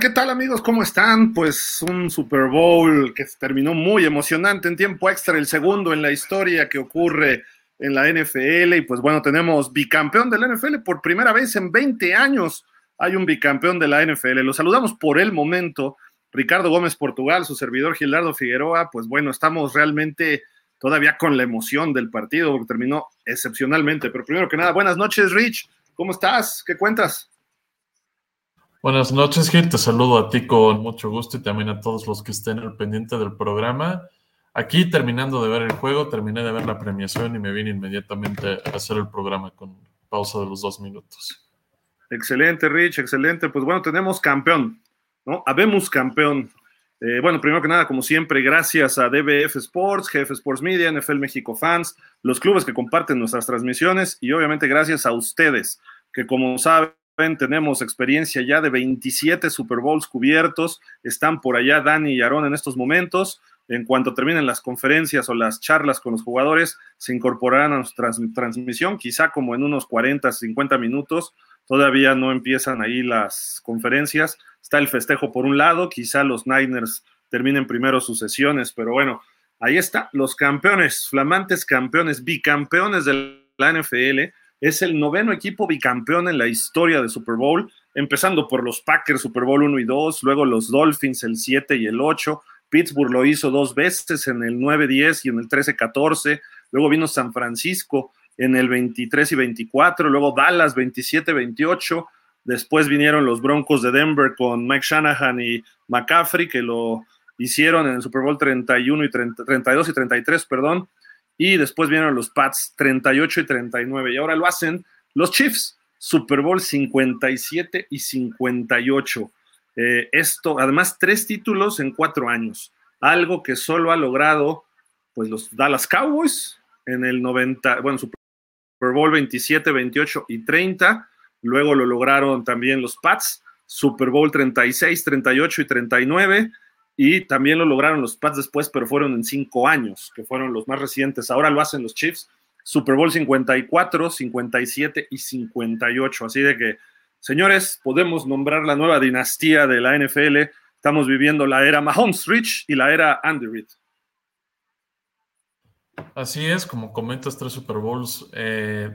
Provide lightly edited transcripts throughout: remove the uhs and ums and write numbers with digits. Hola, ¿qué tal amigos? ¿Cómo están? Pues un Super Bowl que terminó muy emocionante en tiempo extra, el segundo en la historia que ocurre en la NFL, y pues bueno, tenemos bicampeón de la NFL por primera vez en 20 años, hay un bicampeón de la NFL. Los saludamos por el momento, Ricardo Gómez Portugal, su servidor Gildardo Figueroa. Pues bueno, estamos realmente todavía con la emoción del partido, porque terminó excepcionalmente, pero primero que nada, buenas noches Rich, ¿cómo estás? ¿Qué cuentas? Buenas noches Gil, te saludo a ti con mucho gusto y también a todos los que estén al pendiente del programa. Aquí terminando de ver el juego, terminé de ver la premiación y me vine inmediatamente a hacer el programa con pausa de los 2 minutos. Excelente, Rich, excelente. Pues bueno, tenemos campeón, ¿no? Habemos campeón. Bueno, primero que nada, como siempre, gracias a DBF Sports, GF Sports Media, NFL México Fans, los clubes que comparten nuestras transmisiones y obviamente gracias a ustedes, que como saben, tenemos experiencia ya de 27 Super Bowls cubiertos. Están por allá Dani y Aarón en estos momentos. En cuanto terminen las conferencias o las charlas con los jugadores, se incorporarán a nuestra transmisión, quizá como en unos 40, 50 minutos. Todavía no empiezan ahí las conferencias. Está el festejo por un lado, quizá los Niners terminen primero sus sesiones, pero bueno, ahí está, los campeones, flamantes campeones, bicampeones de la NFL. Es el 9º equipo bicampeón en la historia de Super Bowl, empezando por los Packers Super Bowl 1 y 2, luego los Dolphins el 7 y el 8, Pittsburgh lo hizo 2 veces en el 9-10 y en el 13-14, luego vino San Francisco en el 23 y 24, luego Dallas 27-28, después vinieron los Broncos de Denver con Mike Shanahan y McCaffrey, que lo hicieron en el Super Bowl 32 y 33, perdón. Y después vienen los Pats, 38 y 39. Y ahora lo hacen los Chiefs, Super Bowl 57 y 58. Esto, además, 3 títulos en 4 años. Algo que solo ha logrado pues, los Dallas Cowboys en el 90, bueno, Super Bowl 27, 28 y 30. Luego lo lograron también los Pats, Super Bowl 36, 38 y 39. Y también lo lograron los Pats después, pero fueron en 5 años, que fueron los más recientes. Ahora lo hacen los Chiefs, Super Bowl 54, 57 y 58. Así de que, señores, podemos nombrar la nueva dinastía de la NFL. Estamos viviendo la era Mahomes, Rich, y la era Andy Reid. Así es, como comentas, 3 Super Bowls, 3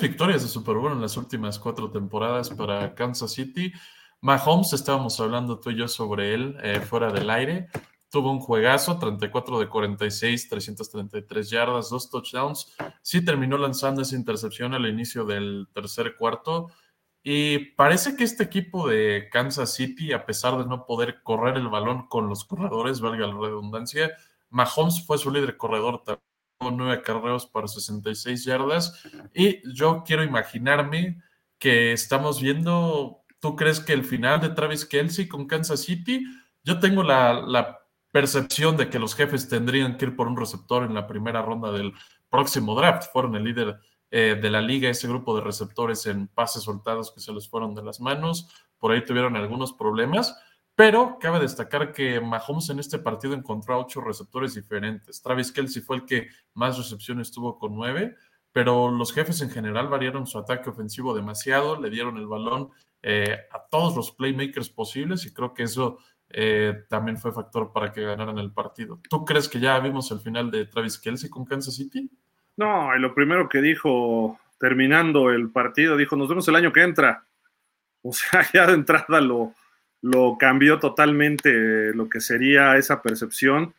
victorias de Super Bowl en las últimas 4 temporadas para Kansas City. Mahomes, estábamos hablando tú y yo sobre él fuera del aire, tuvo un juegazo, 34 de 46, 333 yardas, 2 touchdowns, sí terminó lanzando esa intercepción al inicio del tercer cuarto y parece que este equipo de Kansas City, a pesar de no poder correr el balón con los corredores, valga la redundancia, Mahomes fue su líder corredor también, 9 acarreos para 66 yardas y yo quiero imaginarme que estamos viendo... ¿Tú crees que el final de Travis Kelce con Kansas City? Yo tengo la percepción de que los jefes tendrían que ir por un receptor en la primera ronda del próximo draft. Fueron el líder de la liga, ese grupo de receptores en pases soltados que se les fueron de las manos. Por ahí tuvieron algunos problemas, pero cabe destacar que Mahomes en este partido encontró a 8 receptores diferentes. Travis Kelce fue el que más recepciones tuvo con 9, pero los jefes en general variaron su ataque ofensivo demasiado, le dieron el balón a todos los playmakers posibles y creo que eso también fue factor para que ganaran el partido. ¿Tú crees que ya vimos el final de Travis Kelce con Kansas City? No, y lo primero que dijo terminando el partido, dijo nos vemos el año que entra. O sea, ya de entrada lo cambió totalmente lo que sería esa percepción.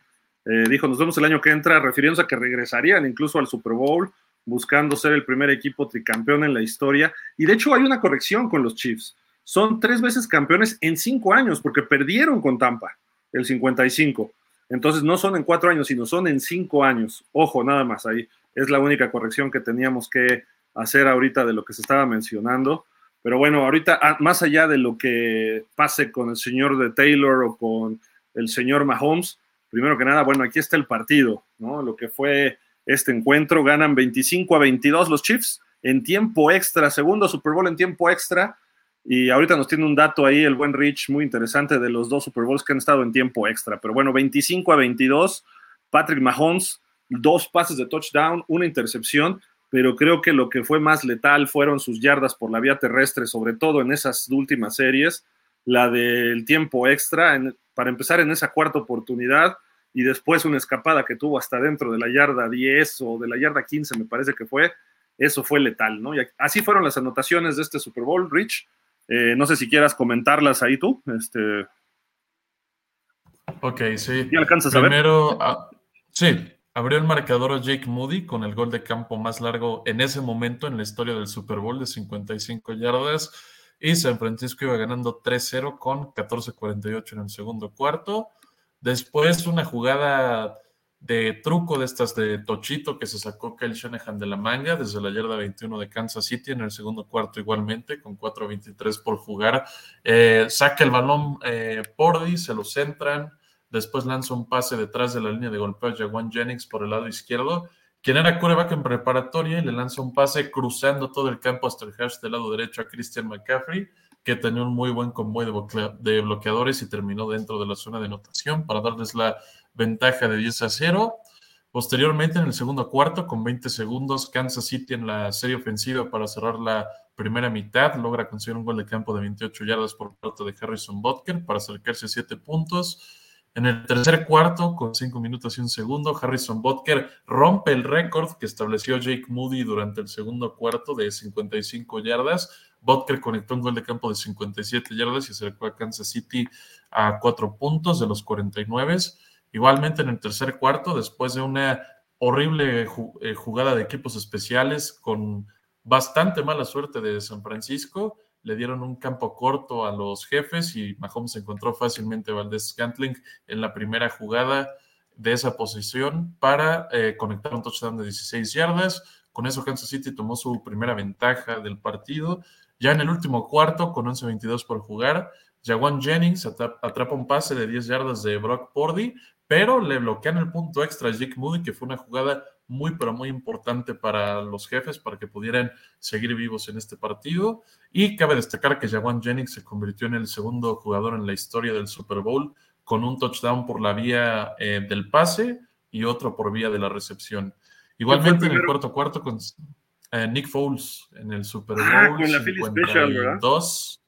Dijo nos vemos el año que entra, refiriéndose a que regresarían incluso al Super Bowl, buscando ser el primer equipo tricampeón en la historia, y de hecho hay una corrección con los Chiefs, son 3 veces campeones en 5 años, porque perdieron con Tampa, el 55, entonces no son en 4 años, sino son en 5 años, ojo, nada más, ahí es la única corrección que teníamos que hacer ahorita de lo que se estaba mencionando, pero bueno, ahorita, más allá de lo que pase con el señor de Taylor o con el señor Mahomes, primero que nada, bueno, aquí está el partido, ¿no? Lo que fue este encuentro, ganan 25-22 los Chiefs en tiempo extra, segundo Super Bowl en tiempo extra, y ahorita nos tiene un dato ahí el buen Rich muy interesante de los 2 Super Bowls que han estado en tiempo extra, pero bueno, 25-22, Patrick Mahomes, 2 pases de touchdown, 1 intercepción, pero creo que lo que fue más letal fueron sus yardas por la vía terrestre, sobre todo en esas últimas series, la del tiempo extra, para empezar en esa cuarta oportunidad, y después una escapada que tuvo hasta dentro de la yarda 10 o de la yarda 15, me parece que fue, eso fue letal, ¿no? Y así fueron las anotaciones de este Super Bowl, Rich. No sé si quieras comentarlas ahí tú. Ok, sí. ¿Y alcanzas primero, a ver? Sí, abrió el marcador Jake Moody con el gol de campo más largo en ese momento en la historia del Super Bowl de 55 yardas, y San Francisco iba ganando 3-0 con 14:48 en el segundo cuarto. Después una jugada de truco de estas de tochito que se sacó Kyle Shanahan de la manga desde la yarda 21 de Kansas City en el segundo cuarto igualmente, con 4:23 por jugar. Saca el balón Purdy, se lo centran, después lanza un pase detrás de la línea de golpeo a Jauan Jennings por el lado izquierdo, quien era quarterback en preparatoria, y le lanza un pase cruzando todo el campo hasta el hash del lado derecho a Christian McCaffrey, que tenía un muy buen convoy de bloqueadores y terminó dentro de la zona de anotación para darles la ventaja de 10-0. Posteriormente, en el segundo cuarto, con 20 segundos, Kansas City en la serie ofensiva para cerrar la primera mitad logra conseguir un gol de campo de 28 yardas por parte de Harrison Butker para acercarse a 7 puntos. En el tercer cuarto, con 5 minutos y 1 segundo, Harrison Butker rompe el récord que estableció Jake Moody durante el segundo cuarto de 55 yardas. Butker conectó un gol de campo de 57 yardas y acercó a Kansas City a 4 puntos de los 49. Igualmente, en el tercer cuarto, después de una horrible jugada de equipos especiales con bastante mala suerte de San Francisco, le dieron un campo corto a los jefes y Mahomes encontró fácilmente a Valdes-Scantling en la primera jugada de esa posición para conectar un touchdown de 16 yardas. Con eso Kansas City tomó su primera ventaja del partido. Ya en el último cuarto, con 11:22 por jugar, Jauan Jennings atrapa un pase de 10 yardas de Brock Purdy, pero le bloquean el punto extra a Jake Moody, que fue una jugada muy, pero muy importante para los jefes, para que pudieran seguir vivos en este partido. Y cabe destacar que Jauan Jennings se convirtió en el segundo jugador en la historia del Super Bowl con un touchdown por la vía del pase y otro por vía de la recepción. Igualmente en el cuarto cuarto con Nick Foles en el Super Bowl 52.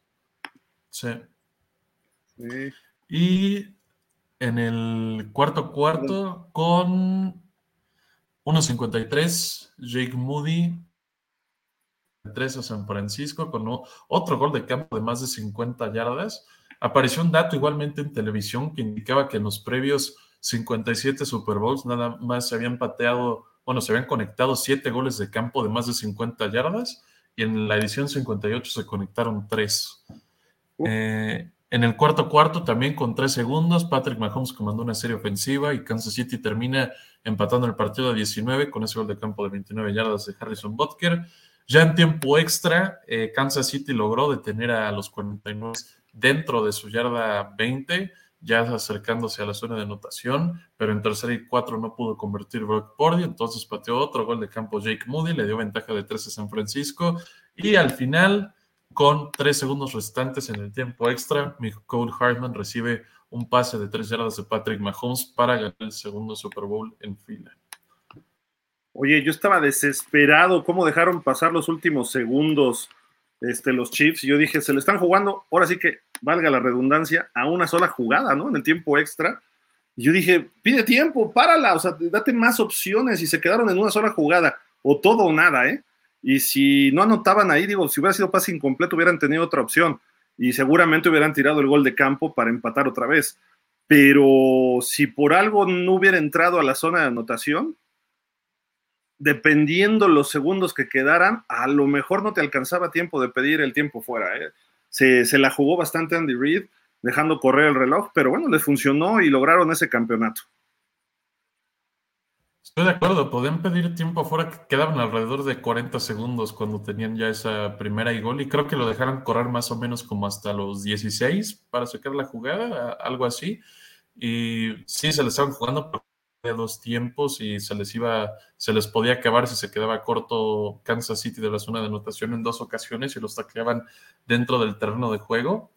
Sí. Y en el cuarto cuarto con 1:53, Jake Moody 3 a San Francisco con otro gol de campo de más de 50 yardas. Apareció un dato igualmente en televisión que indicaba que en los previos 57 Super Bowls nada más se habían conectado 7 goles de campo de más de 50 yardas, y en la edición 58 se conectaron 3. En el cuarto cuarto, también con 3 segundos, Patrick Mahomes comandó una serie ofensiva y Kansas City termina empatando el partido a 19 con ese gol de campo de 29 yardas de Harrison Butker. Ya en tiempo extra, Kansas City logró detener a los 49 dentro de su yarda 20, ya acercándose a la zona de anotación, pero en tercera y 4 no pudo convertir Brock Purdy, entonces pateó otro gol de campo Jake Moody, le dio ventaja de 13 a San Francisco, y al final, con 3 segundos restantes en el tiempo extra, Mecole Hardman recibe un pase de 3 yardas de Patrick Mahomes para ganar el segundo Super Bowl en fila. Oye, yo estaba desesperado, ¿cómo dejaron pasar los últimos segundos los Chiefs? Yo dije, se le están jugando, ahora sí que valga la redundancia, a una sola jugada, ¿no? En el tiempo extra. Y yo dije, pide tiempo, párala, o sea, date más opciones, y se quedaron en una sola jugada, o todo o nada, ¿eh? Y si no anotaban ahí, digo, si hubiera sido pase incompleto, hubieran tenido otra opción, y seguramente hubieran tirado el gol de campo para empatar otra vez. Pero si por algo no hubiera entrado a la zona de anotación, dependiendo los segundos que quedaran, a lo mejor no te alcanzaba tiempo de pedir el tiempo fuera, ¿eh? Se la jugó bastante Andy Reid, dejando correr el reloj, pero bueno, les funcionó y lograron ese campeonato. Estoy de acuerdo, podían pedir tiempo afuera, que quedaban alrededor de 40 segundos cuando tenían ya esa primera y gol, y creo que lo dejaron correr más o menos como hasta los 16 para sacar la jugada, algo así, y sí, se les estaban jugando de 2 tiempos y se les podía acabar si se quedaba corto Kansas City de la zona de anotación en 2 ocasiones y los tacleaban dentro del terreno de juego.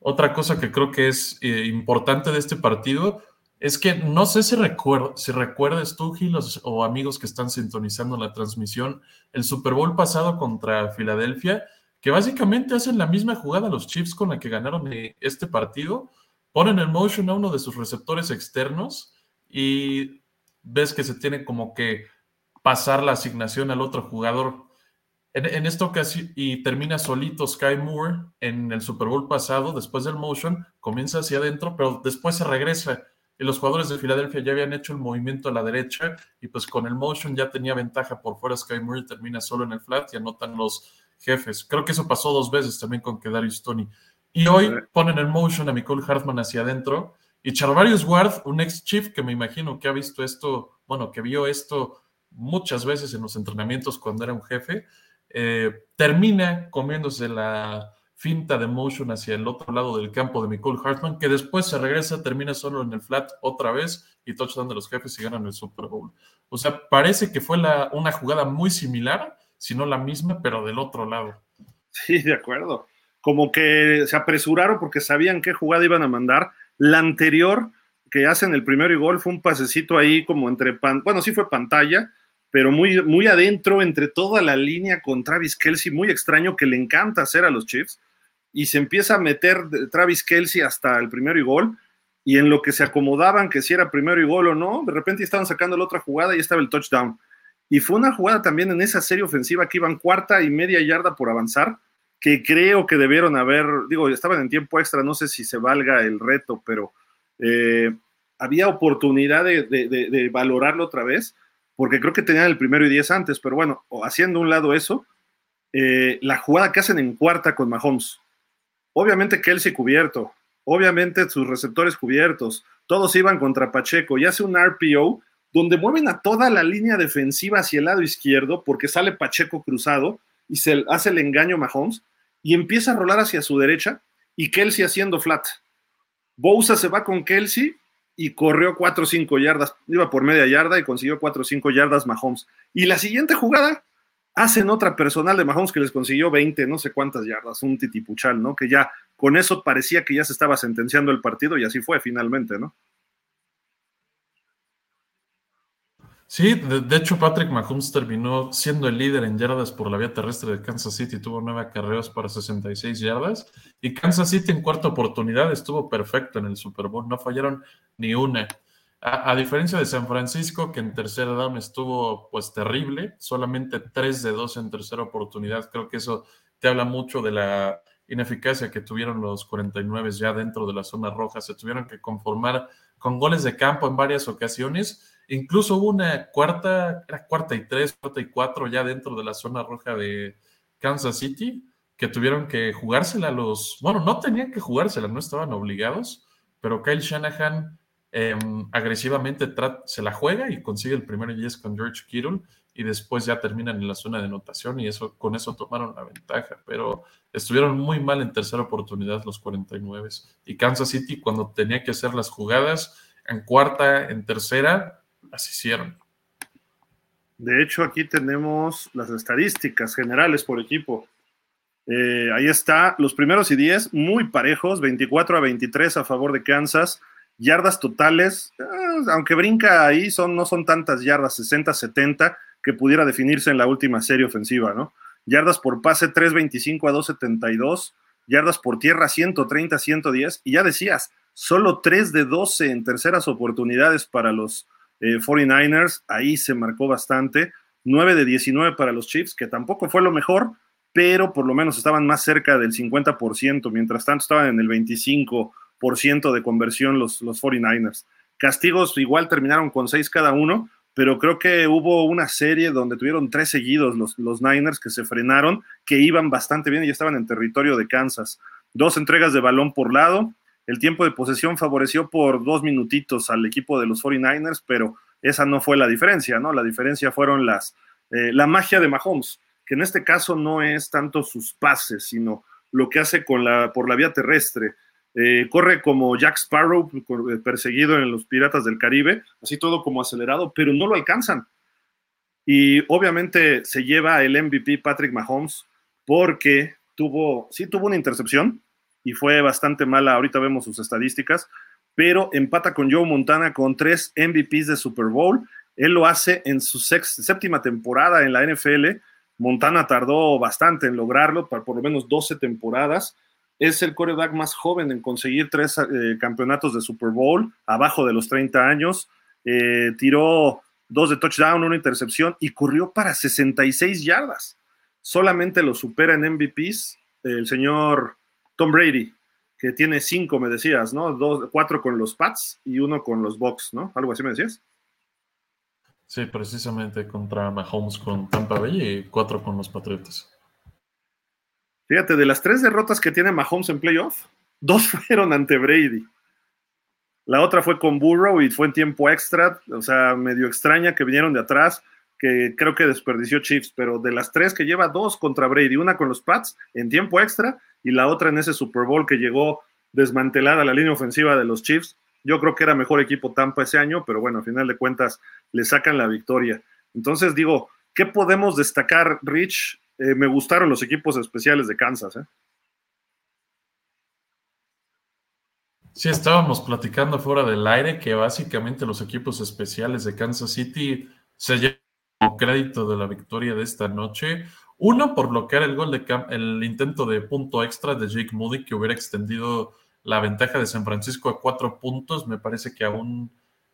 Otra cosa que creo que es importante de este partido es que no sé si recuerdas tú, Gil, o amigos que están sintonizando la transmisión, el Super Bowl pasado contra Filadelfia, que básicamente hacen la misma jugada a los Chiefs con la que ganaron este partido, ponen en motion a uno de sus receptores externos y ves que se tiene como que pasar la asignación al otro jugador. En esta ocasión, y termina solito Sky Moore en el Super Bowl pasado, después del motion, comienza hacia adentro, pero después se regresa. Y los jugadores de Filadelfia ya habían hecho el movimiento a la derecha, y pues con el motion ya tenía ventaja por fuera Sky Moore, y termina solo en el flat y anotan los jefes. Creo que eso pasó dos veces también con Kadarius Toney. Y hoy ponen en motion a Mecole Hardman hacia adentro, y Charvarius Ward, un ex-Chief que me imagino que ha visto esto, bueno, que vio esto muchas veces en los entrenamientos cuando era un jefe, termina comiéndose la finta de motion hacia el otro lado del campo de Mecole Hardman, que después se regresa, termina solo en el flat otra vez y touchdown de los jefes y ganan el Super Bowl. O sea, parece que fue una jugada muy similar, si no la misma, pero del otro lado. Sí, de acuerdo. Como que se apresuraron porque sabían qué jugada iban a mandar. La anterior que hacen el primero y gol fue un pasecito ahí como entre sí fue pantalla, pero muy, muy adentro, entre toda la línea con Travis Kelce, muy extraño, que le encanta hacer a los Chiefs, y se empieza a meter Travis Kelce hasta el primero y gol, y en lo que se acomodaban que si era primero y gol o no, de repente estaban sacando la otra jugada y estaba el touchdown. Y fue una jugada también en esa serie ofensiva que iban 4.5 yardas por avanzar, que creo que debieron haber, estaban en tiempo extra, no sé si se valga el reto, pero había oportunidad de valorarlo otra vez, porque creo que tenían el primero y 10 antes, pero bueno, haciendo un lado eso, la jugada que hacen en cuarta con Mahomes, obviamente Kelce cubierto, obviamente sus receptores cubiertos, todos iban contra Pacheco, y hace un RPO, donde mueven a toda la línea defensiva hacia el lado izquierdo, porque sale Pacheco cruzado, y se hace el engaño Mahomes, y empieza a rolar hacia su derecha, y Kelce haciendo flat, Bosa se va con Kelce, y corrió 4 o 5 yardas, iba por media yarda y consiguió 4 o 5 yardas Mahomes. Y la siguiente jugada, hacen otra personal de Mahomes que les consiguió 20, no sé cuántas yardas, un titipuchal, ¿no? Que ya con eso parecía que ya se estaba sentenciando el partido y así fue finalmente, ¿no? Sí, de hecho Patrick Mahomes terminó siendo el líder en yardas por la vía terrestre de Kansas City, tuvo 9 acarreos para 66 yardas, y Kansas City en cuarta oportunidad estuvo perfecto en el Super Bowl, no fallaron ni una. A diferencia de San Francisco, que en tercera down estuvo pues terrible, solamente 3 de 2 en tercera oportunidad. Creo que eso te habla mucho de la ineficacia que tuvieron los 49 ya dentro de la zona roja. Se tuvieron que conformar con goles de campo en varias ocasiones. Incluso hubo una cuarta y 4 ya dentro de la zona roja de Kansas City, que tuvieron que jugársela no tenían que jugársela, no estaban obligados, pero Kyle Shanahan agresivamente se la juega y consigue el primer 10 con George Kittle, y después ya terminan en la zona de anotación y con eso tomaron la ventaja, pero estuvieron muy mal en tercera oportunidad los 49, y Kansas City cuando tenía que hacer las jugadas en cuarta, en tercera, las hicieron. De hecho aquí tenemos las estadísticas generales por equipo. Ahí está, los primeros y 10 muy parejos, 24 a 23 a favor de Kansas. Yardas totales, aunque brinca ahí, no son tantas yardas, 60, 70, que pudiera definirse en la última serie ofensiva, ¿no? Yardas por pase, 325 a 272, yardas por tierra, 130, 110, y ya decías, solo 3 de 12 en terceras oportunidades para los 49ers, ahí se marcó bastante, 9 de 19 para los Chiefs, que tampoco fue lo mejor, pero por lo menos estaban más cerca del 50%, mientras tanto estaban en el 25% de conversión los 49ers. Castigos igual terminaron con 6 cada uno, pero creo que hubo una serie donde tuvieron 3 seguidos los Niners que se frenaron, que iban bastante bien y ya estaban en territorio de Kansas. 2 entregas de balón por lado, el tiempo de posesión favoreció por 2 minutitos al equipo de los 49ers, pero esa no fue la diferencia, ¿no? La diferencia fueron la magia de Mahomes, que en este caso no es tanto sus pases, sino lo que hace por la vía terrestre. Corre como Jack Sparrow perseguido en los Piratas del Caribe, así todo como acelerado, pero no lo alcanzan, y obviamente se lleva el MVP Patrick Mahomes porque tuvo una intercepción y fue bastante mala, ahorita vemos sus estadísticas, pero empata con Joe Montana con 3 MVPs de Super Bowl. Él lo hace en su séptima temporada en la NFL, Montana tardó bastante en lograrlo, por lo menos 12 temporadas. Es el quarterback más joven en conseguir 3 campeonatos de Super Bowl, abajo de los 30 años. Tiró 2 de touchdown, 1 intercepción y corrió para 66 yardas. Solamente lo supera en MVPs el señor Tom Brady, que tiene 5, me decías, ¿no? 4 con los Pats y 1 con los Bucks, ¿no? Algo así me decías. Sí, precisamente contra Mahomes con Tampa Bay y 4 con los Patriotas. Fíjate, de las 3 derrotas que tiene Mahomes en playoff, 2 fueron ante Brady. La otra fue con Burrow y fue en tiempo extra, o sea, medio extraña que vinieron de atrás, que creo que desperdició Chiefs, pero de las 3 que lleva, 2 contra Brady, 1 con los Pats en tiempo extra y la otra en ese Super Bowl que llegó desmantelada la línea ofensiva de los Chiefs. Yo creo que era mejor equipo Tampa ese año, pero bueno, al final de cuentas le sacan la victoria. Entonces digo, ¿qué podemos destacar, Rich? Me gustaron los equipos especiales de Kansas. Sí, estábamos platicando fuera del aire que básicamente los equipos especiales de Kansas City se llevan crédito de la victoria de esta noche. 1 por bloquear el gol el intento de punto extra de Jake Moody que hubiera extendido la ventaja de San Francisco a 4 puntos, me parece que a un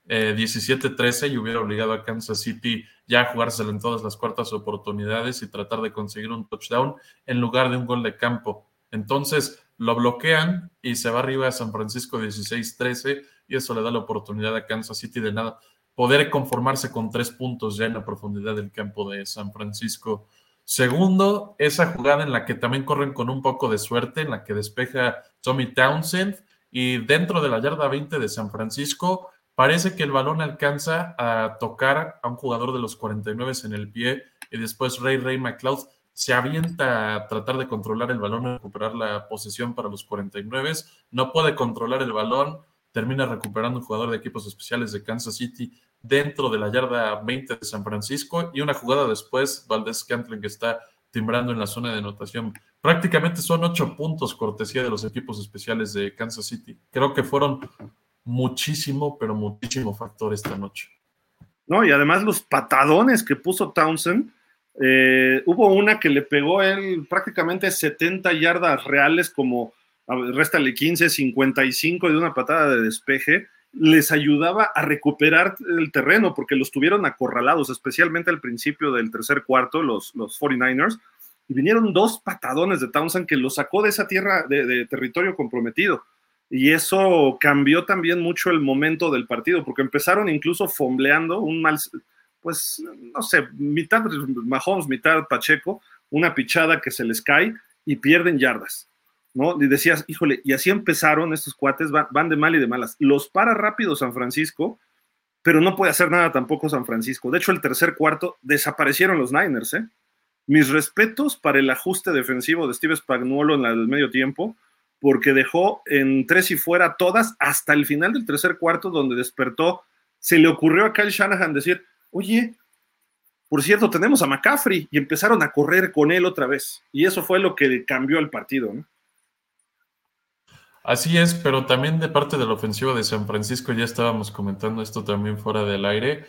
17-13 y hubiera obligado a Kansas City ya a jugársela en todas las cuartas oportunidades y tratar de conseguir un touchdown en lugar de un gol de campo. Entonces lo bloquean y se va arriba a San Francisco 16-13 y eso le da la oportunidad a Kansas City de nada poder conformarse con 3 puntos ya en la profundidad del campo de San Francisco. Segundo, esa jugada en la que también corren con un poco de suerte, en la que despeja Tommy Townsend y dentro de la yarda 20 de San Francisco parece que el balón alcanza a tocar a un jugador de los 49 en el pie y después Ray McCloud se avienta a tratar de controlar el balón, recuperar la posesión para los 49, no puede controlar el balón, termina recuperando un jugador de equipos especiales de Kansas City dentro de la yarda 20 de San Francisco y una jugada después, Valdes-Scantling que está timbrando en la zona de anotación. Prácticamente son 8 puntos cortesía de los equipos especiales de Kansas City. Creo que fueron muchísimo, pero muchísimo factor esta noche. No, y además los patadones que puso Townsend, hubo una que le pegó él prácticamente 70 yardas reales, como réstale 15, 55 de una patada de despeje, les ayudaba a recuperar el terreno porque los tuvieron acorralados, especialmente al principio del tercer cuarto, los 49ers, y vinieron 2 patadones de Townsend que los sacó de esa tierra de territorio comprometido, y eso cambió también mucho el momento del partido, porque empezaron incluso fombleando un mal, pues no sé, mitad Mahomes, mitad Pacheco, una pichada que se les cae y pierden yardas, ¿no? Y decías, híjole, y así empezaron estos cuates, van de mal y de malas. Los para rápido San Francisco, pero no puede hacer nada tampoco San Francisco. De hecho, el tercer cuarto desaparecieron los Niners, ¿eh? Mis respetos para el ajuste defensivo de Steve Spagnuolo en el medio tiempo, porque dejó en 3 y fuera todas hasta el final del tercer cuarto, donde despertó. Se le ocurrió a Kyle Shanahan decir, oye, por cierto, tenemos a McCaffrey, y empezaron a correr con él otra vez. Y eso fue lo que cambió el partido, ¿no? Así es, pero también de parte de la ofensiva de San Francisco, ya estábamos comentando esto también fuera del aire,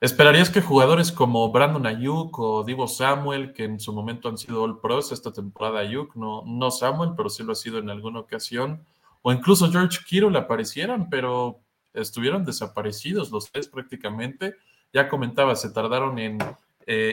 ¿esperarías que jugadores como Brandon Ayuk o Deebo Samuel, que en su momento han sido All Pros esta temporada Ayuk, no Samuel, pero sí lo ha sido en alguna ocasión, o incluso George Kittle aparecieran, pero estuvieron desaparecidos los 3 prácticamente? Ya comentaba, se tardaron en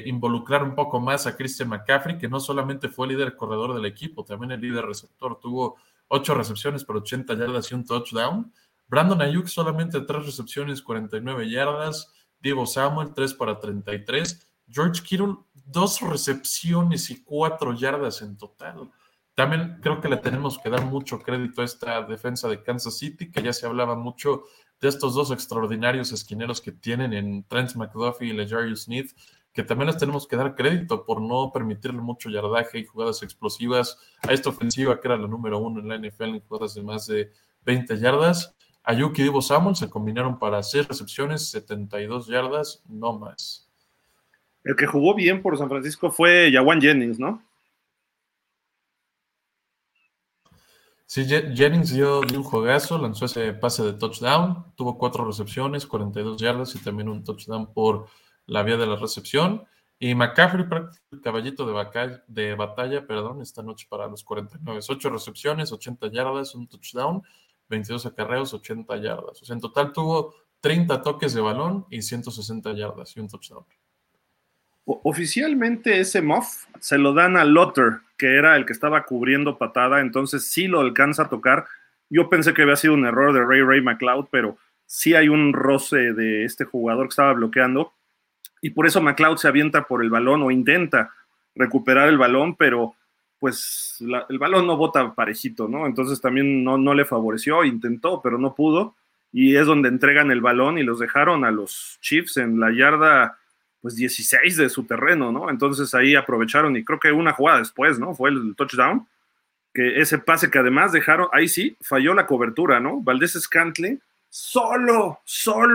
involucrar un poco más a Christian McCaffrey, que no solamente fue líder corredor del equipo, también el líder receptor, tuvo 8 recepciones por 80 yardas y un touchdown. Brandon Ayuk solamente 3 recepciones, 49 yardas. Deebo Samuel 3 para 33. George Kittle 2 recepciones y 4 yardas en total. También creo que le tenemos que dar mucho crédito a esta defensa de Kansas City, que ya se hablaba mucho de estos 2 extraordinarios esquineros que tienen en Trent McDuffie y Lejarius Sneed, que también les tenemos que dar crédito por no permitirle mucho yardaje y jugadas explosivas a esta ofensiva, que era la número 1 en la NFL en jugadas de más de 20 yardas. Ayuk y Deebo Samuel se combinaron para 6 recepciones, 72 yardas, no más. El que jugó bien por San Francisco fue Jauan Jennings, ¿no? Sí, Jennings dio un juegazo, lanzó ese pase de touchdown, tuvo 4 recepciones, 42 yardas y también un touchdown por la vía de la recepción. Y McCaffrey, el caballito de batalla, perdón, esta noche para los 49. 8 recepciones, 80 yardas, un touchdown, 22 acarreos, 80 yardas. O sea, en total tuvo 30 toques de balón y 160 yardas y un touchdown. Oficialmente ese muff se lo dan a Lotter, que era el que estaba cubriendo patada, entonces sí lo alcanza a tocar. Yo pensé que había sido un error de Ray McCloud, pero sí hay un roce de este jugador que estaba bloqueando. Y por eso McCloud se avienta por el balón o intenta recuperar el balón, pero pues el balón no bota parejito, ¿no? Entonces también no le favoreció, intentó, pero no pudo. Y es donde entregan el balón y los dejaron a los Chiefs en la yarda pues 16 de su terreno, ¿no? Entonces ahí aprovecharon y creo que una jugada después, ¿no? Fue el touchdown, que ese pase que además dejaron, ahí sí, falló la cobertura, ¿no? Valdez-Scantling solo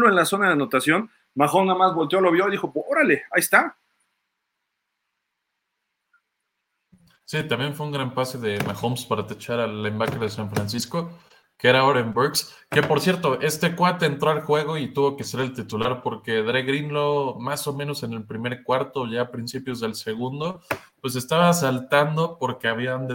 en la zona de anotación. Mahomes nada más volteó, lo vio y dijo, órale, ahí está. Sí, también fue un gran pase de Mahomes para techar al linebacker de San Francisco, que era Oren Burks, que por cierto, este cuate entró al juego y tuvo que ser el titular porque Dre Greenlaw, más o menos en el primer cuarto, ya a principios del segundo, pues estaba saltando porque habían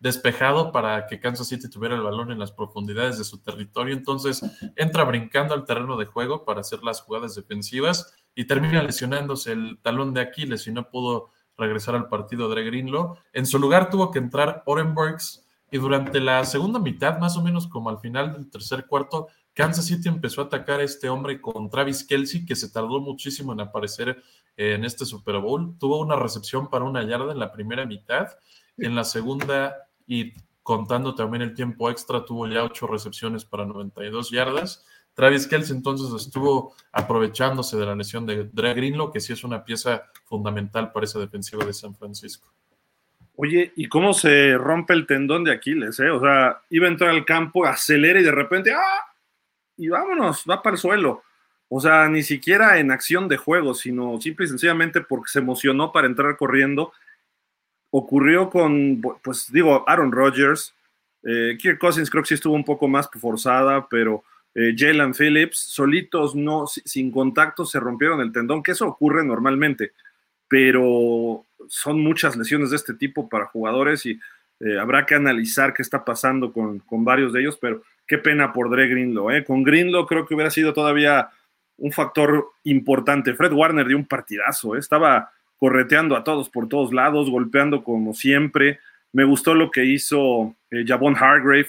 despejado para que Kansas City tuviera el balón en las profundidades de su territorio, entonces entra brincando al terreno de juego para hacer las jugadas defensivas y termina lesionándose el talón de Aquiles y no pudo regresar al partido Dre Greenlaw. En su lugar tuvo que entrar Oren Burks y durante la segunda mitad, más o menos como al final del tercer cuarto, Kansas City empezó a atacar a este hombre con Travis Kelce, que se tardó muchísimo en aparecer en este Super Bowl. Tuvo una recepción para 1 yarda en la primera mitad, en la segunda y contando también el tiempo extra, tuvo ya 8 recepciones para 92 yardas. Travis Kelce entonces estuvo aprovechándose de la lesión de Dre Greenlaw, que sí es una pieza fundamental para esa defensiva de San Francisco. Oye, ¿y cómo se rompe el tendón de Aquiles? O sea, iba a entrar al campo, acelera y de repente ¡ah! Y vámonos, va para el suelo. O sea, ni siquiera en acción de juego, sino simple y sencillamente porque se emocionó para entrar corriendo. Ocurrió con, pues digo, Aaron Rodgers, Kirk Cousins creo que sí estuvo un poco más forzada, pero Jalen Phillips, solitos, no, sin contacto, se rompieron el tendón, que eso ocurre normalmente, pero son muchas lesiones de este tipo para jugadores y habrá que analizar qué está pasando con varios de ellos, pero qué pena por Dre Greenlaw, Con Greenlaw creo que hubiera sido todavía un factor importante. Fred Warner dio un partidazo, estaba correteando a todos por todos lados, golpeando como siempre. Me gustó lo que hizo Javon Hargrave,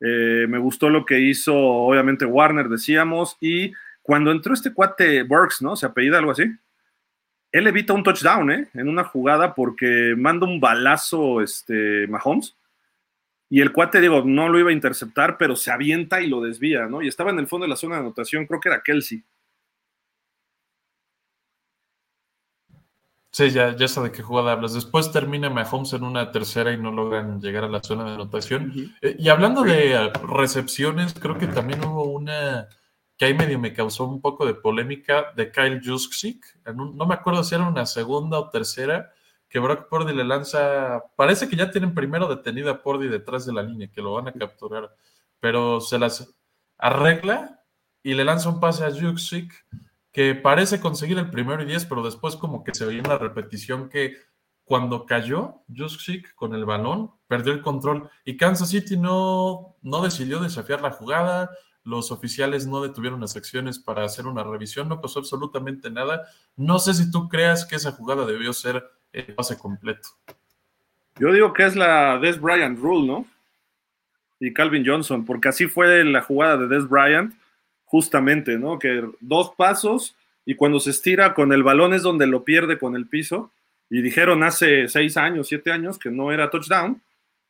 me gustó lo que hizo, obviamente, Warner, decíamos, y cuando entró este cuate Burks, ¿no? Se apellida algo así. Él evita un touchdown, en una jugada porque manda un balazo Mahomes, y el cuate, digo, no lo iba a interceptar, pero se avienta y lo desvía, ¿no? Y estaba en el fondo de la zona de anotación, creo que era Kelce. Sí, ya sé de qué jugada hablas. Después termina Mahomes en una tercera y no logran llegar a la zona de anotación. Y hablando de recepciones, creo que también hubo una que ahí medio me causó un poco de polémica de Kyle Juszczyk. No me acuerdo si era una segunda o tercera, que Brock Purdy le lanza. Parece que ya tienen primero detenido a Purdy detrás de la línea, que lo van a capturar. Pero se las arregla y le lanza un pase a Juszczyk, que parece conseguir el primero y 10, pero después como que se veía en la repetición que cuando cayó Juszczyk con el balón, perdió el control y Kansas City no decidió desafiar la jugada, los oficiales no detuvieron las acciones para hacer una revisión, no pasó absolutamente nada. No sé si tú creas que esa jugada debió ser el pase completo. Yo digo que es la Dez Bryant Rule, ¿no? Y Calvin Johnson, porque así fue la jugada de Dez Bryant, justamente, ¿no? Que 2 pasos y cuando se estira con el balón es donde lo pierde con el piso y dijeron hace 7 años que no era touchdown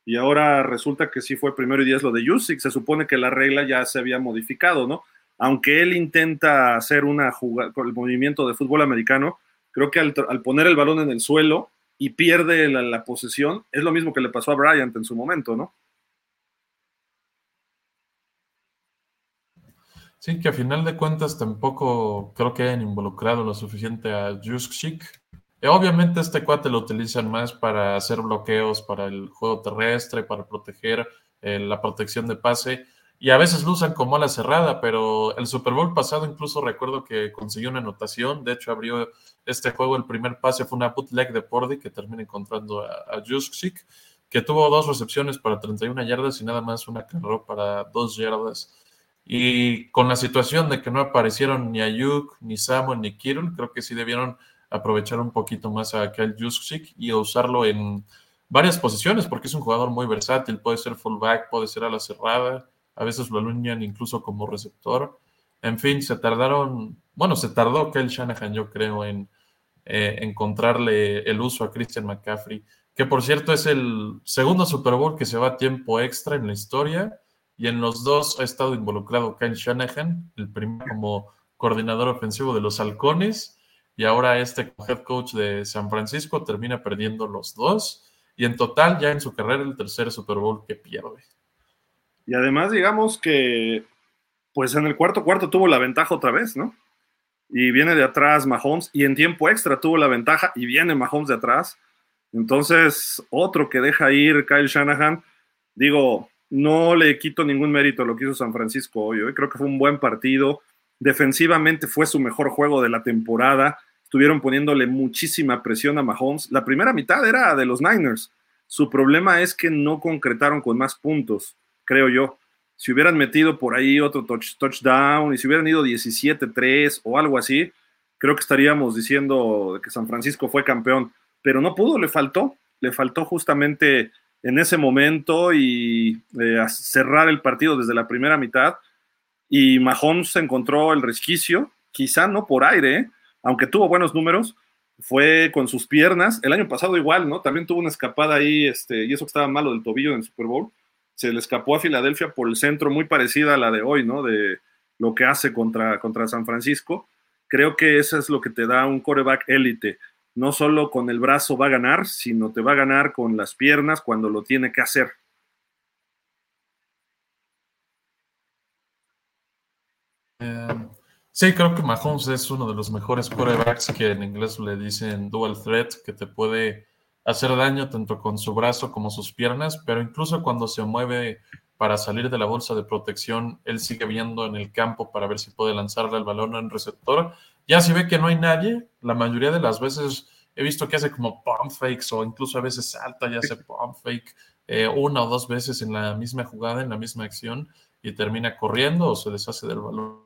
y ahora resulta que sí fue primero y 10 lo de Juszczyk. Se supone que la regla ya se había modificado, ¿no? Aunque él intenta hacer una jugada con el movimiento de fútbol americano, creo que al poner el balón en el suelo y pierde la posesión, es lo mismo que le pasó a Bryant en su momento, ¿no? Sí, que a final de cuentas tampoco creo que hayan involucrado lo suficiente a Juszczyk. Obviamente este cuate lo utilizan más para hacer bloqueos para el juego terrestre, para proteger la protección de pase. y a veces lo usan como ala cerrada, pero el Super Bowl pasado incluso recuerdo que consiguió una anotación, de hecho abrió este juego, el primer pase fue una bootleg de Purdy que termina encontrando a Juszczyk, que tuvo 2 recepciones para 31 yardas y nada más una carrera para 2 yardas. Y con la situación de que no aparecieron ni Ayuk, ni Samuel, ni Kittle, creo que sí debieron aprovechar un poquito más a Kyle Juszczyk y usarlo en varias posiciones, porque es un jugador muy versátil, puede ser fullback, puede ser ala cerrada, a veces lo aluñan incluso como receptor. En fin, se tardó Kyle Shanahan, yo creo, en encontrarle el uso a Christian McCaffrey, que por cierto es el segundo Super Bowl que se va a tiempo extra en la historia, y en los dos ha estado involucrado Kyle Shanahan, el primero como coordinador ofensivo de los Halcones, y ahora este head coach de San Francisco termina perdiendo los dos, y en total ya en su carrera el tercer Super Bowl que pierde. Y además digamos que pues en el cuarto cuarto tuvo la ventaja otra vez, ¿no? Y viene de atrás Mahomes, y en tiempo extra tuvo la ventaja, y viene Mahomes de atrás. Entonces, otro que deja ir Kyle Shanahan, digo... No le quito ningún mérito a lo que hizo San Francisco hoy. Creo que fue un buen partido. Defensivamente fue su mejor juego de la temporada. Estuvieron poniéndole muchísima presión a Mahomes. La primera mitad era de los Niners. Su problema es que no concretaron con más puntos, creo yo. Si hubieran metido por ahí otro touchdown y si hubieran ido 17-3 o algo así, creo que estaríamos diciendo que San Francisco fue campeón. Pero no pudo, le faltó justamente... en ese momento y cerrar el partido desde la primera mitad, y Mahomes encontró el resquicio, quizá no por aire, aunque tuvo buenos números, fue con sus piernas, el año pasado igual, ¿no? También tuvo una escapada ahí, y eso que estaba malo del tobillo en el Super Bowl, se le escapó a Filadelfia por el centro, muy parecida a la de hoy, ¿no? De lo que hace contra San Francisco. Creo que eso es lo que te da un quarterback élite. No solo con el brazo va a ganar, sino te va a ganar con las piernas cuando lo tiene que hacer. Sí, creo que Mahomes es uno de los mejores quarterbacks que en inglés le dicen dual threat, que te puede hacer daño tanto con su brazo como sus piernas, pero incluso cuando se mueve para salir de la bolsa de protección, él sigue viendo en el campo para ver si puede lanzarle el balón al receptor. Ya si ve que no hay nadie, la mayoría de las veces he visto que hace como pump fakes o incluso a veces salta y hace pump fake 1 o 2 veces en la misma jugada, en la misma acción, y termina corriendo o se deshace del balón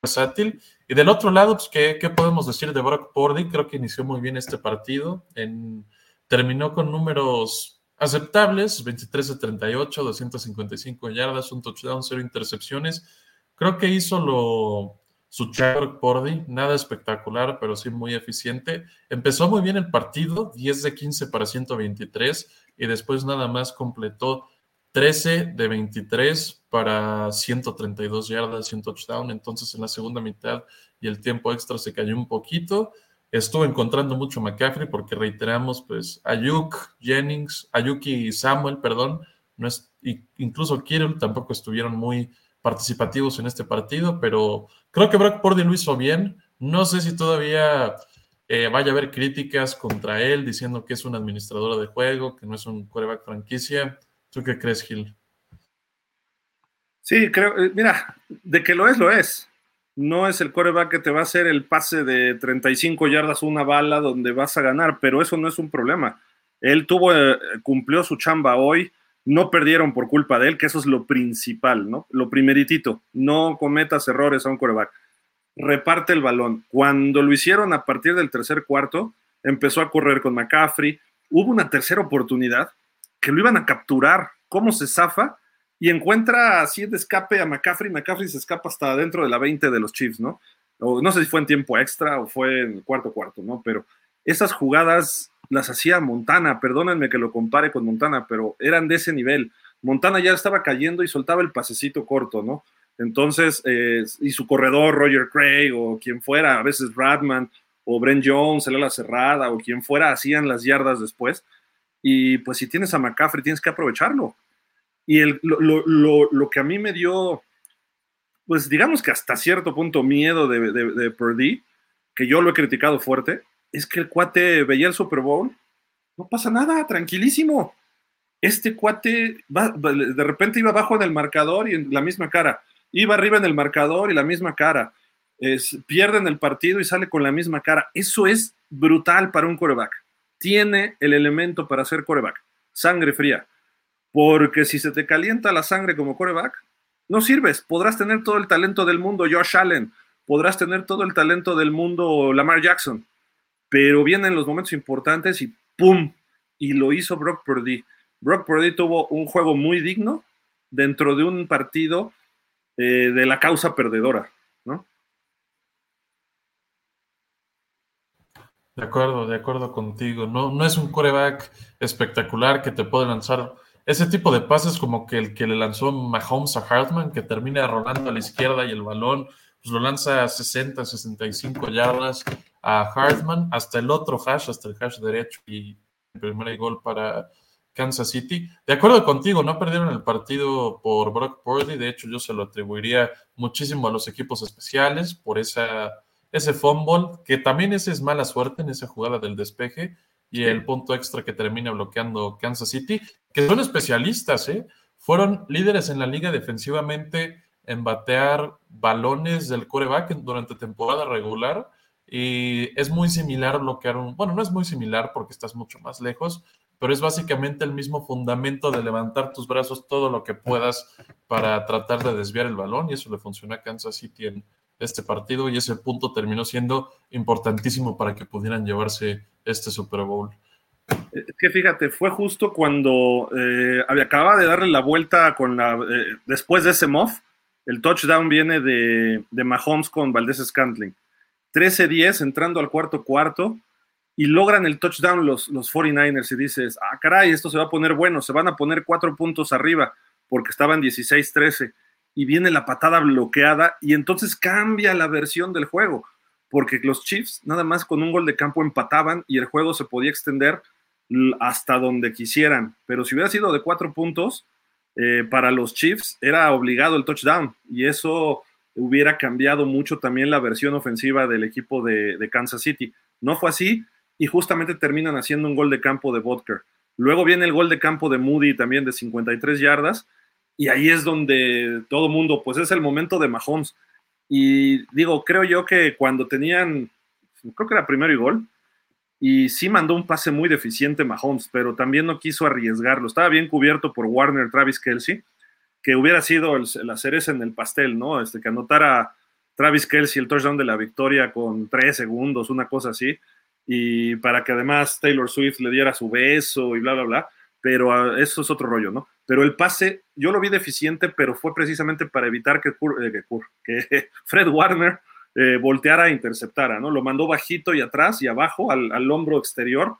versátil. Y del otro lado, pues, ¿qué podemos decir de Brock Purdy? Creo que inició muy bien este partido. Terminó con números aceptables, 23 de 38, 255 yardas, un touchdown, 0 intercepciones. Creo que hizo su Brock Purdy, nada espectacular, pero sí muy eficiente. Empezó muy bien el partido, 10 de 15 para 123, y después nada más completó 13 de 23 para 132 yardas, un touchdown. Entonces en la segunda mitad y el tiempo extra se cayó un poquito. Estuvo encontrando mucho McCaffrey porque reiteramos, pues, Ayuk y Samuel, incluso Kittle tampoco estuvieron muy participativos en este partido, pero creo que Brock Purdy lo hizo bien. No sé si todavía vaya a haber críticas contra él diciendo que es un administrador de juego, que no es un quarterback franquicia. ¿Tú qué crees, Gil? Sí, creo, mira, de que lo es. No es el quarterback que te va a hacer el pase de 35 yardas, una bala donde vas a ganar, pero eso no es un problema. Él cumplió su chamba hoy. No perdieron por culpa de él, que eso es lo principal, ¿no? Lo primeritito, no cometas errores a un quarterback. Reparte el balón. Cuando lo hicieron a partir del tercer cuarto, empezó a correr con McCaffrey. Hubo una tercera oportunidad que lo iban a capturar. ¿Cómo se zafa? Y encuentra así de escape a McCaffrey. McCaffrey se escapa hasta dentro de la 20 de los Chiefs, ¿no? O no sé si fue en tiempo extra o fue en el cuarto cuarto, ¿no? Pero esas jugadas las hacía Montana, perdónenme que lo compare con Montana, pero eran de ese nivel. Montana ya estaba cayendo y soltaba el pasecito corto, ¿no? Entonces, y su corredor, Roger Craig o quien fuera, a veces Radman o Brent Jones, el ala cerrada o quien fuera, hacían las yardas después. Y pues si tienes a McCaffrey, tienes que aprovecharlo. Y lo que a mí me dio, pues digamos que hasta cierto punto miedo de Purdy, que yo lo he criticado fuerte, es que el cuate veía el Super Bowl, no pasa nada, tranquilísimo. este cuate de repente iba abajo en el marcador y en la misma cara, iba arriba en el marcador y la misma cara, pierden el partido y sale con la misma cara. Eso es brutal para un quarterback. Tiene el elemento para ser quarterback, sangre fría, porque si se te calienta la sangre como quarterback, no sirves. Podrás tener todo el talento del mundo Josh Allen, podrás tener todo el talento del mundo Lamar Jackson, pero vienen los momentos importantes y ¡pum! Y lo hizo Brock Purdy. Brock Purdy tuvo un juego muy digno dentro de un partido de la causa perdedora, ¿no? De acuerdo contigo. No es un quarterback espectacular que te puede lanzar ese tipo de pases como que el que le lanzó Mahomes a Hardman, que termina rolando a la izquierda y el balón pues lo lanza a 60, 65 yardas a Hardman, hasta el otro hash, hasta el hash derecho y primera y gol para Kansas City. De acuerdo contigo, no perdieron el partido por Brock Purdy. De hecho, yo se lo atribuiría muchísimo a los equipos especiales por ese fumble, que también ese es mala suerte en esa jugada del despeje y el punto extra que termina bloqueando Kansas City, que son especialistas, ¿eh? Fueron líderes en la liga defensivamente en batear balones del quarterback durante temporada regular. Y es muy similar bloquear bueno, no es muy similar porque estás mucho más lejos, pero es básicamente el mismo fundamento de levantar tus brazos todo lo que puedas para tratar de desviar el balón, y eso le funcionó a Kansas City en este partido, y ese punto terminó siendo importantísimo para que pudieran llevarse este Super Bowl. Es que fíjate, fue justo cuando acaba de darle la vuelta con después de ese muff, el touchdown viene de Mahomes con Valdez-Scantling. 13-10 entrando al cuarto y logran el touchdown los 49ers y dices, ah caray, esto se va a poner bueno, se van a poner 4 puntos arriba porque estaban 16-13 y viene la patada bloqueada y entonces cambia la versión del juego porque los Chiefs nada más con un gol de campo empataban y el juego se podía extender hasta donde quisieran, pero si hubiera sido de 4 puntos para los Chiefs era obligado el touchdown y eso hubiera cambiado mucho también la versión ofensiva del equipo de Kansas City. No fue así y justamente terminan haciendo un gol de campo de Butker. Luego viene el gol de campo de Moody también de 53 yardas y ahí es donde todo mundo, pues es el momento de Mahomes. Y digo, creo yo que cuando creo que era primero y gol, y sí mandó un pase muy deficiente Mahomes, pero también no quiso arriesgarlo. Estaba bien cubierto por Warner, Travis Kelce, que hubiera sido la cereza en el pastel, ¿no? Que anotara Travis Kelce el touchdown de la victoria con 3 segundos, una cosa así, y para que además Taylor Swift le diera su beso y bla, bla, bla, pero eso es otro rollo, ¿no? Pero el pase, yo lo vi deficiente, pero fue precisamente para evitar que Fred Warner volteara e interceptara, ¿no? Lo mandó bajito y atrás y abajo al hombro exterior,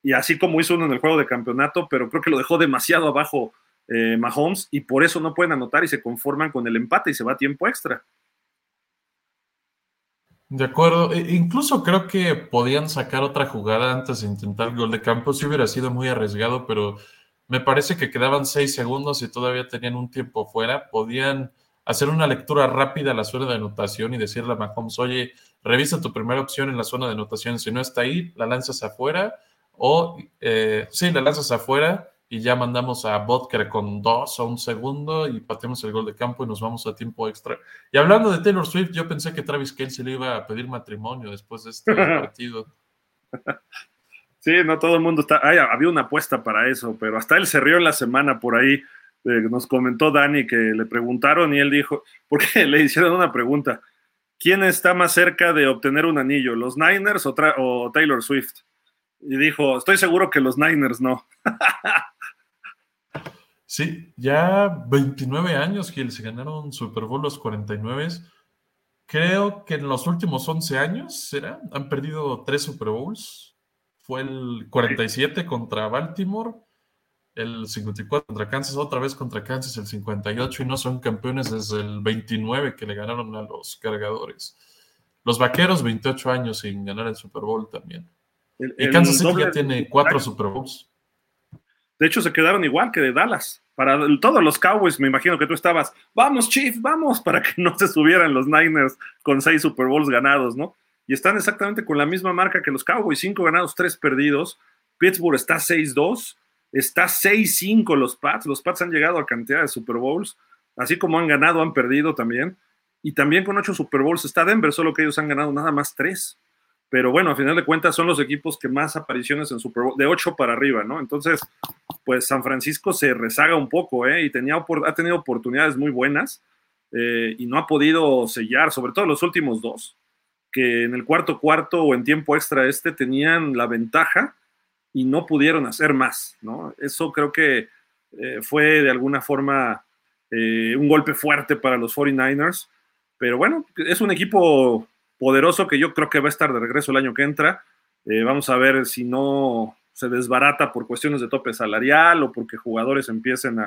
y así como hizo uno en el juego de campeonato, pero creo que lo dejó demasiado abajo Mahomes, y por eso no pueden anotar y se conforman con el empate y se va a tiempo extra. De acuerdo, incluso creo que podían sacar otra jugada antes de intentar el gol de campo, sí hubiera sido muy arriesgado, pero me parece que quedaban 6 segundos y todavía tenían un tiempo fuera, podían hacer una lectura rápida a la zona de anotación y decirle a Mahomes, oye, revisa tu primera opción en la zona de anotación, si no está ahí, la lanzas afuera, y ya mandamos a Butker con 2 a 1 segundo y pateamos el gol de campo y nos vamos a tiempo extra. Y hablando de Taylor Swift, yo pensé que Travis Kelce le iba a pedir matrimonio después de este partido. Sí, no todo el mundo está... había una apuesta para eso, pero hasta él se rió en la semana por ahí. Nos comentó Dani que le preguntaron y él dijo... Porque le hicieron una pregunta. ¿Quién está más cerca de obtener un anillo? ¿Los Niners o Taylor Swift? Y dijo, estoy seguro que los Niners no. Sí, ya 29 años, Gil, se ganaron Super Bowl los 49. Creo que en los últimos 11 años, ¿será? Han perdido 3 Super Bowls. Fue el 47 contra Baltimore, el 54 contra Kansas, otra vez contra Kansas, el 58, y no son campeones desde el 29 que le ganaron a los Cargadores. Los Vaqueros, 28 años sin ganar el Super Bowl también. Y Kansas City ya tiene 4 Super Bowls. De hecho, se quedaron igual que de Dallas. Para todos los Cowboys, me imagino que tú estabas, vamos, Chiefs, vamos, para que no se subieran los Niners con 6 Super Bowls ganados, ¿no? Y están exactamente con la misma marca que los Cowboys, 5 ganados, 3 perdidos. Pittsburgh está 6-2 Está 6-5 los Pats. Los Pats han llegado a cantidad de Super Bowls. Así como han ganado, han perdido también. Y también con 8 Super Bowls está Denver, solo que ellos han ganado nada más 3. Pero bueno, a final de cuentas son los equipos que más apariciones en Super Bowl, de 8 para arriba, ¿no? Entonces, pues San Francisco se rezaga un poco, ¿eh? Y ha tenido oportunidades muy buenas y no ha podido sellar, sobre todo los últimos dos, que en el cuarto o en tiempo extra tenían la ventaja y no pudieron hacer más, ¿no? Eso creo que fue de alguna forma un golpe fuerte para los 49ers, pero bueno, es un equipo poderoso que yo creo que va a estar de regreso el año que entra. Vamos a ver si no se desbarata por cuestiones de tope salarial o porque jugadores empiecen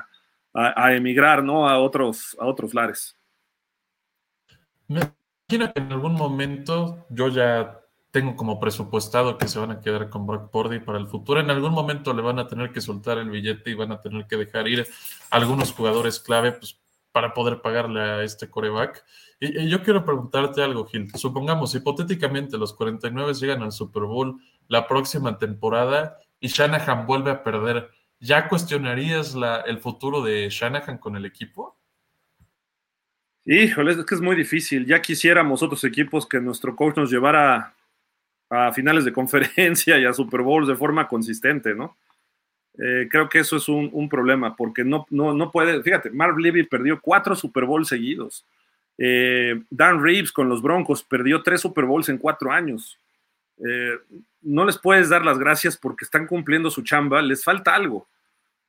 a emigrar, ¿no? a otros lares. Me imagino que en algún momento, yo ya tengo como presupuestado que se van a quedar con Brock Purdy para el futuro. En algún momento le van a tener que soltar el billete y van a tener que dejar ir a algunos jugadores clave, pues, para poder pagarle a este quarterback. Y yo quiero preguntarte algo, Gil. Supongamos, hipotéticamente, los 49 llegan al Super Bowl la próxima temporada y Shanahan vuelve a perder. ¿Ya cuestionarías el futuro de Shanahan con el equipo? Híjole, es que es muy difícil. Ya quisiéramos otros equipos que nuestro coach nos llevara a finales de conferencia y a Super Bowls de forma consistente, ¿no? Creo que eso es un problema, porque no puede. Fíjate, Marv Levy perdió 4 Super Bowls seguidos. Dan Reeves con los Broncos perdió 3 Super Bowls en 4 años. No les puedes dar las gracias porque están cumpliendo su chamba, les falta algo,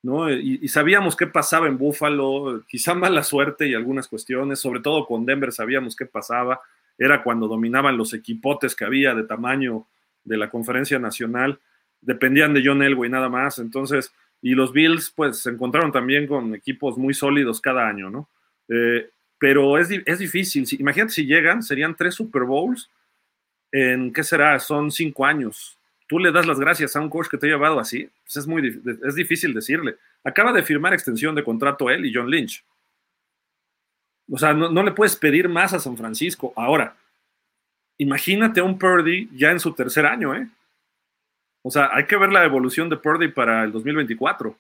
¿no? Y sabíamos qué pasaba en Buffalo, quizá mala suerte y algunas cuestiones, sobre todo con Denver sabíamos qué pasaba, era cuando dominaban los equipotes que había de tamaño de la conferencia nacional, dependían de John Elway nada más, entonces, y los Bills pues se encontraron también con equipos muy sólidos cada año, ¿no? Pero es difícil, imagínate si llegan, serían 3 Super Bowls en, ¿qué será? Son 5 años. ¿Tú le das las gracias a un coach que te ha llevado así? Pues es muy difícil decirle. Acaba de firmar extensión de contrato él y John Lynch. O sea, no le puedes pedir más a San Francisco. Ahora, imagínate a un Purdy ya en su tercer año, ¿eh? O sea, hay que ver la evolución de Purdy para el 2024.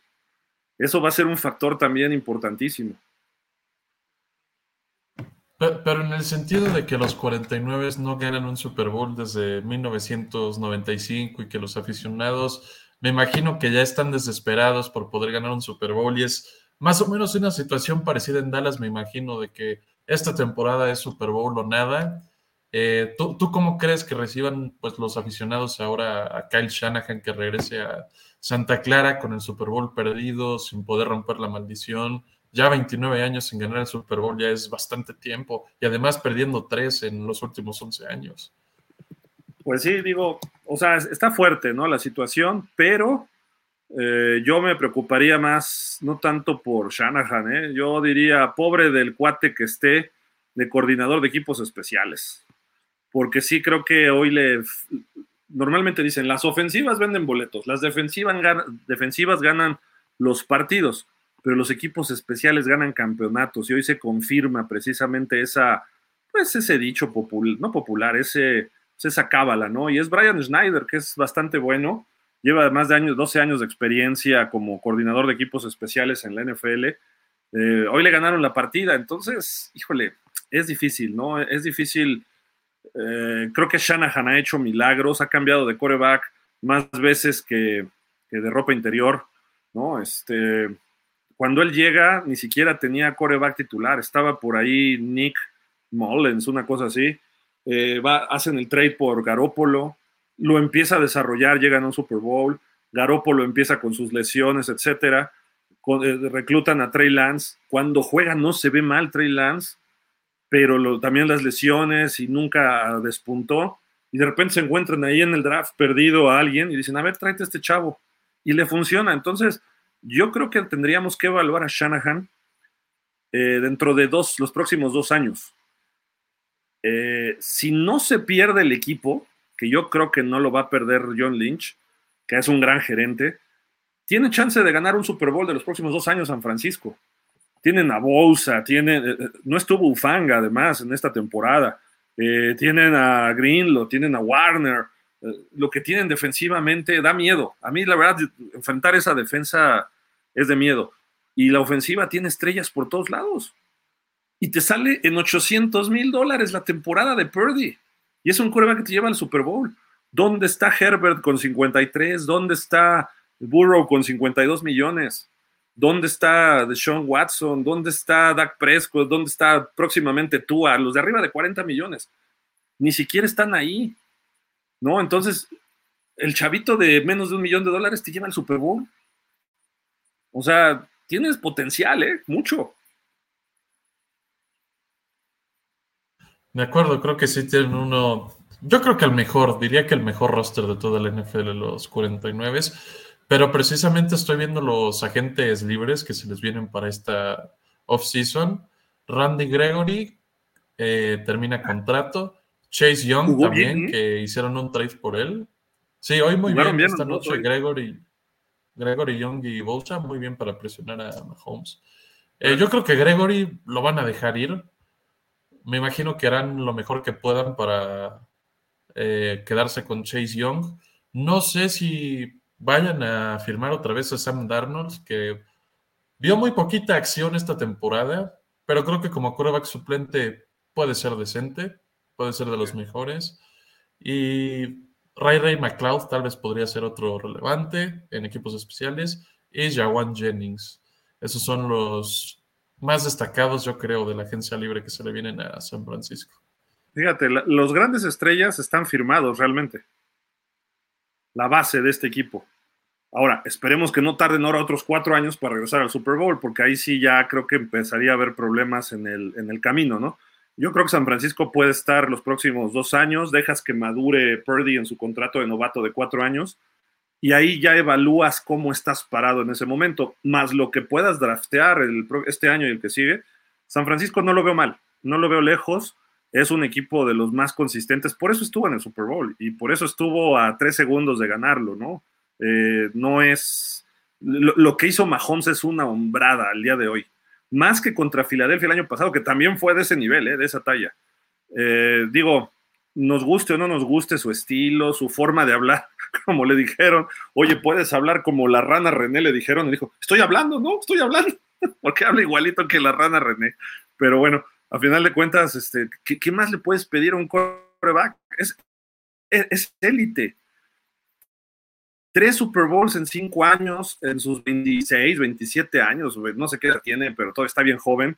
Eso va a ser un factor también importantísimo. Pero en el sentido de que los 49 no ganan un Super Bowl desde 1995 y que los aficionados, me imagino que ya están desesperados por poder ganar un Super Bowl y es más o menos una situación parecida en Dallas, me imagino, de que esta temporada es Super Bowl o nada. ¿Tú cómo crees que reciban pues, los aficionados ahora a Kyle Shanahan que regrese a Santa Clara con el Super Bowl perdido, sin poder romper la maldición? Ya 29 años sin ganar el Super Bowl ya es bastante tiempo y además perdiendo 3 en los últimos 11 años. Pues sí, digo, o sea, está fuerte, ¿no? La situación, pero yo me preocuparía más, no tanto por Shanahan, ¿eh? Yo diría, pobre del cuate que esté de coordinador de equipos especiales, porque sí creo que hoy normalmente dicen, las ofensivas venden boletos, las defensivas ganan los partidos, pero los equipos especiales ganan campeonatos y hoy se confirma precisamente ese dicho esa cábala, ¿no? Y es Brian Schneider, que es bastante bueno, lleva más de 12 años de experiencia como coordinador de equipos especiales en la NFL. Hoy le ganaron la partida, entonces, híjole, es difícil, ¿no? Es difícil. Creo que Shanahan ha hecho milagros, ha cambiado de quarterback más veces que de ropa interior, ¿no? Cuando él llega, ni siquiera tenía quarterback titular. Estaba por ahí Nick Mullens, una cosa así. Hacen el trade por Garoppolo. Lo empieza a desarrollar, llegan a un Super Bowl. Garoppolo empieza con sus lesiones, etc. Reclutan a Trey Lance. Cuando juega no se ve mal Trey Lance, pero también las lesiones y nunca despuntó. Y de repente se encuentran ahí en el draft perdido a alguien y dicen, a ver, tráete a este chavo. Y le funciona. Entonces, yo creo que tendríamos que evaluar a Shanahan dentro de los próximos 2 años. Si no se pierde el equipo, que yo creo que no lo va a perder John Lynch, que es un gran gerente, tiene chance de ganar un Super Bowl de los próximos 2 años San Francisco. Tienen a Bosa, no estuvo Ufanga además en esta temporada, tienen a Greenlaw, tienen a Warner, lo que tienen defensivamente da miedo. A mí, la verdad, enfrentar esa defensa es de miedo. Y la ofensiva tiene estrellas por todos lados. Y te sale en $800,000 la temporada de Purdy. Y es un quarterback que te lleva al Super Bowl. ¿Dónde está Herbert con 53? ¿Dónde está Burrow con 52 millones? ¿Dónde está Deshaun Watson? ¿Dónde está Dak Prescott? ¿Dónde está próximamente Tua? Los de arriba de 40 millones. Ni siquiera están ahí, ¿no? Entonces, el chavito de menos de $1 millón te lleva al Super Bowl. O sea, tienes potencial, ¿eh? Mucho. De acuerdo, creo que sí tienen uno... Yo creo que el mejor, diría que el mejor roster de toda la NFL, los 49's, pero precisamente estoy viendo los agentes libres que se les vienen para esta off-season. Randy Gregory termina contrato. Chase Young también, bien, ¿eh? Que hicieron un trade por él. Sí, hoy muy bien, esta noche Gregory, Young y Bosa, muy bien para presionar a Mahomes. Yo creo que Gregory lo van a dejar ir. Me imagino que harán lo mejor que puedan para... quedarse con Chase Young. No sé si vayan a firmar otra vez a Sam Darnold, que vio muy poquita acción esta temporada, pero creo que como quarterback suplente puede ser decente, puede ser de los mejores. Y Ray McCloud tal vez podría ser otro relevante en equipos especiales, y Jauan Jennings. Esos son los más destacados, yo creo, de la agencia libre que se le vienen a San Francisco. Fíjate, los grandes estrellas están firmados realmente. La base de este equipo. Ahora, esperemos que no tarden ahora otros 4 años para regresar al Super Bowl, porque ahí sí ya creo que empezaría a haber problemas en el camino, ¿no? Yo creo que San Francisco puede estar los próximos 2 años, dejas que madure Purdy en su contrato de novato de 4 años, y ahí ya evalúas cómo estás parado en ese momento, más lo que puedas draftear este año y el que sigue. San Francisco no lo veo mal, no lo veo lejos. Es un equipo de los más consistentes, por eso estuvo en el Super Bowl y por eso estuvo a 3 segundos de ganarlo, ¿no? No es... Lo que hizo Mahomes es una hombrada al día de hoy, más que contra Filadelfia el año pasado, que también fue de ese nivel, de esa talla. Digo, nos guste o no nos guste su estilo, su forma de hablar, como le dijeron, oye, puedes hablar como la rana René, le dijeron, y dijo, estoy hablando, porque habla igualito que la rana René, pero bueno. A final de cuentas, ¿qué más le puedes pedir a un quarterback? Es élite. 3 Super Bowls en 5 años, en sus 26, 27 años, no sé qué edad tiene, pero todavía está bien joven.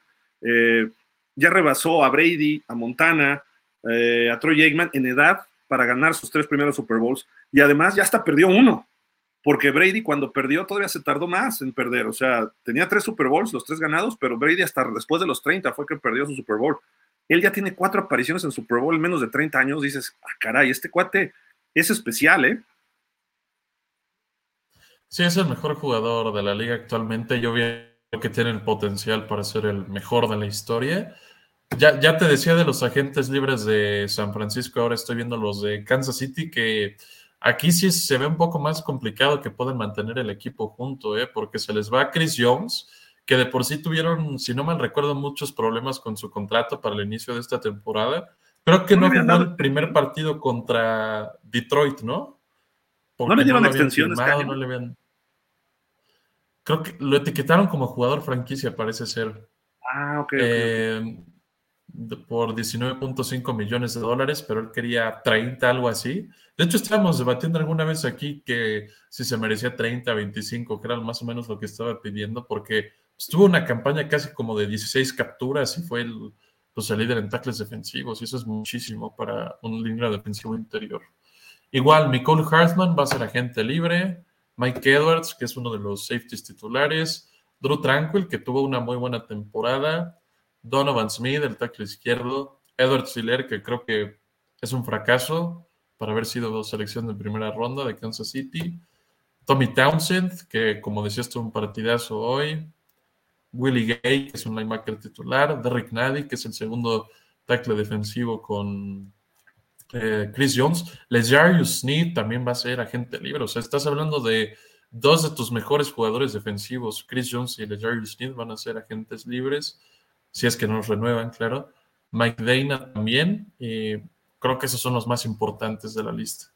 Ya rebasó a Brady, a Montana, a Troy Aikman en edad para ganar sus 3 primeros Super Bowls. Y además ya hasta perdió uno, porque Brady cuando perdió todavía se tardó más en perder, o sea, tenía 3 Super Bowls, los 3 ganados, pero Brady hasta después de los 30 fue que perdió su Super Bowl. Él ya tiene 4 apariciones en Super Bowl en menos de 30 años, dices, ah, caray, este cuate es especial, ¿eh? Sí, es el mejor jugador de la liga actualmente, yo veo que tiene el potencial para ser el mejor de la historia. Ya te decía de los agentes libres de San Francisco, ahora estoy viendo los de Kansas City, que... Aquí sí se ve un poco más complicado que puedan mantener el equipo junto, porque se les va Chris Jones, que de por sí tuvieron, si no mal recuerdo, muchos problemas con su contrato para el inicio de esta temporada. Creo que no ganó el primer partido contra Detroit, ¿no? Porque no le dieron extensiones. Creo que lo etiquetaron como jugador franquicia, parece ser. Ah, ok. Por $19.5 millones, pero él quería 30, algo así. De hecho, estábamos debatiendo alguna vez aquí que si se merecía 30, 25, que era más o menos lo que estaba pidiendo, porque estuvo una campaña casi como de 16 capturas y fue el líder en tackles defensivos, y eso es muchísimo para un línea defensivo interior. Igual, Mecole Hardman va a ser agente libre, Mike Edwards, que es uno de los safeties titulares, Drew Tranquill, que tuvo una muy buena temporada, Donovan Smith, el tackle izquierdo, Edward Siller, que creo que es un fracaso para haber sido selección de primera ronda de Kansas City, Tommy Townsend, que como decía estuvo un partidazo hoy, Willie Gay, que es un linebacker titular, Derrick Nady, que es el segundo tackle defensivo con Chris Jones, Lejarius Sneed también va a ser agente libre, o sea, estás hablando de 2 de tus mejores jugadores defensivos, Chris Jones y Lejarius Sneed van a ser agentes libres, si es que nos renuevan, claro. Mike Dana también. Creo que esos son los más importantes de la lista.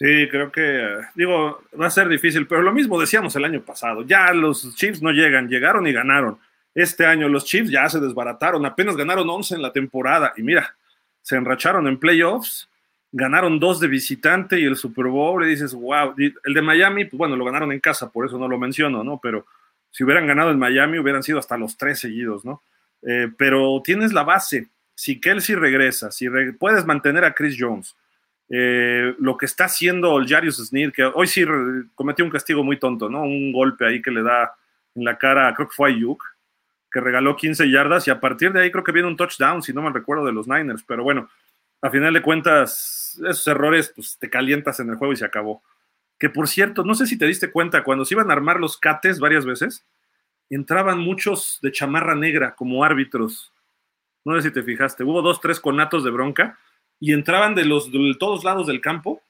Sí, creo que, digo, va a ser difícil, pero lo mismo decíamos el año pasado, ya los Chiefs no llegaron y ganaron. Este año los Chiefs ya se desbarataron, apenas ganaron 11 en la temporada, y mira, se enracharon en playoffs, ganaron 2 de visitante y el Super Bowl, y dices, wow, el de Miami, pues bueno, lo ganaron en casa, por eso no lo menciono, ¿no? Pero si hubieran ganado en Miami hubieran sido hasta los 3 seguidos, ¿no? Pero tienes la base, si Kelce regresa, si puedes mantener a Chris Jones, lo que está haciendo Lejarius Sneed, que hoy sí cometió un castigo muy tonto, ¿no? Un golpe ahí que le da en la cara, creo que fue Ayuk, que regaló 15 yardas, y a partir de ahí creo que viene un touchdown, si no mal recuerdo, de los Niners, pero bueno, a final de cuentas, esos errores, pues te calientas en el juego y se acabó. Que por cierto, no sé si te diste cuenta, cuando se iban a armar los cates varias veces, entraban muchos de chamarra negra como árbitros, no sé si te fijaste, hubo 2-3 conatos de bronca, y entraban de todos lados del campo,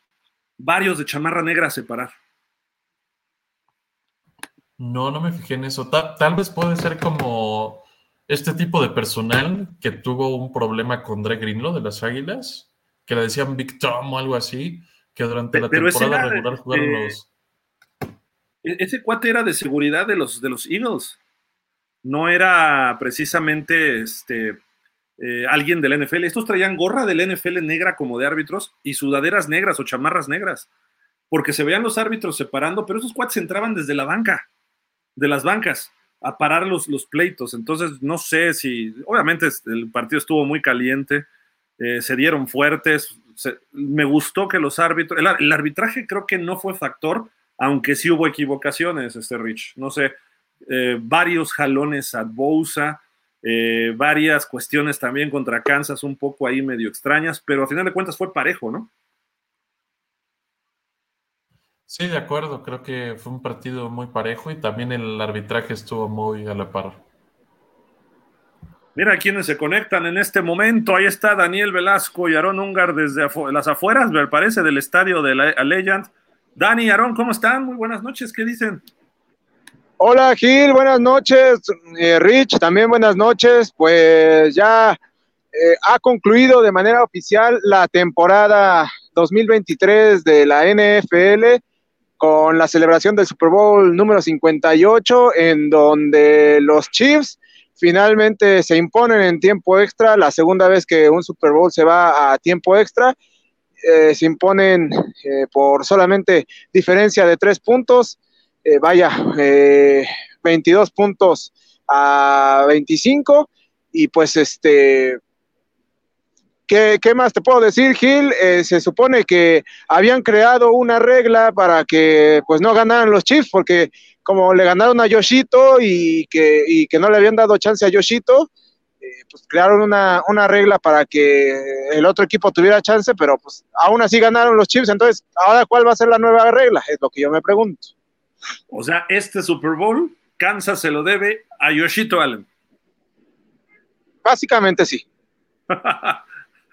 varios de chamarra negra a separar. No me fijé en eso. Tal vez puede ser como este tipo de personal que tuvo un problema con Dre Greenlaw de las Águilas, que le decían Big Tom o algo así, que durante la temporada regular jugaron los... Ese cuate era de seguridad de los Eagles. No era precisamente alguien del NFL. Estos traían gorra del NFL negra como de árbitros y sudaderas negras o chamarras negras, porque se veían los árbitros separando, pero esos cuates entraban desde la banca, de las bancas, a parar los pleitos. Entonces no sé si, obviamente el partido estuvo muy caliente, se dieron fuertes, me gustó que los árbitros, el arbitraje creo que no fue factor, aunque sí hubo equivocaciones, Rich, no sé, varios jalones a Bosa, varias cuestiones también contra Kansas un poco ahí medio extrañas, pero a final de cuentas fue parejo, ¿no? Sí, de acuerdo, creo que fue un partido muy parejo y también el arbitraje estuvo muy a la par. Mira quiénes se conectan en este momento, ahí está Daniel Velasco y Aarón Ungar desde las afueras, me parece, del estadio de la Legend. Dani, Aarón, ¿cómo están? Muy buenas noches, ¿qué dicen? Hola Gil, buenas noches, Rich, también buenas noches, pues ya ha concluido de manera oficial la temporada 2023 de la NFL con la celebración del Super Bowl número 58, en donde los Chiefs finalmente se imponen en tiempo extra, la segunda vez que un Super Bowl se va a tiempo extra, se imponen por solamente diferencia de 3 puntos, 22 puntos a 25, y pues ¿qué más te puedo decir, Gil? Se supone que habían creado una regla para que pues no ganaran los Chiefs, porque como le ganaron a Yoshito y que no le habían dado chance a Yoshito, pues crearon una regla para que el otro equipo tuviera chance, pero pues aún así ganaron los Chiefs, entonces ¿ahora cuál va a ser la nueva regla? Es lo que yo me pregunto. O sea, este Super Bowl, Kansas se lo debe a Yoshito Allen. Básicamente sí.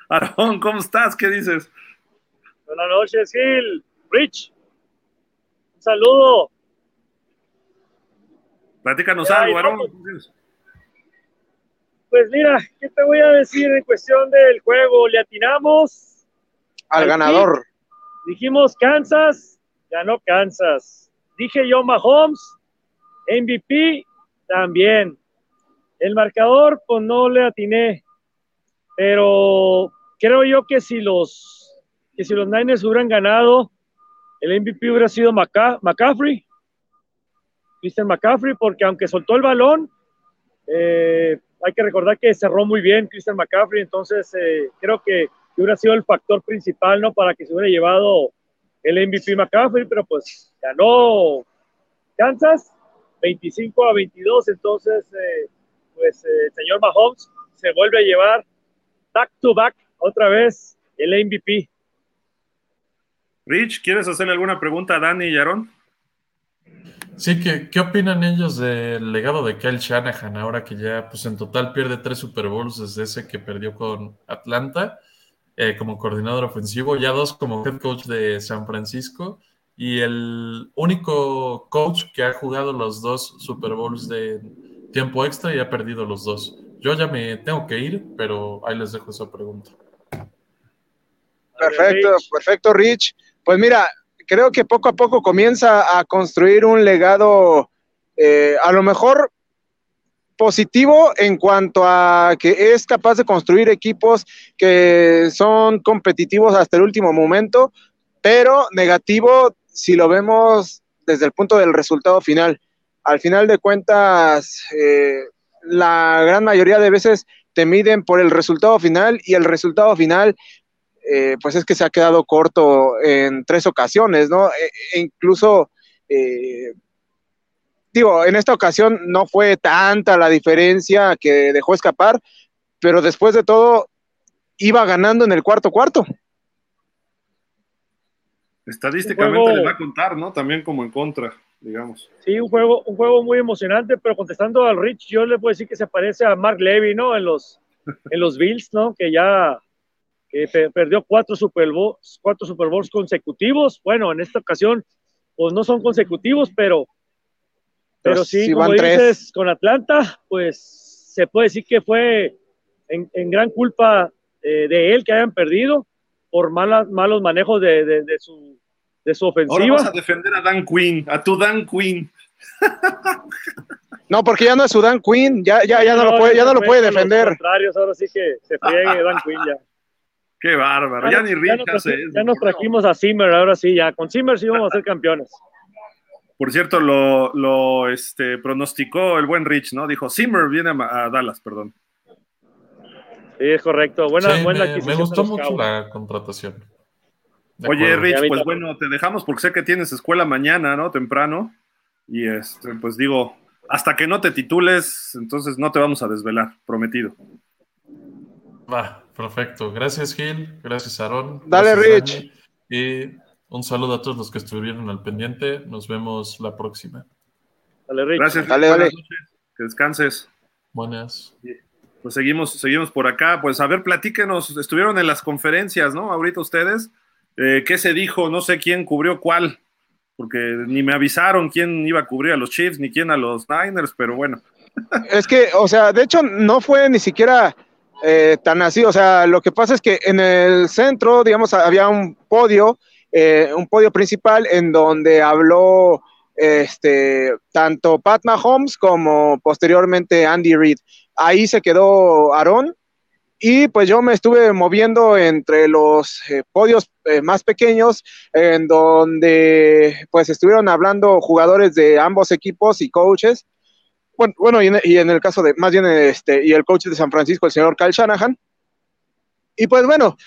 Aarón, ¿cómo estás? ¿Qué dices? Buenas noches, Gil. Rich, un saludo. Platícanos algo, Aarón. Pues mira, ¿qué te voy a decir en cuestión del juego? Le atinamos al ganador. Dijimos Kansas, ganó Kansas. Dije yo Mahomes, MVP también. El marcador, pues no le atiné. Pero creo yo que si los Niners hubieran ganado, el MVP hubiera sido McCaffrey. Christian McCaffrey, porque aunque soltó el balón, hay que recordar que cerró muy bien Christian McCaffrey. Entonces, creo que hubiera sido el factor principal, ¿no? Para que se hubiera llevado el MVP McCaffrey, pero pues ganó Kansas 25 a 22, entonces el señor Mahomes se vuelve a llevar back to back otra vez el MVP. Rich, ¿quieres hacerle alguna pregunta a Dani y Aarón? Sí, ¿qué opinan ellos del legado de Kyle Shanahan ahora que ya pues en total pierde 3 Super Bowls desde ese que perdió con Atlanta? Como coordinador ofensivo, ya 2 como head coach de San Francisco y el único coach que ha jugado los 2 Super Bowls de tiempo extra y ha perdido los 2. Yo ya me tengo que ir, pero ahí les dejo esa pregunta. Perfecto, Rich. Pues mira, creo que poco a poco comienza a construir un legado, a lo mejor positivo en cuanto a que es capaz de construir equipos que son competitivos hasta el último momento, pero negativo si lo vemos desde el punto del resultado final. Al final de cuentas, la gran mayoría de veces te miden por el resultado final, y el resultado final, pues es que se ha quedado corto en 3 ocasiones, ¿no? Incluso, digo, en esta ocasión no fue tanta la diferencia que dejó escapar, pero después de todo iba ganando en el cuarto cuarto. Estadísticamente juego, le va a contar, ¿no? También como en contra, digamos. Sí, un juego muy emocionante, pero contestando al Rich, yo le puedo decir que se parece a Mark Levy, ¿no? En los Bills, ¿no? Que ya perdió 4 Super Bowls consecutivos. Bueno, en esta ocasión, pues no son consecutivos, pero sí, como dices, 3. Con Atlanta, pues se puede decir que fue en gran culpa de él que hayan perdido por malos manejos de su ofensiva. Ahora vas a defender a Dan Quinn, a tu Dan Quinn. No, porque ya no es su Dan Quinn, ya no lo puede defender. Contrarios, ahora sí que se friegue Dan Quinn ya. Qué bárbaro, ya ni Rich hace eso. Ya nos trajimos a Zimmer, ahora sí ya, con Zimmer sí vamos a ser campeones. Por cierto, lo pronosticó el buen Rich, ¿no? Dijo, Zimmer viene a Dallas, perdón. Sí, es correcto. Buena adquisición. Me gustó mucho la contratación. Oye, Rich, pues bueno, te dejamos porque sé que tienes escuela mañana, ¿no? Temprano. Y pues digo, hasta que no te titules, entonces no te vamos a desvelar, prometido. Va, perfecto. Gracias, Gil. Gracias, Aarón. Dale, gracias, Rich. Dani. Y un saludo a todos los que estuvieron al pendiente. Nos vemos la próxima. Dale, Rick. Gracias. Dale. Que descanses. Buenas. Pues seguimos por acá. Pues a ver, platíquenos. Estuvieron en las conferencias, ¿no? Ahorita ustedes. ¿Qué se dijo? No sé quién cubrió cuál. Porque ni me avisaron quién iba a cubrir a los Chiefs, ni quién a los Niners, pero bueno. Es que, o sea, de hecho no fue ni siquiera tan así. O sea, lo que pasa es que en el centro, digamos, había un podio principal en donde habló tanto Pat Mahomes como posteriormente Andy Reid. Ahí se quedó Aarón y pues yo me estuve moviendo entre los podios más pequeños, en donde pues estuvieron hablando jugadores de ambos equipos y coaches. Bueno, y en el caso de, más bien y el coach de San Francisco, el señor Kyle Shanahan. Y pues bueno,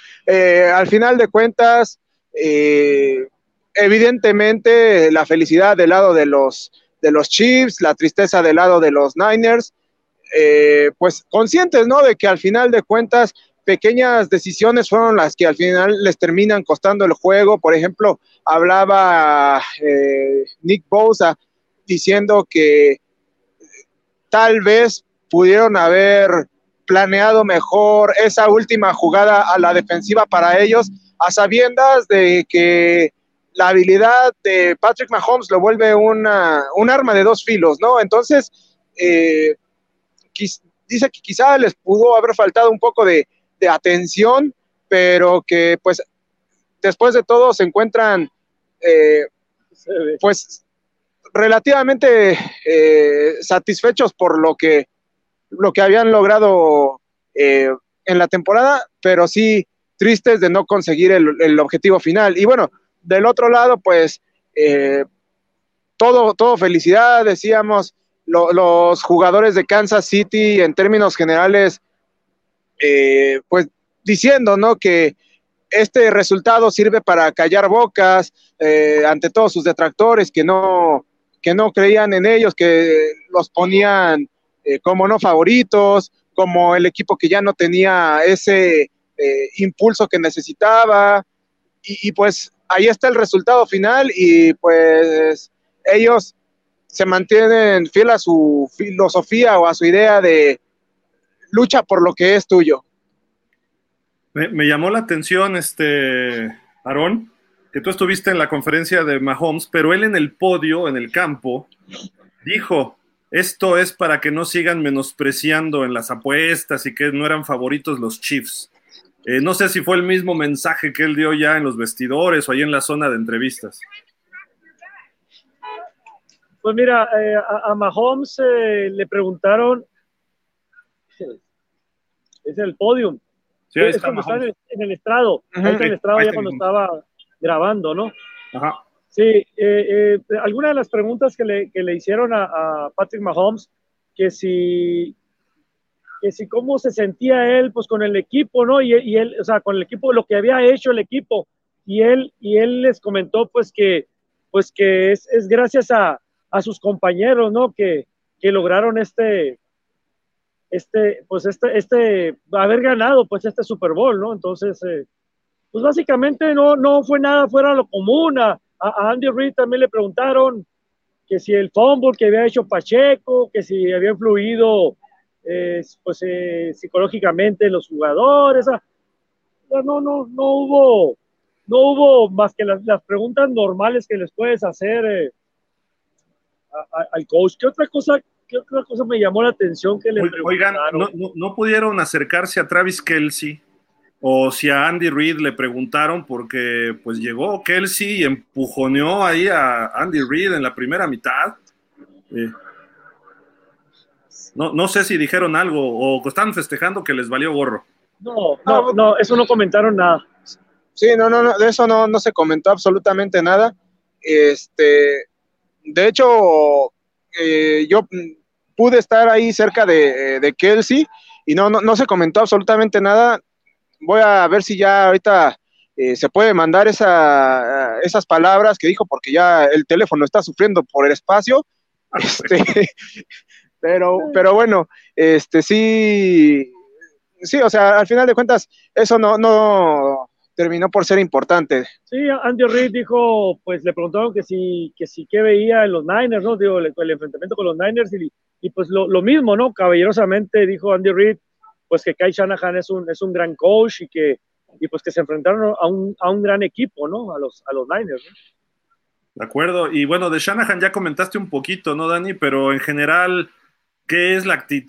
al final de cuentas, evidentemente la felicidad del lado de los Chiefs, la tristeza del lado de los Niners, pues conscientes, ¿no?, de que al final de cuentas pequeñas decisiones fueron las que al final les terminan costando el juego. Por ejemplo, hablaba Nick Bosa diciendo que tal vez pudieron haber planeado mejor esa última jugada a la defensiva para ellos, a sabiendas de que la habilidad de Patrick Mahomes lo vuelve un arma de 2 filos, ¿no? Entonces, dice que quizá les pudo haber faltado un poco de atención, pero que, pues, después de todo se encuentran, pues, relativamente satisfechos por lo que habían logrado en la temporada, pero sí tristes de no conseguir el objetivo final. Y bueno, del otro lado, pues, todo felicidad, decíamos, los jugadores de Kansas City, en términos generales, pues, diciendo, ¿no?, que este resultado sirve para callar bocas ante todos sus detractores, que no creían en ellos, que los ponían como no favoritos, como el equipo que ya no tenía ese impulso que necesitaba, y pues ahí está el resultado final, y pues ellos se mantienen fiel a su filosofía o a su idea de lucha por lo que es tuyo. Me llamó la atención, Aarón, que tú estuviste en la conferencia de Mahomes, pero él en el podio, en el campo, dijo: esto es para que no sigan menospreciando en las apuestas y que no eran favoritos los Chiefs. No sé si fue el mismo mensaje que él dio ya en los vestidores o ahí en la zona de entrevistas. Pues mira, a Mahomes le preguntaron, es el podium, sí, es cuando está en el estrado, está en el estrado ya cuando estaba grabando, ¿no? Ajá. Sí, alguna de las preguntas que le hicieron a Patrick Mahomes, que si cómo se sentía él pues con el equipo, ¿no? Y él, o sea, con el equipo, lo que había hecho el equipo, y él les comentó pues que es gracias a sus compañeros, ¿no? Que lograron haber ganado pues este Super Bowl, ¿no? Entonces, pues básicamente no fue nada fuera de lo común. A Andy Reid también le preguntaron que si el fumble que había hecho Pacheco, que si había influido psicológicamente en los jugadores. No hubo más que las preguntas normales que les puedes hacer al coach. ¿Qué otra cosa me llamó la atención que le preguntaron? Oigan, no pudieron acercarse a Travis Kelce, o si a Andy Reid le preguntaron, porque pues llegó Kelce y empujoneó ahí a Andy Reid en la primera mitad. No sé si dijeron algo o están festejando que les valió gorro. No, eso no comentaron nada. Sí, no, de eso no se comentó absolutamente nada. De hecho, yo pude estar ahí cerca de Kelce y no se comentó absolutamente nada. Voy a ver si ya ahorita se puede mandar esas palabras que dijo, porque ya el teléfono está sufriendo por el espacio. Pero bueno, sí, o sea, al final de cuentas, eso no terminó por ser importante. Sí, Andy Reid dijo, pues le preguntaron que si qué veía en los Niners, ¿no? Digo, el enfrentamiento con los Niners y pues lo mismo, ¿no? Caballerosamente dijo Andy Reid, pues que Kyle Shanahan es un gran coach y pues que se enfrentaron a un gran equipo, ¿no? A los Niners, ¿no? De acuerdo. Y bueno, de Shanahan ya comentaste un poquito, ¿no, Dani? Pero en general,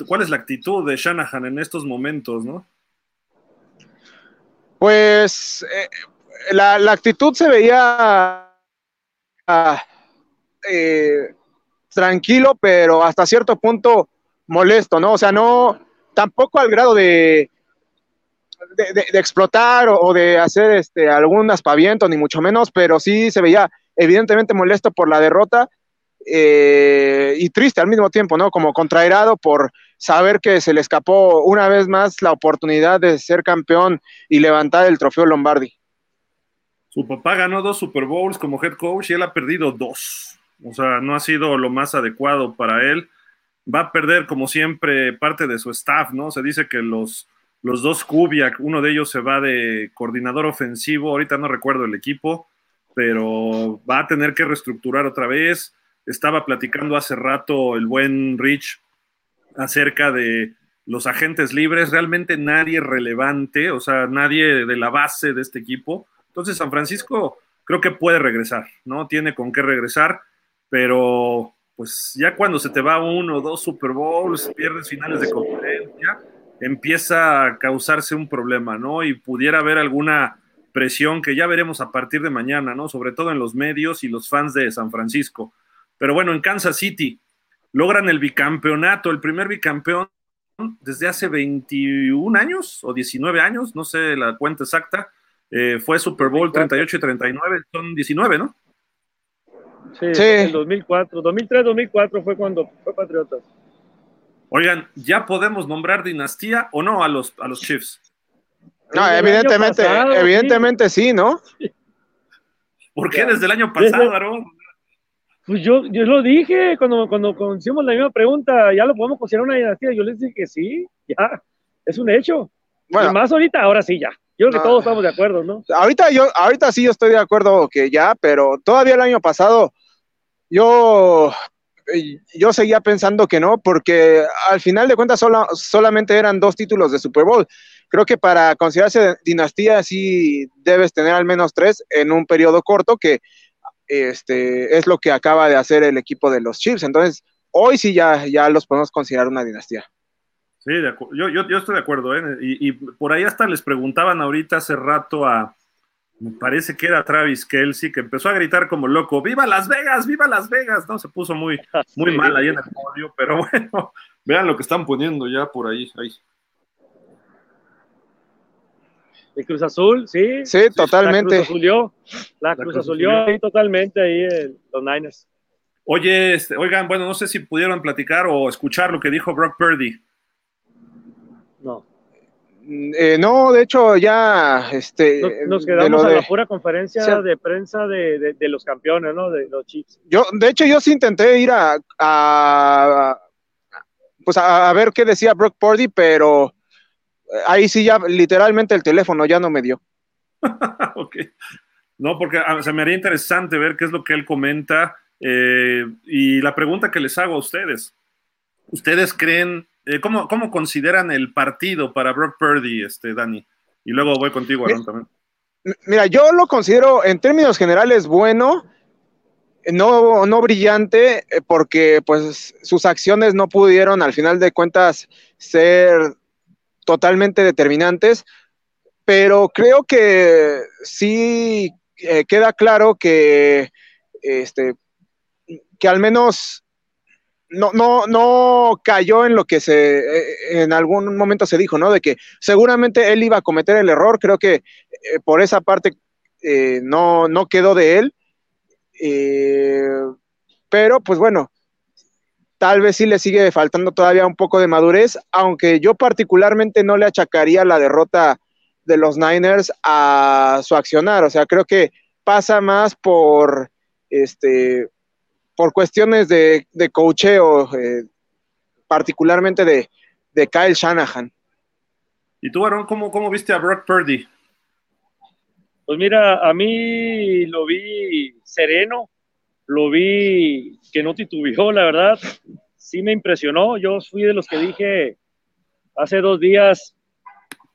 ¿cuál es la actitud de Shanahan en estos momentos, no? Pues la actitud se veía tranquilo, pero hasta cierto punto molesto, ¿no? O sea, no tampoco al grado de explotar o de hacer algún aspaviento, ni mucho menos, pero sí se veía evidentemente molesto por la derrota y triste al mismo tiempo, ¿no? Como contrairado por saber que se le escapó una vez más la oportunidad de ser campeón y levantar el trofeo Lombardi. Su papá ganó 2 Super Bowls como head coach y él ha perdido 2. O sea, no ha sido lo más adecuado para él. Va a perder, como siempre, parte de su staff, ¿no? Se dice que los 2 Kubiak, uno de ellos se va de coordinador ofensivo, ahorita no recuerdo el equipo, pero va a tener que reestructurar otra vez. Estaba platicando hace rato el buen Rich acerca de los agentes libres, realmente nadie relevante, o sea, nadie de la base de este equipo. Entonces, San Francisco creo que puede regresar, ¿no? Tiene con qué regresar, pero pues ya cuando se te va 1 o 2 Super Bowls, pierdes finales de conferencia, empieza a causarse un problema, ¿no? Y pudiera haber alguna presión que ya veremos a partir de mañana, ¿no? Sobre todo en los medios y los fans de San Francisco. Pero bueno, en Kansas City logran el bicampeonato, el primer bicampeón desde hace 21 años o 19 años, no sé la cuenta exacta. Fue Super Bowl 38 y 39, son 19, ¿no? Sí. En 2003-2004 fue cuando fue Patriotas. Oigan, ¿ya podemos nombrar dinastía o no a los Chiefs? No, evidentemente sí, ¿no? ¿Por qué desde el año pasado, Aarón? Pues yo lo dije cuando hicimos la misma pregunta, ¿ya lo podemos considerar una dinastía? Yo les dije que sí, ya, es un hecho. Bueno, y más ahorita, ahora sí ya. Yo creo que todos estamos de acuerdo, ¿no? Ahorita sí yo estoy de acuerdo que ya, pero todavía el año pasado yo seguía pensando que no, porque al final de cuentas solamente eran 2 títulos de Super Bowl. Creo que para considerarse dinastía sí debes tener al menos 3 en un periodo corto, que es lo que acaba de hacer el equipo de los Chiefs. Entonces, hoy sí ya los podemos considerar una dinastía. Sí, yo estoy de acuerdo, ¿eh? Y por ahí hasta les preguntaban ahorita hace rato a, me parece que era Travis Kelce, que empezó a gritar como loco, ¡viva Las Vegas, viva Las Vegas! No, se puso muy mal ahí en el podio, pero bueno, vean lo que están poniendo ya por ahí. El Cruz Azul, sí. Sí, totalmente. La Cruz Azul, totalmente ahí los Niners. Oye, oigan, bueno, no sé si pudieron platicar o escuchar lo que dijo Brock Purdy. No. No, de hecho, ya... nos quedamos a la pura conferencia de prensa de los campeones, ¿no? De los Chiefs. De hecho, yo sí intenté ir a ver qué decía Brock Purdy, pero... ahí sí ya literalmente el teléfono ya no me dio. Okay. No, porque se me haría interesante ver qué es lo que él comenta, y la pregunta que les hago a ustedes. ¿Ustedes creen, cómo consideran el partido para Brock Purdy, Dani? Y luego voy contigo, Aaron, también. Mira, yo lo considero en términos generales bueno, no brillante, porque pues sus acciones no pudieron al final de cuentas ser totalmente determinantes, pero creo que sí queda claro que al menos no cayó en lo que en algún momento se dijo, ¿no? De que seguramente él iba a cometer el error. Creo que por esa parte no quedó de él, pero pues bueno, tal vez sí le sigue faltando todavía un poco de madurez, aunque yo particularmente no le achacaría la derrota de los Niners a su accionar. O sea, creo que pasa más por cuestiones de coacheo, particularmente de Kyle Shanahan. ¿Y tú, Aaron, cómo viste a Brock Purdy? Pues mira, a mí lo vi sereno. Lo vi que no titubeó, la verdad, sí me impresionó. Yo fui de los que dije hace 2 días,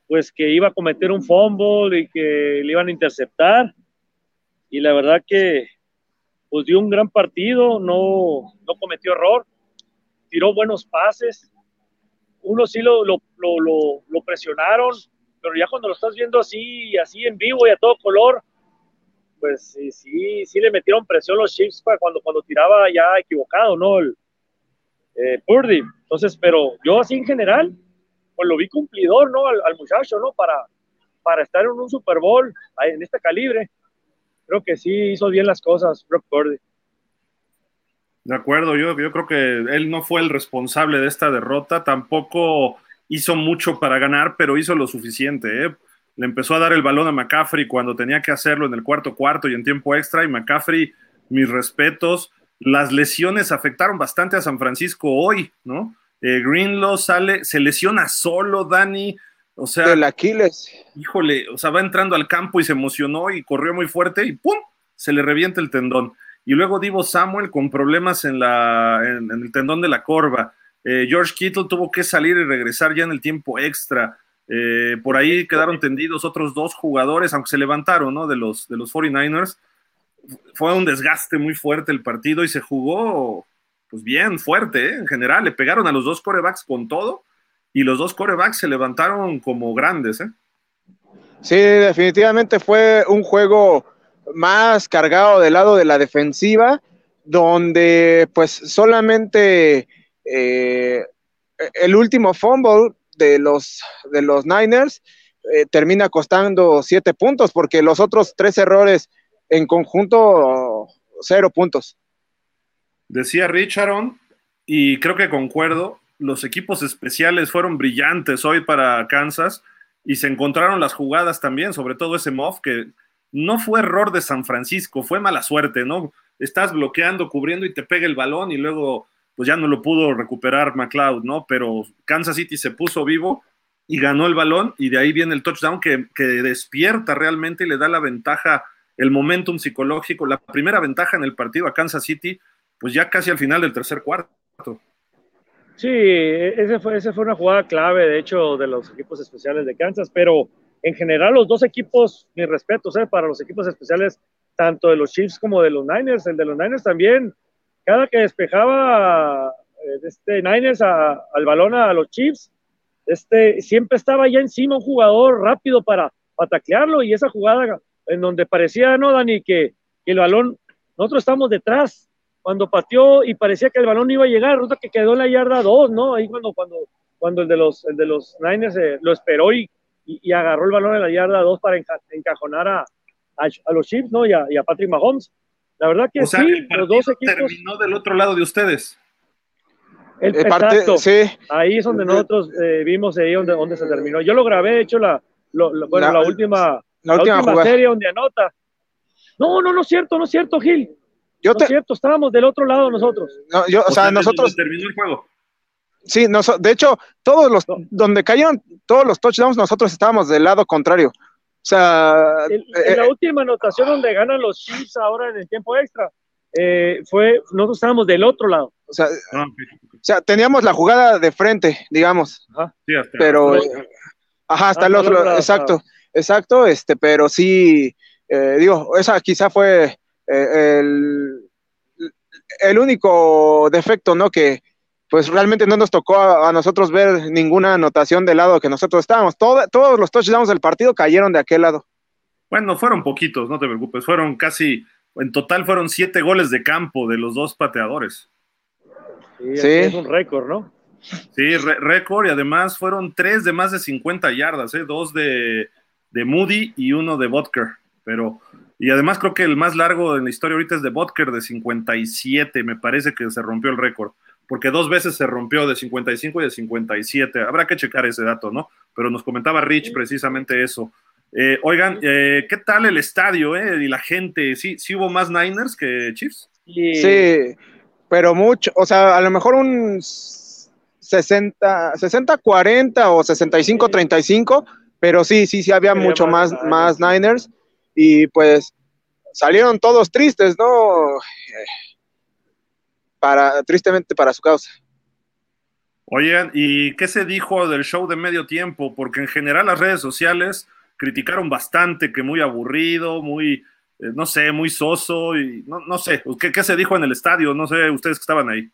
pues que iba a cometer un fumble y que le iban a interceptar. Y la verdad que pues dio un gran partido, no cometió error, tiró buenos pases. Uno sí lo presionaron, pero ya cuando lo estás viendo así en vivo y a todo color, pues sí le metieron presión los Chiefs cuando tiraba ya equivocado, ¿no? Purdy. Entonces, pero yo así en general, pues lo vi cumplidor, ¿no? Al muchacho, ¿no? Para estar en un Super Bowl en este calibre. Creo que sí hizo bien las cosas Brock Purdy. De acuerdo, yo creo que él no fue el responsable de esta derrota, tampoco hizo mucho para ganar, pero hizo lo suficiente, ¿eh? Le empezó a dar el balón a McCaffrey cuando tenía que hacerlo en el cuarto y en tiempo extra, y McCaffrey, mis respetos. Las lesiones afectaron bastante a San Francisco hoy, ¿no? Greenlaw se lesiona solo, Dani, o sea... del Aquiles. Híjole, o sea, va entrando al campo y se emocionó y corrió muy fuerte y ¡pum! Se le revienta el tendón. Y luego Deebo Samuel con problemas en el tendón de la corva. George Kittle tuvo que salir y regresar ya en el tiempo extra. Por ahí quedaron tendidos otros 2 jugadores, aunque se levantaron, ¿no? de los 49ers. Fue un desgaste muy fuerte el partido y se jugó pues bien fuerte, ¿eh? En general, le pegaron a los 2 quarterbacks con todo y los 2 quarterbacks se levantaron como grandes, ¿eh? Sí, definitivamente fue un juego más cargado del lado de la defensiva, donde pues solamente el último fumble de los Niners termina costando 7 puntos, porque los otros 3 errores en conjunto, 0 puntos. Decía Richardson, y creo que concuerdo, los equipos especiales fueron brillantes hoy para Kansas, y se encontraron las jugadas también, sobre todo ese muff, que no fue error de San Francisco, fue mala suerte, ¿no? Estás bloqueando, cubriendo y te pega el balón, y luego... pues ya no lo pudo recuperar McCloud, ¿no? Pero Kansas City se puso vivo y ganó el balón, y de ahí viene el touchdown que despierta realmente y le da la ventaja, el momentum psicológico, la primera ventaja en el partido a Kansas City, pues ya casi al final del tercer cuarto. Sí, esa fue una jugada clave, de hecho, de los equipos especiales de Kansas, pero en general los 2 equipos, mis respetos, para los equipos especiales, tanto de los Chiefs como de los Niners. El de los Niners también, cada que despejaba Niners al balón a los Chiefs, siempre estaba ya encima un jugador rápido para taclearlo, y esa jugada en donde parecía, no, Dani, que el balón, nosotros estamos detrás, cuando pateó y parecía que el balón iba a llegar, resulta que quedó en la yarda 2, ¿no? Ahí cuando el de los Niners lo esperó y agarró el balón en la yarda 2 para encajonar a los Chiefs, ¿no? Y a Patrick Mahomes. La verdad que o sea, sí, el partido los dos equipos terminó del otro lado de ustedes. Exacto, sí. Ahí es donde nosotros vimos ahí donde se terminó. Yo lo grabé, de hecho, la última serie donde anota. No es cierto, Gil. No es cierto, estábamos del otro lado nosotros. No, o sea, nosotros terminó el juego. Sí, de hecho, donde cayeron todos los touchdowns, nosotros estábamos del lado contrario. O sea, en la última anotación donde ganan los Chiefs ahora en el tiempo extra, nosotros estábamos del otro lado. O sea, teníamos la jugada de frente, digamos. Ajá. Sí, hasta el otro lado. Exacto, pero sí, esa quizá fue el único defecto, ¿no? Que pues realmente no nos tocó a nosotros ver ninguna anotación del lado que nosotros estábamos. Todos los touchdowns del partido cayeron de aquel lado. Bueno, fueron poquitos, no te preocupes, fueron casi, en total fueron 7 goles de campo de los dos pateadores. Sí. Es un récord, ¿no? Sí, récord, y además fueron 3 de más de 50 yardas, 2 de Moody y 1 de Butker, y además creo que el más largo en la historia ahorita es de Butker, de 57, me parece que se rompió el récord, porque 2 veces se rompió, de 55 y de 57, habrá que checar ese dato, ¿no? Pero nos comentaba Rich precisamente eso. Oigan, ¿qué tal el estadio, y la gente? ¿Sí hubo más Niners que Chiefs? Sí, pero mucho, o sea, a lo mejor un 60-40 o 65-35, pero sí había mucho más Niners, y pues salieron todos tristes, ¿no? Tristemente para su causa. Oigan, ¿y qué se dijo del show de medio tiempo? Porque en general las redes sociales criticaron bastante, que muy aburrido, muy, no sé, muy soso, y no sé, ¿qué se dijo en el estadio? No sé, ustedes que estaban ahí.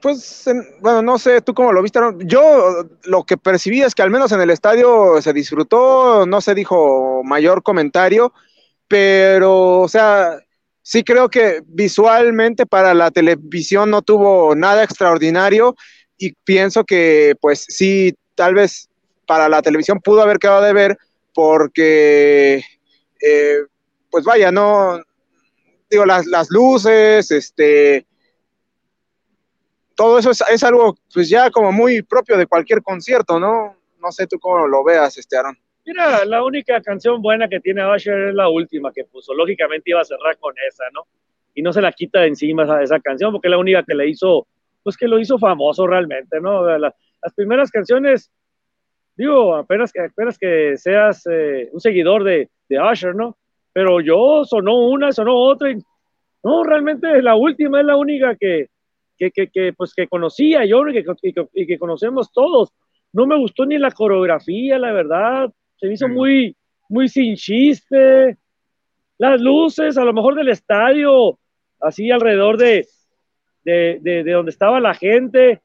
Pues, bueno, no sé, ¿tú cómo lo viste? Yo lo que percibí es que al menos en el estadio se disfrutó, no se dijo mayor comentario, pero, o sea, sí creo que visualmente para la televisión no tuvo nada extraordinario, y pienso que, pues, sí, tal vez para la televisión pudo haber quedado de ver, porque, pues vaya, no, digo, las luces, todo eso es algo, pues ya como muy propio de cualquier concierto, ¿no? No sé tú cómo lo veas, Aaron. Mira, la única canción buena que tiene Usher es la última que puso. Lógicamente iba a cerrar con esa, ¿no? Y no se la quita de encima esa canción, porque es la única que le hizo, pues que lo hizo famoso realmente, ¿no? Las primeras canciones, digo, apenas que seas un seguidor de Usher, ¿no? Pero yo sonó una, sonó otra, y no, realmente la última es la única que conocía yo y que conocemos todos. No me gustó ni la coreografía, la verdad, se me hizo muy, muy sin chiste. Las luces, a lo mejor del estadio, así alrededor de donde estaba la gente,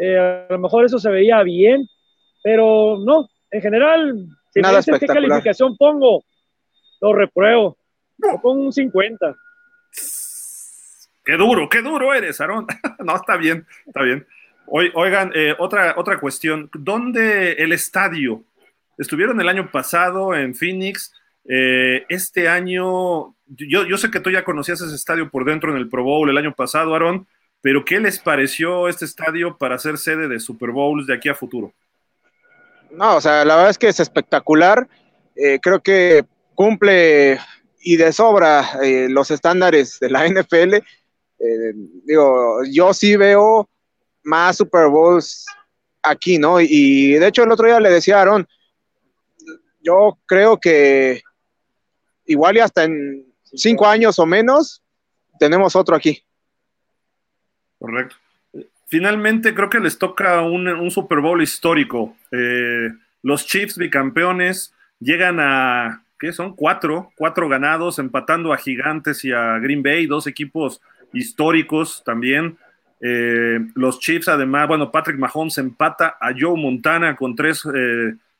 a lo mejor eso se veía bien, pero no, en general, si me dices qué calificación pongo, lo repruebo, lo pongo un 50. Qué duro eres, Aarón. No, está bien. Oigan, otra cuestión. ¿Dónde el estadio? Estuvieron el año pasado en Phoenix. Este año, yo sé que tú ya conocías ese estadio por dentro en el Pro Bowl el año pasado, Aarón, pero ¿qué les pareció este estadio para ser sede de Super Bowls de aquí a futuro? No, o sea, la verdad es que es espectacular. Creo que cumple y de sobra los estándares de la NFL. Yo sí veo más Super Bowls aquí, ¿no? Y de hecho el otro día le decía a Aarón, yo creo que igual y hasta en 5 años o menos tenemos otro aquí. Correcto. Finalmente creo que les toca un Super Bowl histórico. Los Chiefs bicampeones llegan a, ¿qué son? 4 ganados, empatando a Gigantes y a Green Bay, 2 equipos históricos también. Los Chiefs, además, bueno, Patrick Mahomes empata a Joe Montana con 3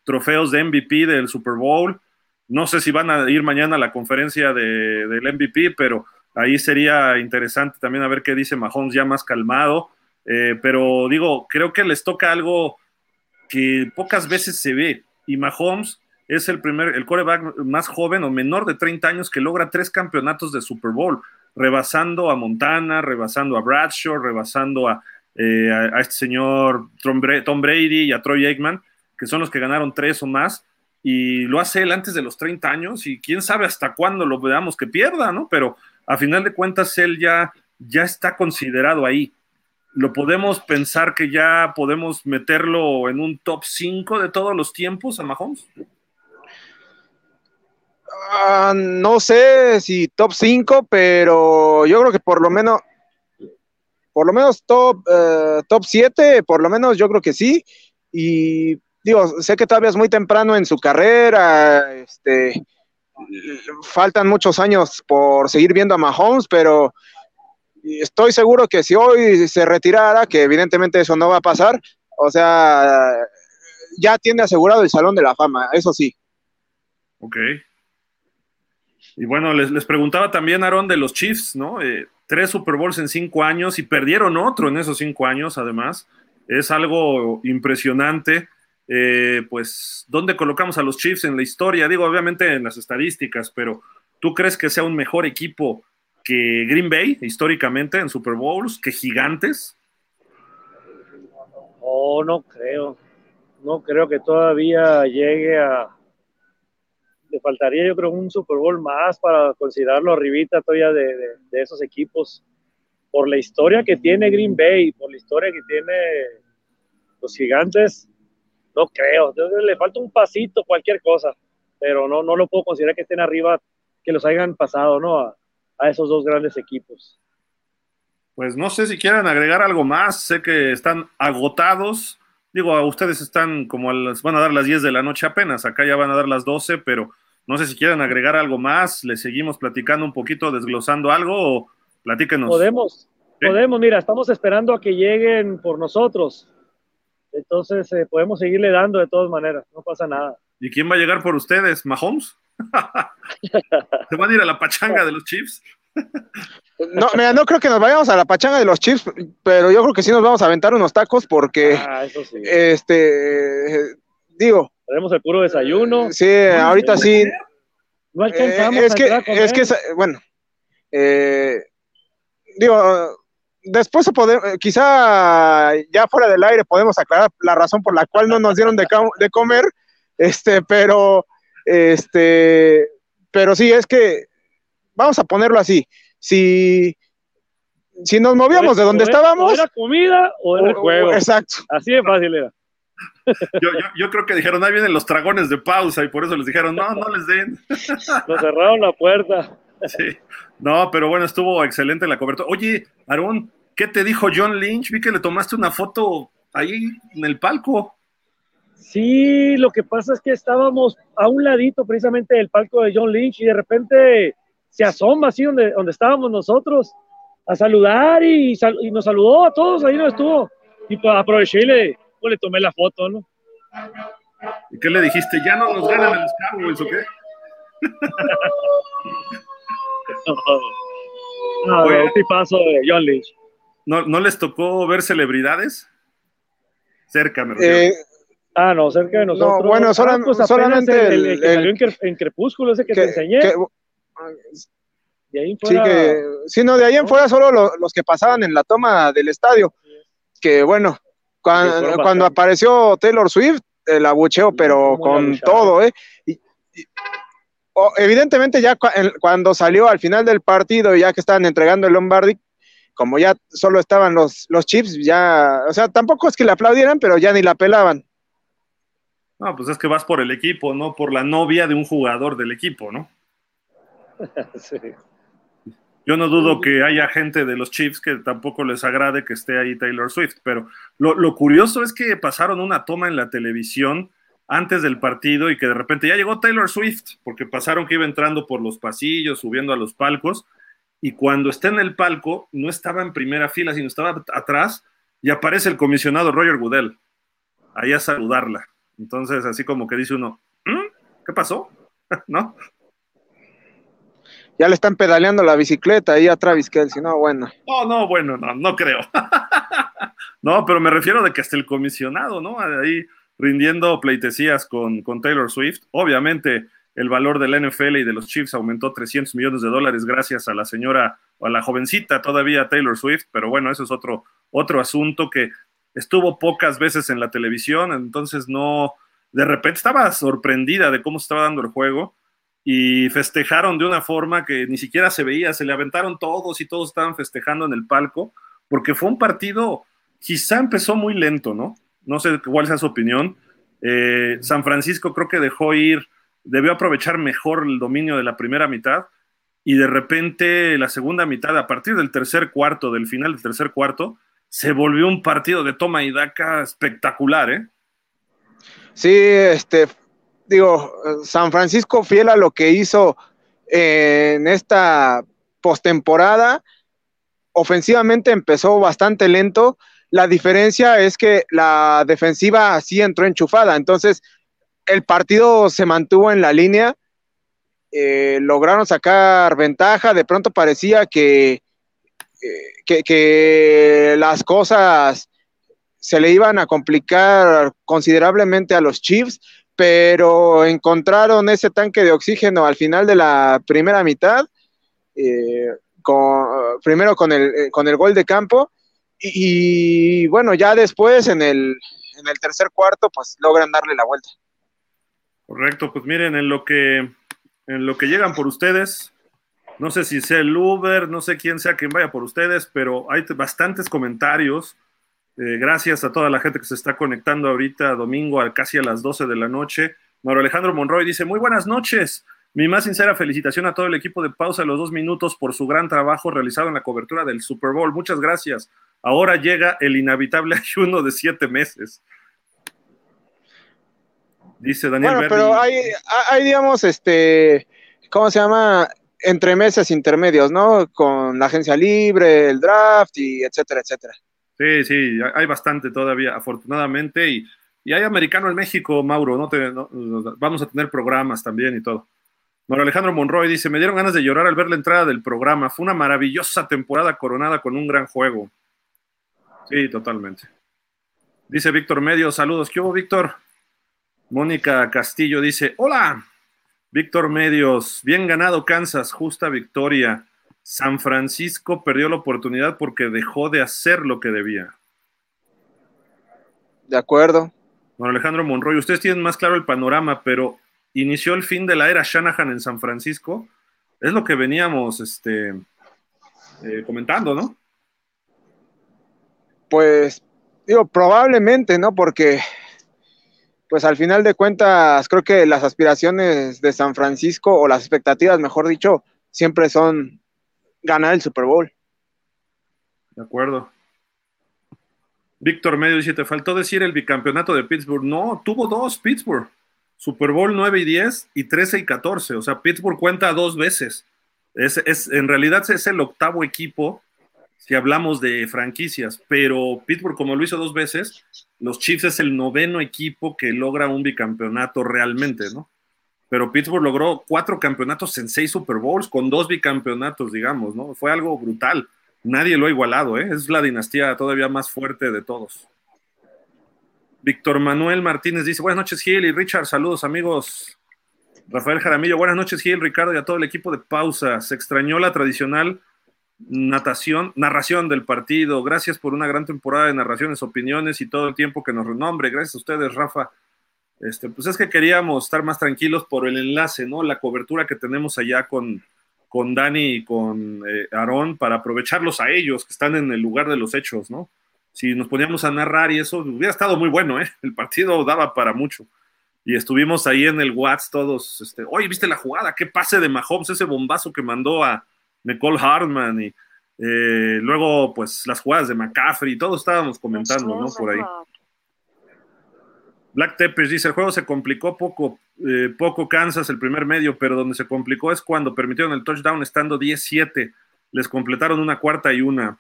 trofeos de MVP del Super Bowl. No sé si van a ir mañana a la conferencia del MVP, pero ahí sería interesante también a ver qué dice Mahomes ya más calmado. Pero digo, creo que les toca algo que pocas veces se ve, y Mahomes es el quarterback más joven o menor de 30 años que logra 3 campeonatos de Super Bowl, rebasando a Montana, rebasando a Bradshaw, rebasando a este señor Tom Brady y a Troy Aikman, que son los que ganaron 3 o más, y lo hace él antes de los 30 años, y quién sabe hasta cuándo lo veamos que pierda, ¿no? Pero a final de cuentas él ya está considerado ahí. Lo podemos pensar que ya podemos meterlo en un top 5 de todos los tiempos a Mahomes. No sé si top 5, pero yo creo que por lo menos top 7, por lo menos yo creo que sí. Y digo, sé que todavía es muy temprano en su carrera, faltan muchos años por seguir viendo a Mahomes, pero estoy seguro que si hoy se retirara, que evidentemente eso no va a pasar, o sea, ya tiene asegurado el Salón de la Fama, eso sí. Ok. Y bueno, les preguntaba también, Aarón, de los Chiefs, ¿no? 3 Super Bowls en 5 años y perdieron otro en esos 5 años, además. Es algo impresionante. Pues, ¿dónde colocamos a los Chiefs en la historia? Digo, obviamente en las estadísticas, pero ¿tú crees que sea un mejor equipo que Green Bay, históricamente, en Super Bowls, que Gigantes? Oh, no creo. No creo que todavía llegue a... Le faltaría, yo creo, un Super Bowl más para considerarlo arribita todavía de esos equipos, por la historia que tiene Green Bay, por la historia que tiene los Gigantes. No creo, entonces le falta un pasito, cualquier cosa, pero no lo puedo considerar que estén arriba, que los hayan pasado, ¿no? A esos dos grandes equipos. Pues no sé si quieran agregar algo más, sé que están agotados. Digo, a ustedes están como van a dar las 10 de la noche apenas, acá ya van a dar las 12, pero no sé si quieren agregar algo más, le seguimos platicando un poquito, desglosando algo, o platíquenos. Podemos, mira, estamos esperando a que lleguen por nosotros, entonces podemos seguirle dando de todas maneras, no pasa nada. ¿Y quién va a llegar por ustedes? ¿Mahomes? ¿Se van a ir a la pachanga de los Chiefs? No, mira, no creo que nos vayamos a la pachanga de los Chiefs, pero yo creo que sí nos vamos a aventar unos tacos porque, eso sí. Digo, haremos el puro desayuno. Sí, bueno, ahorita sí. No alcanzamos digo, después quizá ya fuera del aire podemos aclarar la razón por la cual no nos dieron de comer, pero sí, es que vamos a ponerlo así, si nos movíamos de donde estábamos... ¿Era comida o era el juego? Exacto. Así de fácil era. Yo creo que dijeron, ahí vienen los dragones de pausa, y por eso les dijeron, no les den. Nos cerraron la puerta. Sí. No, pero bueno, estuvo excelente la cobertura. Oye, Aarón, ¿qué te dijo John Lynch? Vi que le tomaste una foto ahí en el palco. Sí, lo que pasa es que estábamos a un ladito precisamente del palco de John Lynch, y de repente... se asoma así donde estábamos nosotros a saludar y nos saludó a todos, ahí nos estuvo. Y pues aproveché y le tomé la foto, ¿no? ¿Y qué le dijiste? ¿Ya no nos ganan los Cowboys o qué? No, tipazo de John Lynch. ¿No les tocó ver celebridades? Cerca, me refiero. No, cerca de nosotros. No, bueno, solamente el que salió en Crepúsculo, ese que te enseñé. De ahí en fuera, sí, de ahí en fuera solo los que pasaban en la toma del estadio, que bueno, cuando apareció Taylor Swift, el abucheo, pero con todo, evidentemente ya cuando salió al final del partido, ya que estaban entregando el Lombardi, como ya solo estaban los Chiefs, ya, o sea, tampoco es que le aplaudieran, pero ya ni la pelaban. No, pues es que vas por el equipo, no por la novia de un jugador del equipo, ¿no? Sí. Yo no dudo que haya gente de los Chiefs que tampoco les agrade que esté ahí Taylor Swift, pero lo curioso es que pasaron una toma en la televisión antes del partido y que de repente ya llegó Taylor Swift, porque pasaron que iba entrando por los pasillos, subiendo a los palcos, y cuando está en el palco no estaba en primera fila, sino estaba atrás, y aparece el comisionado Roger Goodell ahí a saludarla. Entonces, así como que dice uno, ¿qué pasó? ¿No? Ya le están pedaleando la bicicleta ahí a Travis Kelce, no, bueno. No creo. No, pero me refiero de que hasta el comisionado, ¿no? Ahí rindiendo pleitesías con Taylor Swift. Obviamente, el valor del NFL y de los Chiefs aumentó $300 millones gracias a la señora, o a la jovencita todavía Taylor Swift, pero bueno, eso es otro asunto que estuvo pocas veces en la televisión, entonces no, de repente estaba sorprendida de cómo se estaba dando el juego, y festejaron de una forma que ni siquiera se veía, se le aventaron todos y todos estaban festejando en el palco, porque fue un partido, quizá empezó muy lento, ¿no? No sé cuál sea su opinión. San Francisco creo que debió aprovechar mejor el dominio de la primera mitad, y de repente la segunda mitad, a partir del final del tercer cuarto, se volvió un partido de toma y daca espectacular, ¿eh? Sí, San Francisco fiel a lo que hizo en esta postemporada, ofensivamente empezó bastante lento, la diferencia es que la defensiva sí entró enchufada, entonces el partido se mantuvo en la línea, lograron sacar ventaja, de pronto parecía que las cosas se le iban a complicar considerablemente a los Chiefs, pero encontraron ese tanque de oxígeno al final de la primera mitad, primero con el gol de campo, y bueno, ya después en el tercer cuarto, pues logran darle la vuelta. Correcto, pues miren, en lo que llegan por ustedes... No sé si sea el Uber, no sé quién sea quien vaya por ustedes, pero hay bastantes comentarios. Gracias a toda la gente que se está conectando ahorita, domingo, casi a las 12 de la noche. Mauro Alejandro Monroy dice, muy buenas noches. Mi más sincera felicitación a todo el equipo de Pausa de los 2 Minutos por su gran trabajo realizado en la cobertura del Super Bowl. Muchas gracias. Ahora llega el inevitable ayuno de 7 meses. Dice Daniel Berni. Bueno, pero hay digamos, ¿cómo se llama? Entre meses intermedios, ¿no? Con la agencia libre, el draft y etcétera, etcétera. Sí, hay bastante todavía, afortunadamente, y hay americano en México, Mauro, vamos a tener programas también y todo. Mauro Alejandro Monroy dice, me dieron ganas de llorar al ver la entrada del programa, fue una maravillosa temporada coronada con un gran juego. Sí, totalmente. Dice Víctor Medio, saludos, ¿qué hubo, Víctor? Mónica Castillo dice, hola. Víctor Medios, bien ganado Kansas, justa victoria. San Francisco perdió la oportunidad porque dejó de hacer lo que debía. De acuerdo. Don Alejandro Monroy, ustedes tienen más claro el panorama, pero inició el fin de la era Shanahan en San Francisco. Es lo que veníamos comentando, ¿no? Pues, probablemente, ¿no? Porque... pues al final de cuentas creo que las aspiraciones de San Francisco, o las expectativas mejor dicho, siempre son ganar el Super Bowl. De acuerdo. Víctor Medio dice, te faltó decir el bicampeonato de Pittsburgh. No, tuvo 2 Pittsburgh, Super Bowl 9 y 10 y 13 y 14, o sea, Pittsburgh cuenta 2 veces. En realidad es el 8º equipo si hablamos de franquicias, pero Pittsburgh, como lo hizo 2 veces, los Chiefs es el 9º equipo que logra un bicampeonato realmente, ¿no? Pero Pittsburgh logró 4 campeonatos en 6 Super Bowls con 2 bicampeonatos, digamos, ¿no? Fue algo brutal. Nadie lo ha igualado, ¿eh? Es la dinastía todavía más fuerte de todos. Víctor Manuel Martínez dice, buenas noches, Gil y Richard, saludos, amigos. Rafael Jaramillo, buenas noches, Gil, Ricardo y a todo el equipo de Pausa. Se extrañó la tradicional narración del partido, gracias por una gran temporada de narraciones, opiniones y todo el tiempo que nos renombre, gracias a ustedes, Rafa. Pues es que queríamos estar más tranquilos por el enlace, ¿no? La cobertura que tenemos allá con Dani y con Aarón, para aprovecharlos a ellos, que están en el lugar de los hechos, ¿no? Si nos poníamos a narrar y eso, hubiera estado muy bueno, ¿eh? El partido daba para mucho, y estuvimos ahí en el WhatsApp todos, oye, ¿viste la jugada? ¿Qué pase de Mahomes? Ese bombazo que mandó a Mecole Hardman, y luego pues las jugadas de McCaffrey, todos estábamos comentando, ¿no? Por ahí. Black Tepes dice, el juego se complicó poco Kansas el primer medio, pero donde se complicó es cuando permitieron el touchdown estando 10-7, Les completaron una 4ª y 1.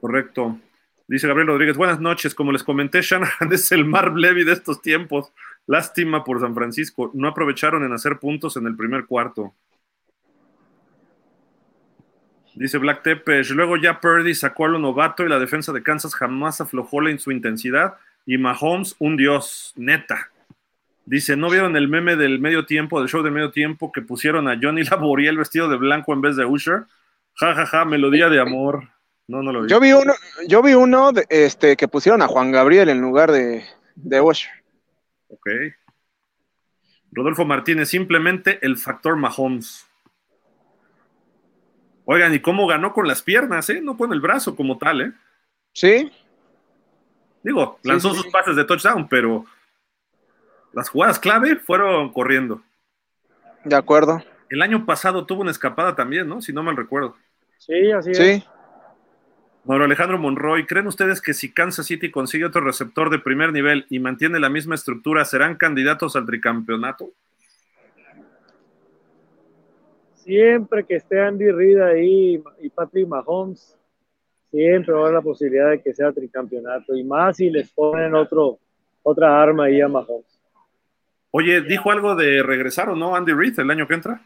Correcto. Dice Gabriel Rodríguez, buenas noches. Como les comenté, Shanahan es el Marv Levy de estos tiempos. Lástima por San Francisco. No aprovecharon en hacer puntos en el primer cuarto. Dice Black Tepes, luego ya Purdy sacó a lo novato y la defensa de Kansas jamás aflojó en su intensidad. Y Mahomes, un dios, neta. Dice, ¿no vieron el meme del medio tiempo, del show del medio tiempo, que pusieron a Johnny Laboriel vestido de blanco en vez de Usher? Ja, ja, ja, melodía de amor. No, no lo vi. Yo vi uno de, que pusieron a Juan Gabriel en lugar de Usher. Ok. Rodolfo Martínez, simplemente el factor Mahomes. Oigan, ¿y cómo ganó con las piernas, eh? No con el brazo como tal, ¿eh? Sí. Digo, lanzó sus pases de touchdown, pero las jugadas clave fueron corriendo. De acuerdo. El año pasado tuvo una escapada también, ¿no? Si no mal recuerdo. Sí, así es. Sí. Mauro Alejandro Monroy, ¿creen ustedes que si Kansas City consigue otro receptor de primer nivel y mantiene la misma estructura, serán candidatos al tricampeonato? Siempre que esté Andy Reid ahí y Patrick Mahomes, siempre va a haber la posibilidad de que sea tricampeonato, y más si les ponen otra arma ahí a Mahomes. Oye, ¿dijo algo de regresar o no Andy Reid el año que entra?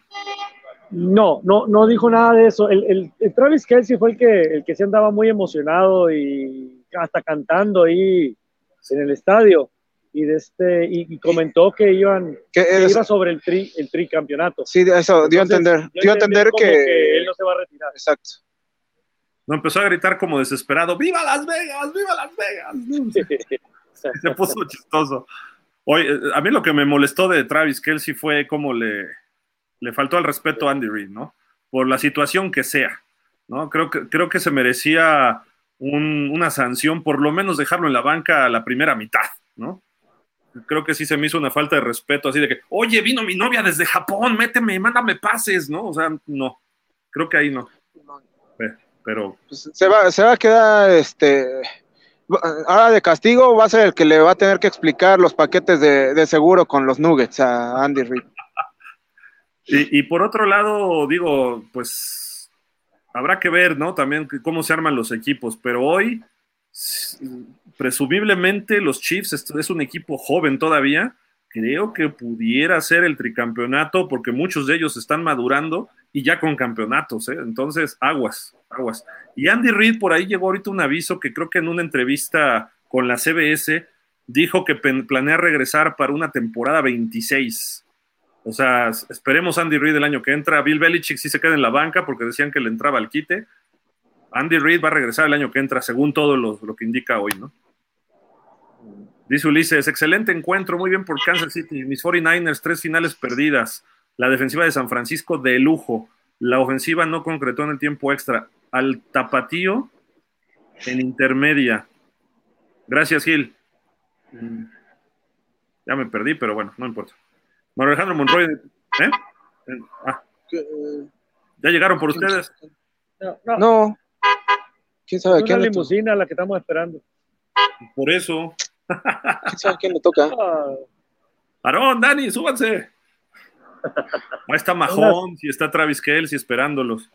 No dijo nada de eso. El Travis Kelce fue el que se andaba muy emocionado y hasta cantando ahí en el estadio y comentó que iba sobre el tricampeonato. Sí, eso dio a entender. Dio a entender que él no se va a retirar. Exacto. No, empezó a gritar como desesperado, ¡viva Las Vegas! ¡Viva Las Vegas! Se puso chistoso. Oye, a mí lo que me molestó de Travis Kelce fue cómo le faltó al respeto a Andy Reid, ¿no? Por la situación que sea, ¿no? Creo que se merecía una sanción, por lo menos dejarlo en la banca a la primera mitad, ¿no? Creo que sí se me hizo una falta de respeto, así de que, oye, vino mi novia desde Japón, méteme, mándame pases, ¿no? O sea, no, creo que ahí no. Pero... Se va a quedar, ahora de castigo va a ser el que le va a tener que explicar los paquetes de seguro con los Nuggets a Andy Reid. Y por otro lado, digo, pues habrá que ver, ¿no? También cómo se arman los equipos, pero hoy presumiblemente los Chiefs es un equipo joven todavía, creo que pudiera ser el tricampeonato porque muchos de ellos están madurando y ya con campeonatos, ¿eh? Entonces, aguas. Y Andy Reid por ahí llegó ahorita un aviso que creo que en una entrevista con la CBS dijo que planea regresar para una temporada 26. O sea, esperemos Andy Reid el año que entra. Bill Belichick sí se queda en la banca porque decían que le entraba al quite. Andy Reid va a regresar el año que entra, según todo lo que indica hoy, ¿no? Dice Ulises, excelente encuentro, muy bien por Kansas City. Mis 49ers, 3 finales perdidas. La defensiva de San Francisco de lujo. La ofensiva no concretó en el tiempo extra. Al tapatío en intermedia. Gracias, Gil. Ya me perdí, pero bueno, no importa. Manuel Alejandro Monroy, ¿eh? ¿Ya llegaron por ustedes? No. ¿Quién sabe quién? Es una limusina la que estamos esperando. Por eso. ¿Quién sabe quién le toca? Aarón, Dani, súbanse. Ahí está Mahomes y está Travis Kelce esperándolos.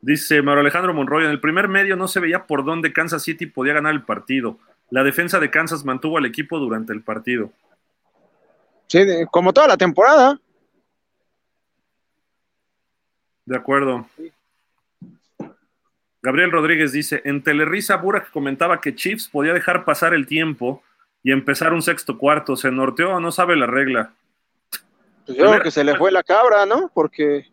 Dice Manuel Alejandro Monroy, en el primer medio no se veía por dónde Kansas City podía ganar el partido. La defensa de Kansas mantuvo al equipo durante el partido. Sí, como toda la temporada. De acuerdo. Gabriel Rodríguez dice, en Telerisa Burak comentaba que Chiefs podía dejar pasar el tiempo y empezar un 6º cuarto. ¿Se norteó? No sabe la regla. Pues yo creo que se le fue la cabra, ¿no? Porque,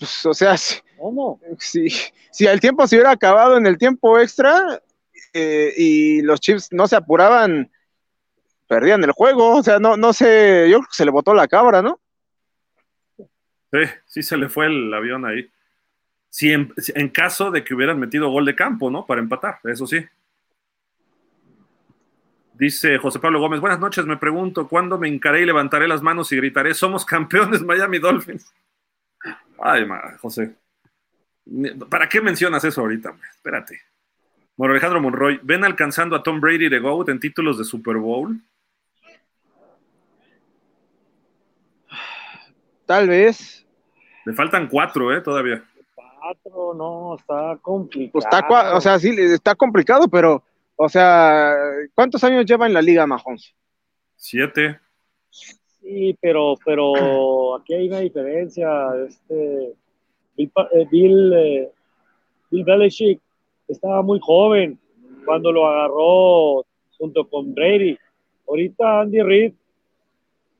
pues, o sea, ¿cómo? Si el tiempo se hubiera acabado en el tiempo extra y los Chiefs no se apuraban, perdían el juego, o sea, no sé, yo creo que se le botó la cabra, ¿no? Sí, se le fue el avión ahí. Sí, en caso de que hubieran metido gol de campo, ¿no? Para empatar, eso sí. Dice José Pablo Gómez, buenas noches, me pregunto, ¿cuándo me hincaré y levantaré las manos y gritaré, somos campeones Miami Dolphins? Ay, José, ¿para qué mencionas eso ahorita? Espérate. Bueno, Alejandro Monroy, ¿ven alcanzando a Tom Brady de GOAT en títulos de Super Bowl? Tal vez. Le faltan 4, todavía. 4, no, está complicado. Pues está, o sea, sí, está complicado, pero, o sea, ¿cuántos años lleva en la liga Mahomes? 7. Sí, pero aquí hay una diferencia. Bill Belichick estaba muy joven cuando lo agarró junto con Brady. Ahorita Andy Reid,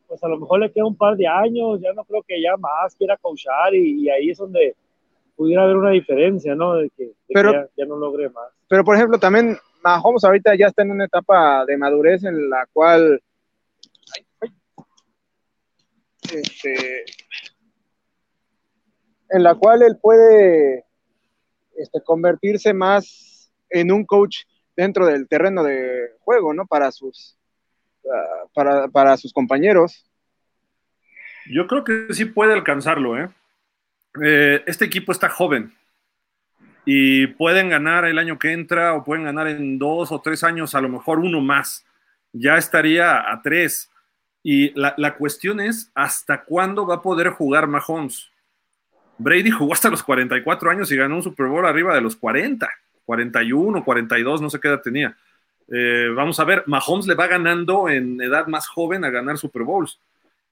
pues a lo mejor le queda un par de años, ya no creo que ya más quiera coachar, y ahí es donde pudiera haber una diferencia, ¿no? De que ya no logre más. Pero, por ejemplo, también Mahomes ahorita ya está en una etapa de madurez en la cual él puede convertirse más en un coach dentro del terreno de juego, ¿no? Para sus compañeros. Yo creo que sí puede alcanzarlo, ¿eh? Este equipo está joven y pueden ganar el año que entra, o pueden ganar en 2 o 3 años, a lo mejor uno más. Ya estaría a 3. Y la cuestión es hasta cuándo va a poder jugar Mahomes. Brady jugó hasta los 44 años y ganó un Super Bowl arriba de los 40, 41, 42, no sé qué edad tenía. Vamos a ver, Mahomes le va ganando en edad más joven a ganar Super Bowls,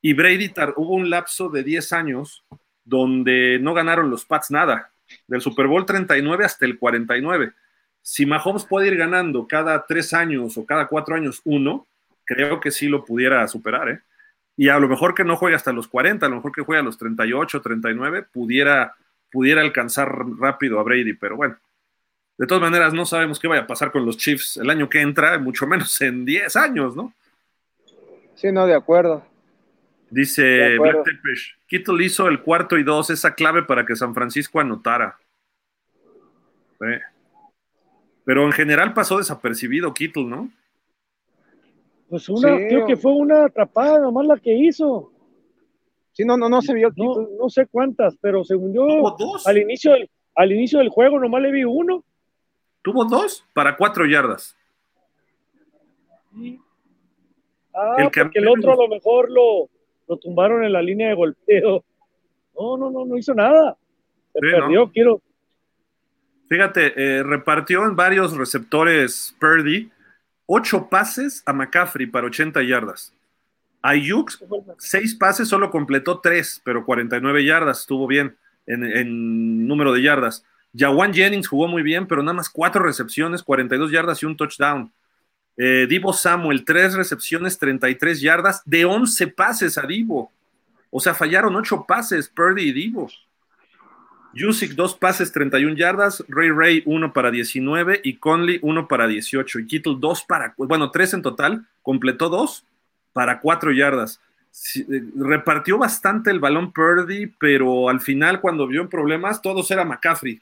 y Brady hubo un lapso de 10 años donde no ganaron los Pats nada, del Super Bowl 39 hasta el 49. Si Mahomes puede ir ganando cada 3 años o cada 4 años uno, creo que sí lo pudiera superar, ¿eh? Y a lo mejor que no juegue hasta los 40, a lo mejor que juegue a los 38, 39, pudiera alcanzar rápido a Brady, pero bueno. De todas maneras, no sabemos qué vaya a pasar con los Chiefs el año que entra, mucho menos en 10 años, ¿no? Sí, no, de acuerdo. Dice Black Tepesh, Kittle hizo el 4 y 2, esa clave para que San Francisco anotara. Pero en general pasó desapercibido Kittle, ¿no? Pues creo que fue una atrapada nomás la que hizo. Sí, no se vio Kittle. No sé cuántas, pero según yo, al inicio del juego nomás le vi 1. Tuvo 2 para 4 yardas. Sí. Ah, porque el otro a lo mejor lo tumbaron en la línea de golpeo. No hizo nada. Se perdió, ¿no? Fíjate, repartió en varios receptores Purdy 8 pases a McCaffrey para 80 yardas. Ayuk 6 pases, solo completó 3, pero 49 yardas, estuvo bien en número de yardas. Jauan Jennings jugó muy bien, pero nada más 4 recepciones, 42 yardas y un touchdown. Deebo Samuel, 3 recepciones, 33 yardas, de 11 pases a Deebo. O sea, fallaron 8 pases, Purdy y Deebo. Juszczyk, 2 pases, 31 yardas. Ray 1 para 19. Y Conley, 1 para 18. Y Kittle, 3 en total. Completó 2 para 4 yardas. Repartió bastante el balón Purdy, pero al final, cuando vio en problemas, todos era McCaffrey.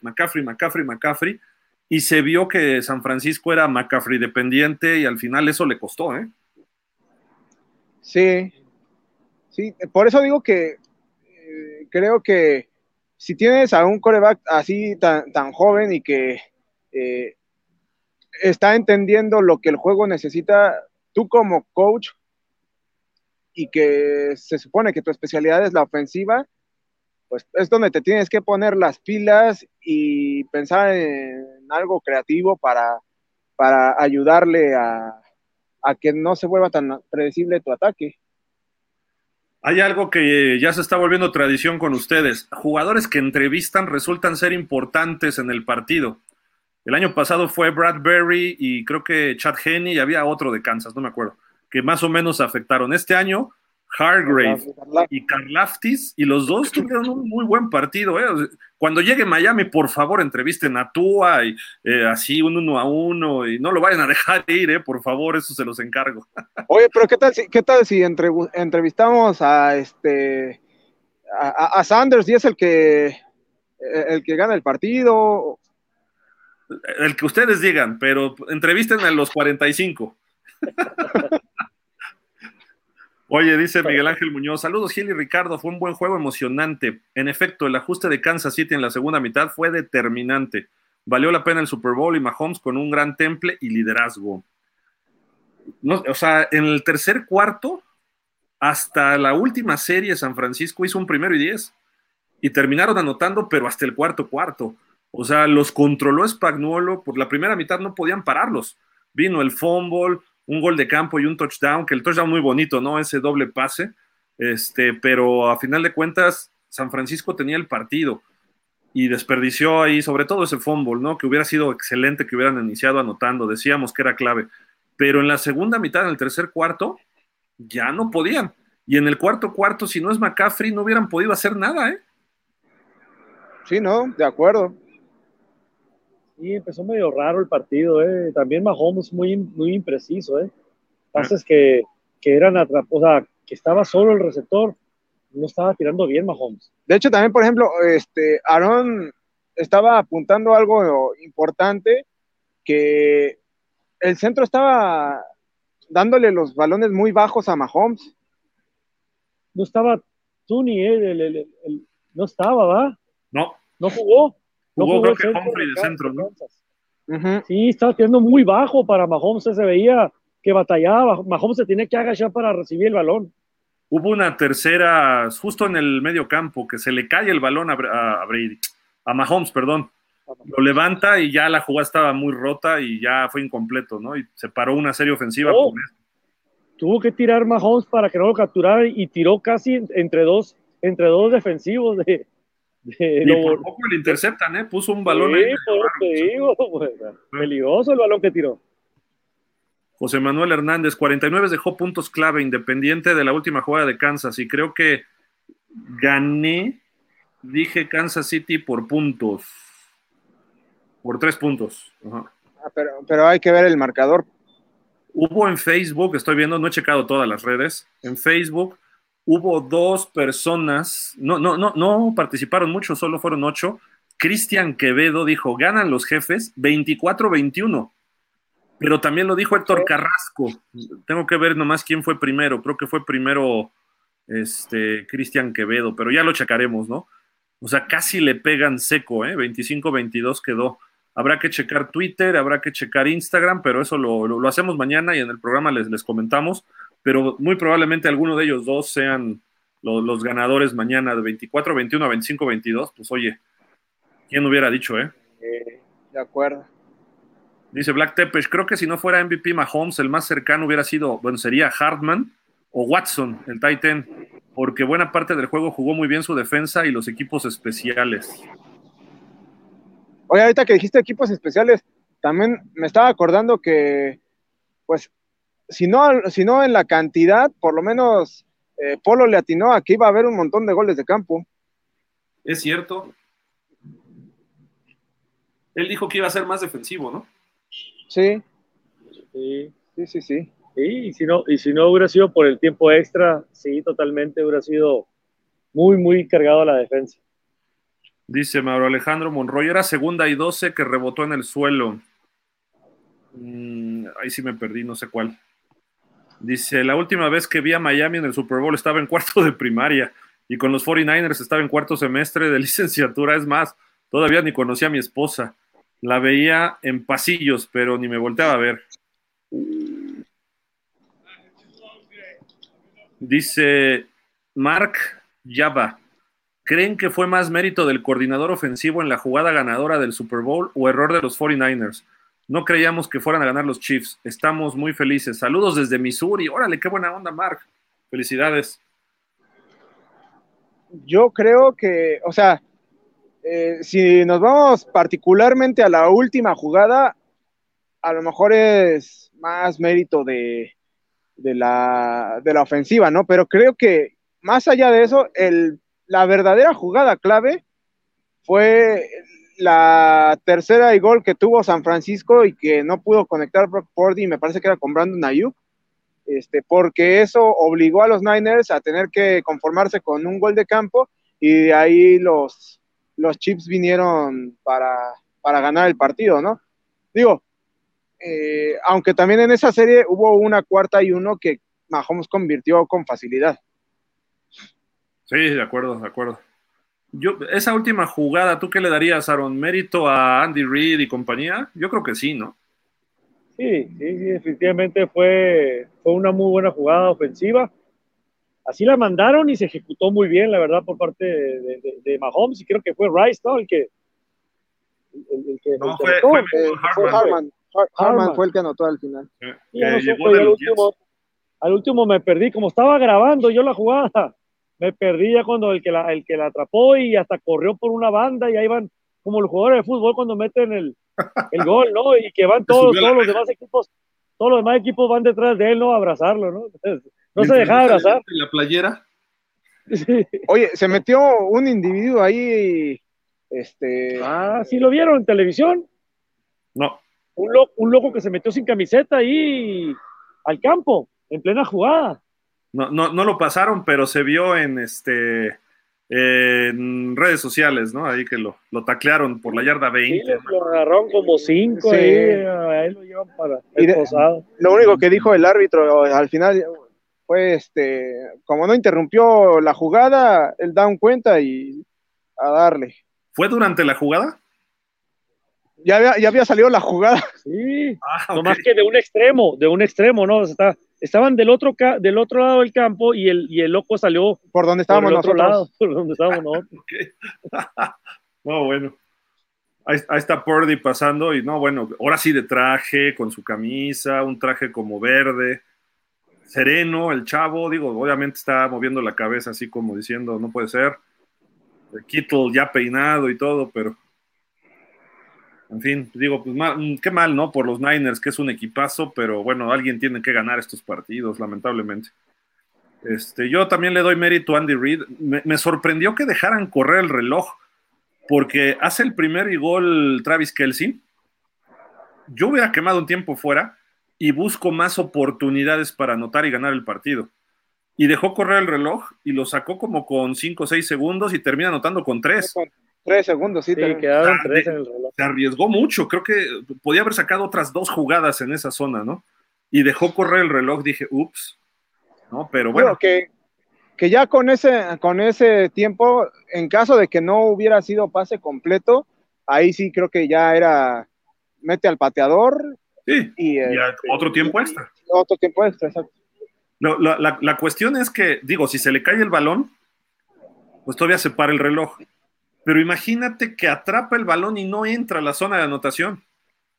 Y se vio que San Francisco era McCaffrey dependiente, y al final eso le costó, ¿eh? Sí, por eso digo que creo que si tienes a un quarterback así tan joven y que está entendiendo lo que el juego necesita, tú como coach, y que se supone que tu especialidad es la ofensiva, pues es donde te tienes que poner las pilas y pensar en algo creativo para ayudarle a que no se vuelva tan predecible tu ataque. Hay algo que ya se está volviendo tradición con ustedes. Jugadores que entrevistan resultan ser importantes en el partido. El año pasado fue Bradbury y creo que Chad Henne, y había otro de Kansas, no me acuerdo, que más o menos afectaron. Este año Hargrave y Karlaftis, y los dos tuvieron un muy buen partido, ¿eh? Cuando llegue Miami, por favor, entrevisten a Tua, y así un 1-1, y no lo vayan a dejar ir, por favor, eso se los encargo. Oye, pero ¿qué tal si entrevistamos a Sanders, y es el que gana el partido? El que ustedes digan, pero entrevisten a los 45. Oye, dice Miguel Ángel Muñoz, saludos Gil y Ricardo, fue un buen juego emocionante. En efecto, el ajuste de Kansas City en la segunda mitad fue determinante. Valió la pena el Super Bowl y Mahomes con un gran temple y liderazgo. No, o sea, en el tercer cuarto, hasta la última serie, San Francisco hizo un 1-y-10. y terminaron anotando, pero hasta el cuarto. O sea, los controló Spagnuolo, por la primera mitad no podían pararlos. Vino el fumble, un gol de campo y un touchdown, que el touchdown muy bonito, ¿no? Ese doble pase, pero a final de cuentas San Francisco tenía el partido y desperdició ahí, sobre todo ese fumble, ¿no? Que hubiera sido excelente que hubieran iniciado anotando, decíamos que era clave. Pero en la segunda mitad, en el tercer cuarto, ya no podían. Y en el cuarto, si no es McCaffrey, no hubieran podido hacer nada, ¿eh? Sí, no, de acuerdo. Sí, empezó medio raro el partido, ¿eh? También Mahomes muy, muy impreciso, ¿eh? Pases que eran atrapados, o sea, que estaba solo el receptor, no estaba tirando bien Mahomes. De hecho, también, por ejemplo, Aaron estaba apuntando algo importante, que el centro estaba dándole los balones muy bajos a Mahomes. No estaba Tuni, no estaba, ¿va? No. No jugó. Jugó creo que Humphrey de centro, ¿no? Uh-huh. Sí, estaba tirando muy bajo para Mahomes, se veía que batallaba, Mahomes se tenía que agachar para recibir el balón. Hubo una tercera, justo en el medio campo, que se le cae el balón a Mahomes. Lo levanta y ya la jugada estaba muy rota y ya fue incompleto, ¿no? Y se paró una serie ofensiva. Oh, por eso. Tuvo que tirar Mahomes para que no lo capturaran y tiró casi entre dos defensivos de... tampoco le interceptan, ¿eh? Puso un balón. Sí, ahí, peligroso el balón que tiró. José Manuel Hernández, 49 dejó puntos clave Independiente de la última jugada de Kansas y creo que dije Kansas City por puntos, por 3 puntos. Ajá. Pero hay que ver el marcador. Hubo en Facebook, estoy viendo, no he checado todas las redes, en Facebook hubo 2 personas, no participaron mucho, solo fueron 8. Cristian Quevedo dijo, ganan los jefes 24-21. Pero también lo dijo Héctor Carrasco. Tengo que ver nomás quién fue primero. Creo que fue primero Cristian Quevedo, pero ya lo checaremos, ¿no? O sea, casi le pegan seco, 25-22 quedó. Habrá que checar Twitter, habrá que checar Instagram, pero eso lo hacemos mañana y en el programa les comentamos. Pero muy probablemente alguno de ellos dos sean los ganadores mañana de 24-21 a 25-22. Pues oye, ¿quién hubiera dicho, de acuerdo. Dice Black Tepesh, creo que si no fuera MVP Mahomes, el más cercano sería Hardman o Watson, el tight end, porque buena parte del juego jugó muy bien su defensa y los equipos especiales. Oye, ahorita que dijiste equipos especiales, también me estaba acordando que, pues, si no en la cantidad, por lo menos Polo le atinó a que iba a haber un montón de goles de campo. Es cierto. Él dijo que iba a ser más defensivo, ¿no? Sí. Y si no hubiera sido por el tiempo extra, sí, totalmente hubiera sido muy, muy cargado a la defensa. Dice Mauro Alejandro Monroy, era 2nd and 12 que rebotó en el suelo. Ahí sí me perdí, no sé cuál. Dice, la última vez que vi a Miami en el Super Bowl estaba en 4º de primaria y con los 49ers estaba en 4º semestre de licenciatura. Es más, todavía ni conocía a mi esposa. La veía en pasillos, pero ni me volteaba a ver. Dice Mark Yaba, ¿creen que fue más mérito del coordinador ofensivo en la jugada ganadora del Super Bowl o error de los 49ers? No creíamos que fueran a ganar los Chiefs. Estamos muy felices. Saludos desde Missouri. Órale, qué buena onda, Mark. Felicidades. Yo creo que, o sea, si nos vamos particularmente a la última jugada, a lo mejor es más mérito de la ofensiva, ¿no? Pero creo que más allá de eso, la verdadera jugada clave fue la 3rd and goal que tuvo San Francisco y que no pudo conectar Brock Purdy, me parece que era con Brandon Ayuk, porque eso obligó a los Niners a tener que conformarse con un gol de campo y de ahí los Chiefs vinieron para ganar el partido, ¿no? Digo, aunque también en esa serie hubo una 4th and 1 que Mahomes convirtió con facilidad. Sí, de acuerdo. Esa última jugada, ¿tú qué le darías, Aaron? ¿Mérito a Andy Reid y compañía? Yo creo que sí, ¿no? Sí, definitivamente fue una muy buena jugada ofensiva. así la mandaron y se ejecutó muy bien, la verdad, por parte de Mahomes, y creo que fue Rice, ¿no? Fue Hardman. Hardman fue el que anotó al final. Al último me perdí, como estaba grabando yo la jugada, me perdí ya cuando el que la atrapó y hasta corrió por una banda y ahí van como los jugadores de fútbol cuando meten el gol, ¿no? Y que van todos los demás equipos van detrás de él, ¿no? A abrazarlo, ¿no? Entonces, no se dejaba abrazar. En la playera. Sí. Oye, se metió un individuo ahí, ¿sí lo vieron en televisión? No. Un loco que se metió sin camiseta ahí al campo, en plena jugada. No lo pasaron, pero se vio en redes sociales, ¿no? Ahí que lo taclearon por la yarda 20. Sí, lo agarraron como 5, sí. Ahí lo llevan para el posado. Lo único que dijo el árbitro al final fue, como no interrumpió la jugada, él da un cuenta y a darle. ¿Fue durante la jugada? Ya había salido la jugada. Sí, okay. Nomás que de un extremo, ¿no? O sea, estaban del otro lado del campo y el loco salió por donde estábamos nosotros. No, bueno. Ahí está Purdy pasando y no, bueno, ahora sí de traje, con su camisa, un traje como verde, sereno, el chavo, digo, obviamente está moviendo la cabeza así como diciendo, no puede ser. Kittle ya peinado y todo, pero en fin, digo, pues qué mal, ¿no? Por los Niners, que es un equipazo, pero bueno, alguien tiene que ganar estos partidos, lamentablemente. Yo también le doy mérito a Andy Reid. Me sorprendió que dejaran correr el reloj, porque hace el primer gol Travis Kelce. Yo hubiera quemado un tiempo fuera y busco más oportunidades para anotar y ganar el partido. Y dejó correr el reloj y lo sacó como con 5 o 6 segundos y termina anotando con 3. 3 segundos, sí. Quedaron 3 en el reloj. Se arriesgó mucho, creo que podía haber sacado otras 2 jugadas en esa zona, ¿no? Y dejó correr el reloj, dije, ups, ¿no? Pero bueno. Bueno, que ya con ese tiempo, en caso de que no hubiera sido pase completo, ahí sí creo que ya era, mete al pateador. Sí, y otro tiempo extra. Otro tiempo extra, exacto. La cuestión es que, digo, si se le cae el balón, pues todavía se para el reloj. Pero imagínate que atrapa el balón y no entra a la zona de anotación.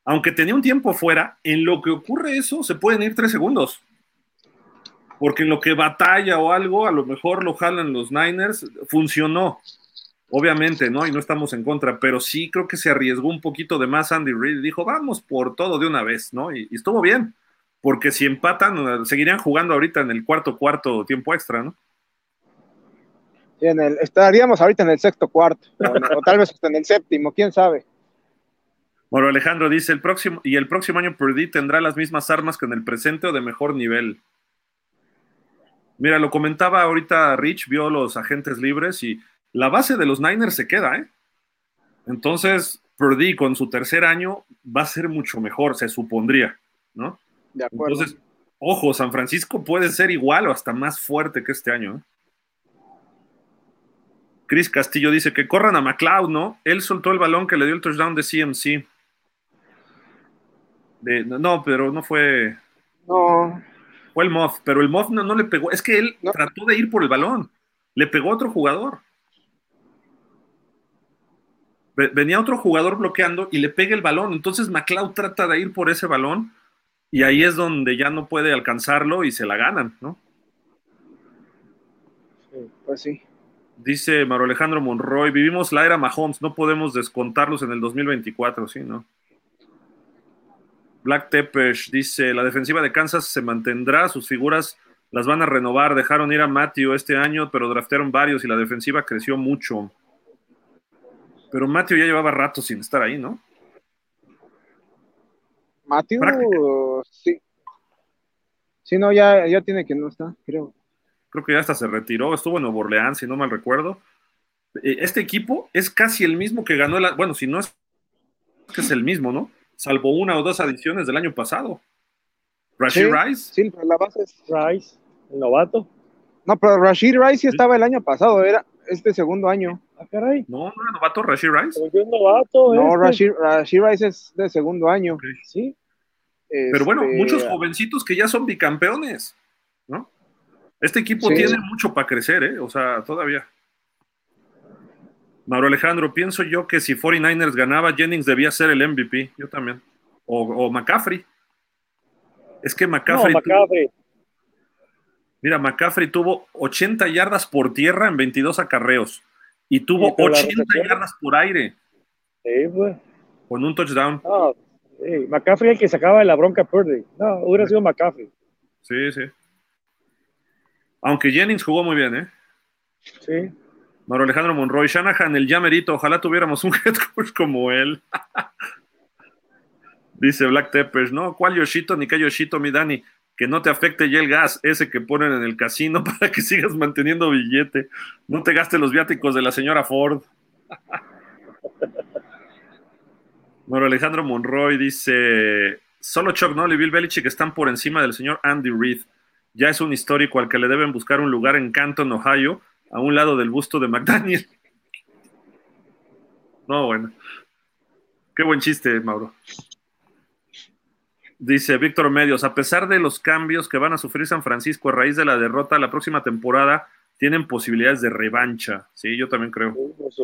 Aunque tenía un tiempo fuera, en lo que ocurre eso, se pueden ir 3 segundos. Porque en lo que batalla o algo, a lo mejor lo jalan los Niners, funcionó. Obviamente, ¿no? Y no estamos en contra, pero sí creo que se arriesgó un poquito de más Andy Reid. Dijo, vamos por todo de una vez, ¿no? Y estuvo bien. Porque si empatan, seguirían jugando ahorita en el cuarto tiempo extra, ¿no? Estaríamos ahorita en el sexto cuarto, o tal vez hasta en el séptimo, quién sabe. Bueno, Alejandro dice, el próximo año Purdy tendrá las mismas armas que en el presente o de mejor nivel. Mira, lo comentaba ahorita Rich, vio los agentes libres y la base de los Niners se queda, ¿eh? Entonces, Purdy con su tercer año va a ser mucho mejor, se supondría, ¿no? De acuerdo. Entonces, ojo, San Francisco puede ser igual o hasta más fuerte que este año, ¿eh? Chris Castillo dice que corran a McCloud, ¿no? Él soltó el balón que le dio el touchdown de CMC. No, pero no fue... No. Fue el Muff, pero el Muff no le pegó. Es que él trató de ir por el balón. Le pegó a otro jugador. Venía otro jugador bloqueando y le pega el balón. Entonces McCloud trata de ir por ese balón y ahí es donde ya no puede alcanzarlo y se la ganan, ¿no? Sí, pues sí. Dice Mauro Alejandro Monroy, vivimos la era Mahomes, no podemos descontarlos en el 2024, sí, ¿no? Black Tepesh dice, la defensiva de Kansas se mantendrá, sus figuras las van a renovar, dejaron ir a Matthew este año, pero draftearon varios y la defensiva creció mucho. Pero Matthew ya llevaba rato sin estar ahí, ¿no? Matthew, sí. Sí, no, ya tiene que no estar, creo. Creo que ya hasta se retiró, estuvo en Nueva Orleans, si no mal recuerdo. Este equipo es casi el mismo que ganó, bueno, si no es que es el mismo, ¿no? Salvo 1 o 2 adiciones del año pasado. Rashid Rice. Sí, pero la base es Rice, el novato. No, pero Rashid Rice sí estaba el año pasado, era este segundo año. Ah, caray. No, no era novato Rashid Rice. Pero yo es novato. No, Rashid Rice es de segundo año. Okay. Sí. Pero bueno, muchos jovencitos que ya son bicampeones, ¿no? Este equipo tiene mucho para crecer, ¿eh? O sea, todavía. Mauro Alejandro, pienso yo que si 49ers ganaba, Jennings debía ser el MVP. Yo también. O McCaffrey. Es que McCaffrey... No, McCaffrey. Mira, McCaffrey tuvo 80 yardas por tierra en 22 acarreos. Y tuvo 80 yardas por aire. Sí, güey. Con un touchdown. No, sí. McCaffrey el que sacaba de la bronca Purdy. No, hubiera sido McCaffrey. Sí, sí. Aunque Jennings jugó muy bien, ¿eh? Sí. Mauro Alejandro Monroy, Shanahan, el llamerito. Ojalá tuviéramos un head coach como él. Dice Black Teppers, ¿no? ¿Cuál Yoshito? Ni qué Yoshito, mi Dani. Que no te afecte ya el gas, ese que ponen en el casino para que sigas manteniendo billete. No te gastes los viáticos de la señora Ford. Mauro Alejandro Monroy dice, solo Chuck Noll y Bill Belichick están por encima del señor Andy Reid. Ya es un histórico al que le deben buscar un lugar en Canton, Ohio, a un lado del busto de McDaniel. No, bueno. Qué buen chiste, Mauro. Dice Víctor Medios, a pesar de los cambios que van a sufrir San Francisco a raíz de la derrota, la próxima temporada tienen posibilidades de revancha. Sí, yo también creo. Sí,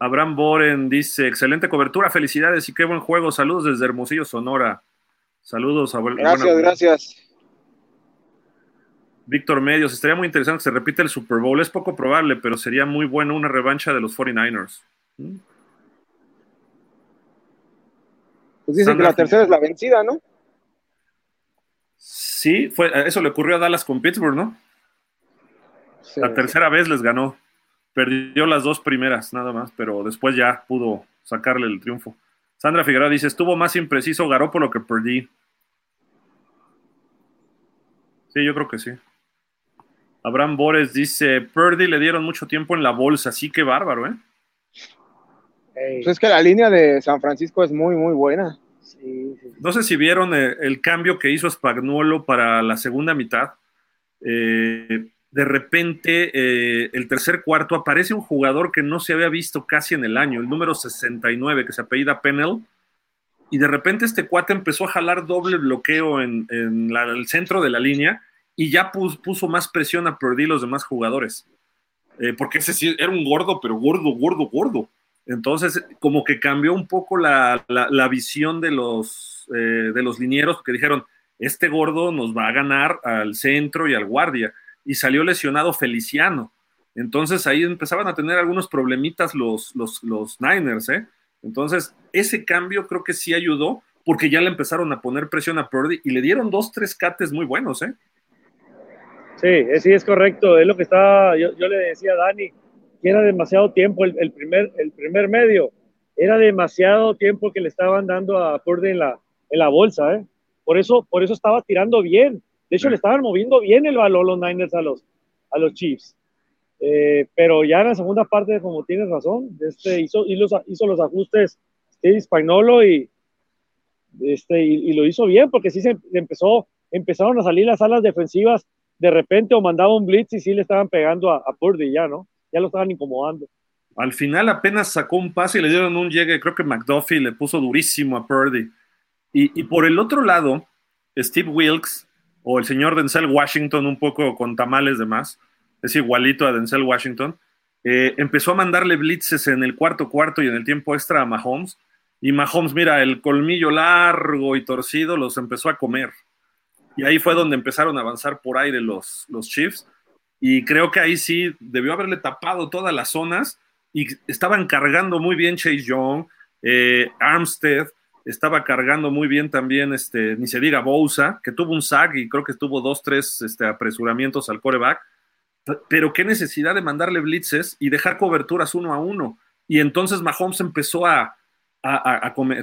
Abraham Boren dice, excelente cobertura, felicidades y qué buen juego. Saludos desde Hermosillo, Sonora. Saludos. Gracias. Víctor Medios, estaría muy interesante que se repita el Super Bowl. Es poco probable, pero sería muy bueno una revancha de los 49ers. ¿Mm? Pues dicen Sandra, que la tercera es la vencida, ¿no? Sí, eso le ocurrió a Dallas con Pittsburgh, ¿no? Sí. La tercera vez les ganó. Perdió las dos primeras, nada más, pero después ya pudo sacarle el triunfo. Sandra Figueroa dice, estuvo más impreciso Garoppolo que Purdy. Sí, yo creo que sí. Abraham Bores dice, Purdy le dieron mucho tiempo en la bolsa, así que bárbaro, ¿eh? Pues es que la línea de San Francisco es muy, muy buena. Sí, sí. No sé si vieron el cambio que hizo Spagnuolo para la segunda mitad. De repente, el tercer cuarto, aparece un jugador que no se había visto casi en el año, el número 69, que se apellida Pennell, y de repente este cuate empezó a jalar doble bloqueo en el centro de la línea y ya puso más presión a Purdy y los demás jugadores. Porque ese sí era un gordo, pero gordo. Entonces, como que cambió un poco la visión de los linieros, que dijeron, este gordo nos va a ganar al centro y al guardia, y salió lesionado Feliciano. Entonces, ahí empezaban a tener algunos problemitas los Niners, ¿eh? Entonces, ese cambio creo que sí ayudó, porque ya le empezaron a poner presión a Purdy, y le dieron 2-3 cates muy buenos, ¿eh? Sí, es correcto, es lo que estaba, yo le decía a Dani, que era demasiado tiempo, el primer medio, era demasiado tiempo que le estaban dando a Purdy en la bolsa, ¿eh? Por eso estaba tirando bien, de hecho le estaban moviendo bien el balón los Niners a los Chiefs, pero ya en la segunda parte, como tienes razón, hizo los ajustes Steve Spagnuolo y lo hizo bien, porque sí empezaron a salir las alas defensivas de repente, o mandaba un blitz y sí le estaban pegando a Purdy ya, ¿no? Ya lo estaban incomodando. Al final apenas sacó un pase y le dieron un llegue, creo que McDuffie le puso durísimo a Purdy. Y por el otro lado, Steve Wilkes, o el señor Denzel Washington, un poco con tamales de más, es igualito a Denzel Washington, empezó a mandarle blitzes en el cuarto y en el tiempo extra a Mahomes, y Mahomes, mira, el colmillo largo y torcido los empezó a comer. Y ahí fue donde empezaron a avanzar por aire los Chiefs, y creo que ahí sí debió haberle tapado todas las zonas, y estaban cargando muy bien Chase Young, Armstead estaba cargando muy bien también, ni se diga Bosa, que tuvo un sack y creo que tuvo 2-3 apresuramientos al quarterback, pero qué necesidad de mandarle blitzes y dejar coberturas 1-1, y entonces Mahomes empezó a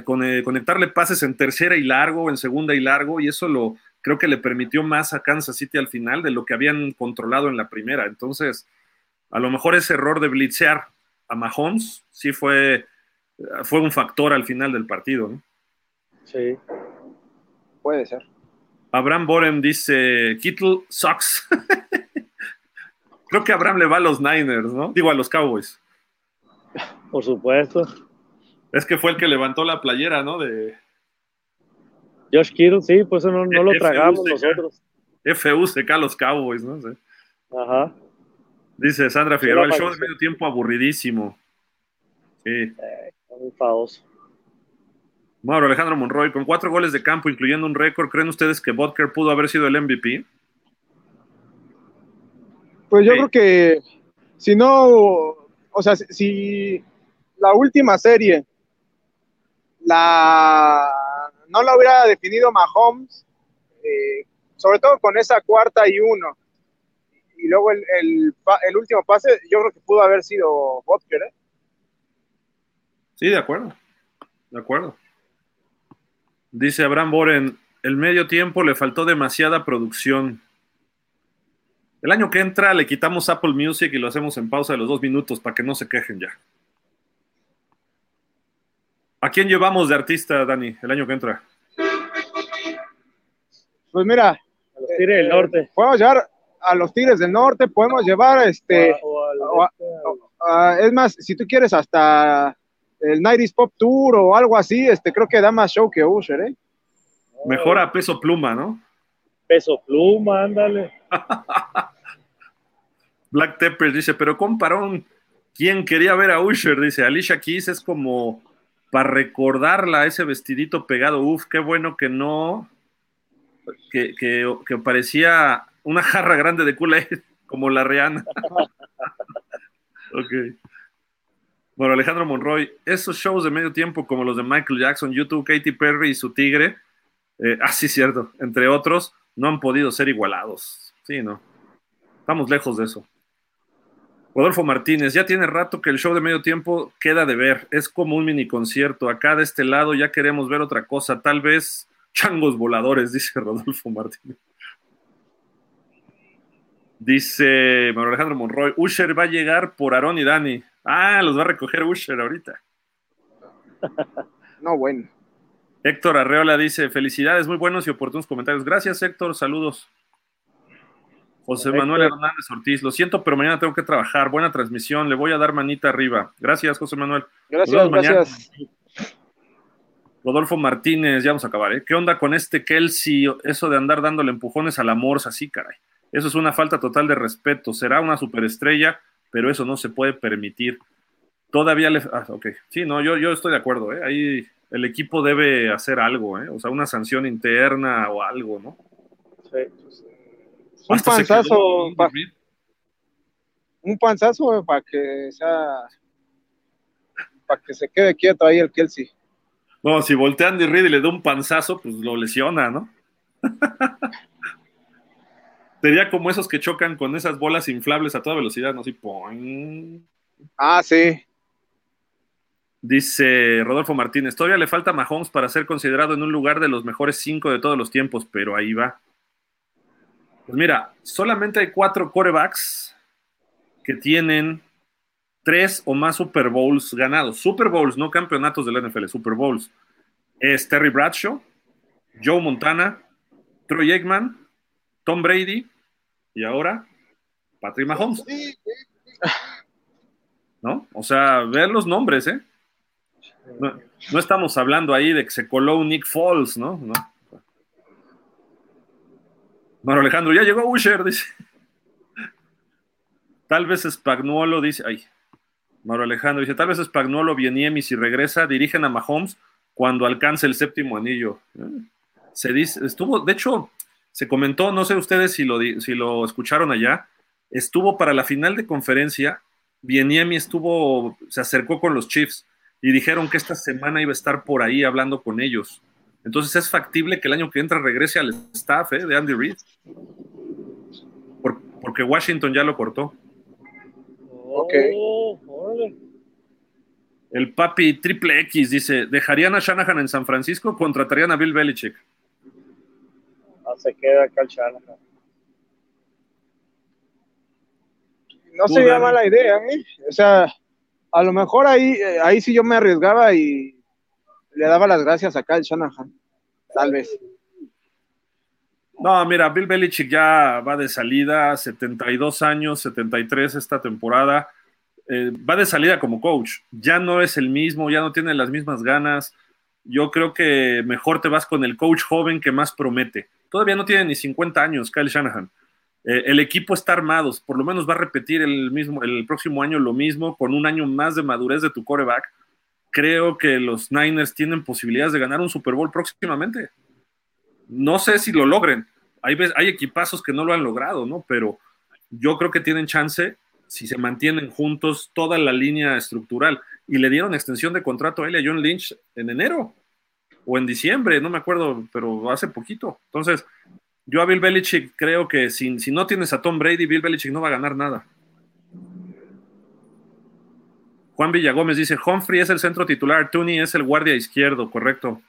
conectarle pases en tercera y largo, en segunda y largo, y eso creo que le permitió más a Kansas City al final de lo que habían controlado en la primera. Entonces, a lo mejor ese error de blitzear a Mahomes sí fue un factor al final del partido, ¿no? Sí, puede ser. Abraham Boren dice, Kittle sucks. Creo que Abraham le va a los Niners, ¿no? Digo, a los Cowboys. Por supuesto. Es que fue el que levantó la playera, ¿no? De Josh Kittle, sí, pues eso no lo tragamos nosotros. FUCK a los Cowboys, no sé. Ajá. Dice Sandra Figueroa, el show de medio tiempo aburridísimo. Sí. Muy famoso. Mauro Alejandro Monroy, con 4 goles de campo, incluyendo un récord, ¿creen ustedes que Butker pudo haber sido el MVP? Pues yo creo que si no, o sea, si la última serie no la hubiera definido Mahomes, sobre todo con esa 4ª y 1, y luego el último pase, yo creo que pudo haber sido Butker, ¿eh? Sí, de acuerdo. De acuerdo. Dice Abraham Boren, el medio tiempo le faltó demasiada producción. El año que entra le quitamos Apple Music y lo hacemos en pausa de los 2 minutos para que no se quejen ya. ¿A quién llevamos de artista, Dani, el año que entra? Pues mira, a los Tigres del Norte. Podemos llevar a los Tigres del Norte, podemos llevar es más, si tú quieres hasta el 90s Pop Tour o algo así, creo que da más show que Usher, ¿eh? Mejor a Peso Pluma, ¿no? Peso Pluma, ándale. Black Tepper dice, pero comparón, ¿quién quería ver a Usher? Dice, Alicia Keys es como para recordarla, ese vestidito pegado, uf, qué bueno que no, que parecía una jarra grande de Kool-Aid, como la Rihanna. Ok. Bueno, Alejandro Monroy, esos shows de medio tiempo como los de Michael Jackson, YouTube, Katy Perry y su tigre, sí, cierto, entre otros, no han podido ser igualados. Sí, no. Estamos lejos de eso. Rodolfo Martínez, ya tiene rato que el show de medio tiempo queda de ver. Es como un mini concierto. Acá de este lado ya queremos ver otra cosa. Tal vez changos voladores, dice Rodolfo Martínez. Dice Manuel Alejandro Monroy, Usher va a llegar por Aarón y Dani. Ah, los va a recoger Usher ahorita. No, bueno. Héctor Arreola dice, felicidades, muy buenos y oportunos comentarios. Gracias, Héctor, saludos. José Manuel Hernández Ortiz, lo siento, pero mañana tengo que trabajar. Buena transmisión, le voy a dar manita arriba. Gracias, José Manuel. Gracias. Rodolfo Martínez, ya vamos a acabar, ¿eh? ¿Qué onda con este Kelce? Eso de andar dándole empujones a la Morsa, así, caray. Eso es una falta total de respeto. Será una superestrella, pero eso no se puede permitir. Todavía le... Ah, ok. Sí, no, yo estoy de acuerdo, ¿eh? Ahí el equipo debe hacer algo, ¿eh? O sea, una sanción interna o algo, ¿no? Sí. Pues, un panzazo para que sea... Para que se quede quieto ahí el Kelce. No, si voltea Andy Reid y le da un panzazo, pues lo lesiona, ¿no? Sería como esos que chocan con esas bolas inflables a toda velocidad, ¿no? Así, ¡poing! Ah, sí. Dice Rodolfo Martínez, todavía le falta Mahomes para ser considerado en un lugar de los mejores 5 de todos los tiempos, pero ahí va. Pues mira, solamente hay 4 quarterbacks que tienen 3 o más Super Bowls ganados. Super Bowls, no campeonatos de la NFL, Super Bowls. Es Terry Bradshaw, Joe Montana, Troy Aikman, Tom Brady, y ahora Patrick Mahomes. ¿No? O sea, vean los nombres, ¿eh? No estamos hablando ahí de que se coló un Nick Foles, ¿no? No. Bueno, Alejandro, ya llegó Usher, dice. Tal vez Spagnuolo dice... Ay, Mauro Alejandro dice, tal vez Spagnuolo viene y si regresa, dirigen a Mahomes cuando alcance el 7º anillo. Se dice, estuvo, de hecho... Se comentó, no sé ustedes si lo escucharon allá, estuvo para la final de conferencia, Bieniemi se acercó con los Chiefs y dijeron que esta semana iba a estar por ahí hablando con ellos. Entonces es factible que el año que entra regrese al staff de Andy Reid, porque Washington ya lo cortó. Okay. El papi Triple X dice, ¿dejarían a Shanahan en San Francisco o contratarían a Bill Belichick? Se queda Kyle Shanahan. No sería mala idea, ¿eh? O sea, a lo mejor ahí sí yo me arriesgaba y le daba las gracias a Kyle Shanahan, tal vez. No, mira, Bill Belichick ya va de salida, 72 años, 73 esta temporada, va de salida como coach, ya no es el mismo, ya no tiene las mismas ganas. Yo creo que mejor te vas con el coach joven que más promete. Todavía no tiene ni 50 años Kyle Shanahan. El equipo está armado, por lo menos va a repetir el próximo año lo mismo, con un año más de madurez de tu quarterback. Creo que los Niners tienen posibilidades de ganar un Super Bowl próximamente. No sé si lo logren. Hay equipazos que no lo han logrado, ¿no? Pero yo creo que tienen chance si se mantienen juntos toda la línea estructural. Y le dieron extensión de contrato a él y a John Lynch en enero o en diciembre, no me acuerdo, pero hace poquito. Entonces, yo a Bill Belichick creo que si no tienes a Tom Brady, Bill Belichick no va a ganar nada. Juan Villagómez dice, Humphrey es el centro titular, Tooney es el guardia izquierdo, correcto.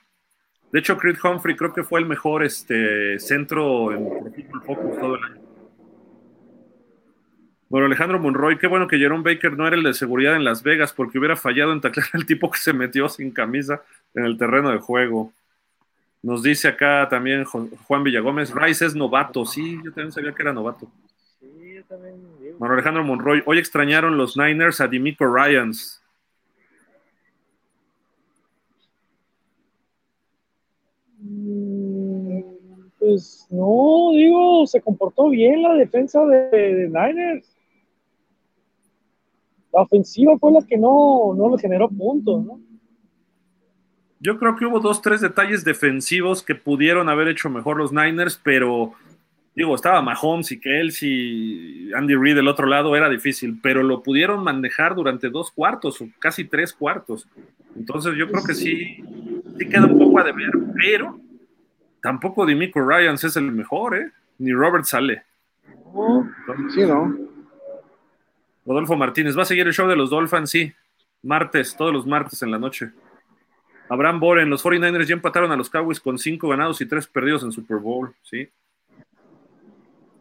De hecho, Creed Humphrey creo que fue el mejor centro en Football Focus todo el año. Bueno, Alejandro Monroy, qué bueno que Jerome Baker no era el de seguridad en Las Vegas, porque hubiera fallado en taclear al tipo que se metió sin camisa en el terreno de juego. Nos dice acá también Juan Villagómez, Rice es novato. Sí, yo también sabía que era novato. Sí, yo también digo. Bueno, Alejandro Monroy, hoy extrañaron los Niners a D'Amico Ryans. Pues no, digo, se comportó bien la defensa de Niners. La ofensiva fue la que no le generó puntos, ¿no? Yo creo que hubo 2-3 detalles defensivos que pudieron haber hecho mejor los Niners, pero, digo, estaba Mahomes y Kelce y Andy Reid del otro lado, era difícil, pero lo pudieron manejar durante 2 cuartos o casi 3 cuartos. Entonces yo creo que sí queda un poco a deber, pero tampoco D'Amico Ryans es el mejor, ¿eh? Ni Robert Saleh. Entonces, sí, ¿no? Rodolfo Martínez, ¿va a seguir el show de los Dolphins? Sí, todos los martes en la noche. Abraham Boren, los 49ers ya empataron a los Cowboys con 5 ganados y 3 perdidos en Super Bowl, ¿sí?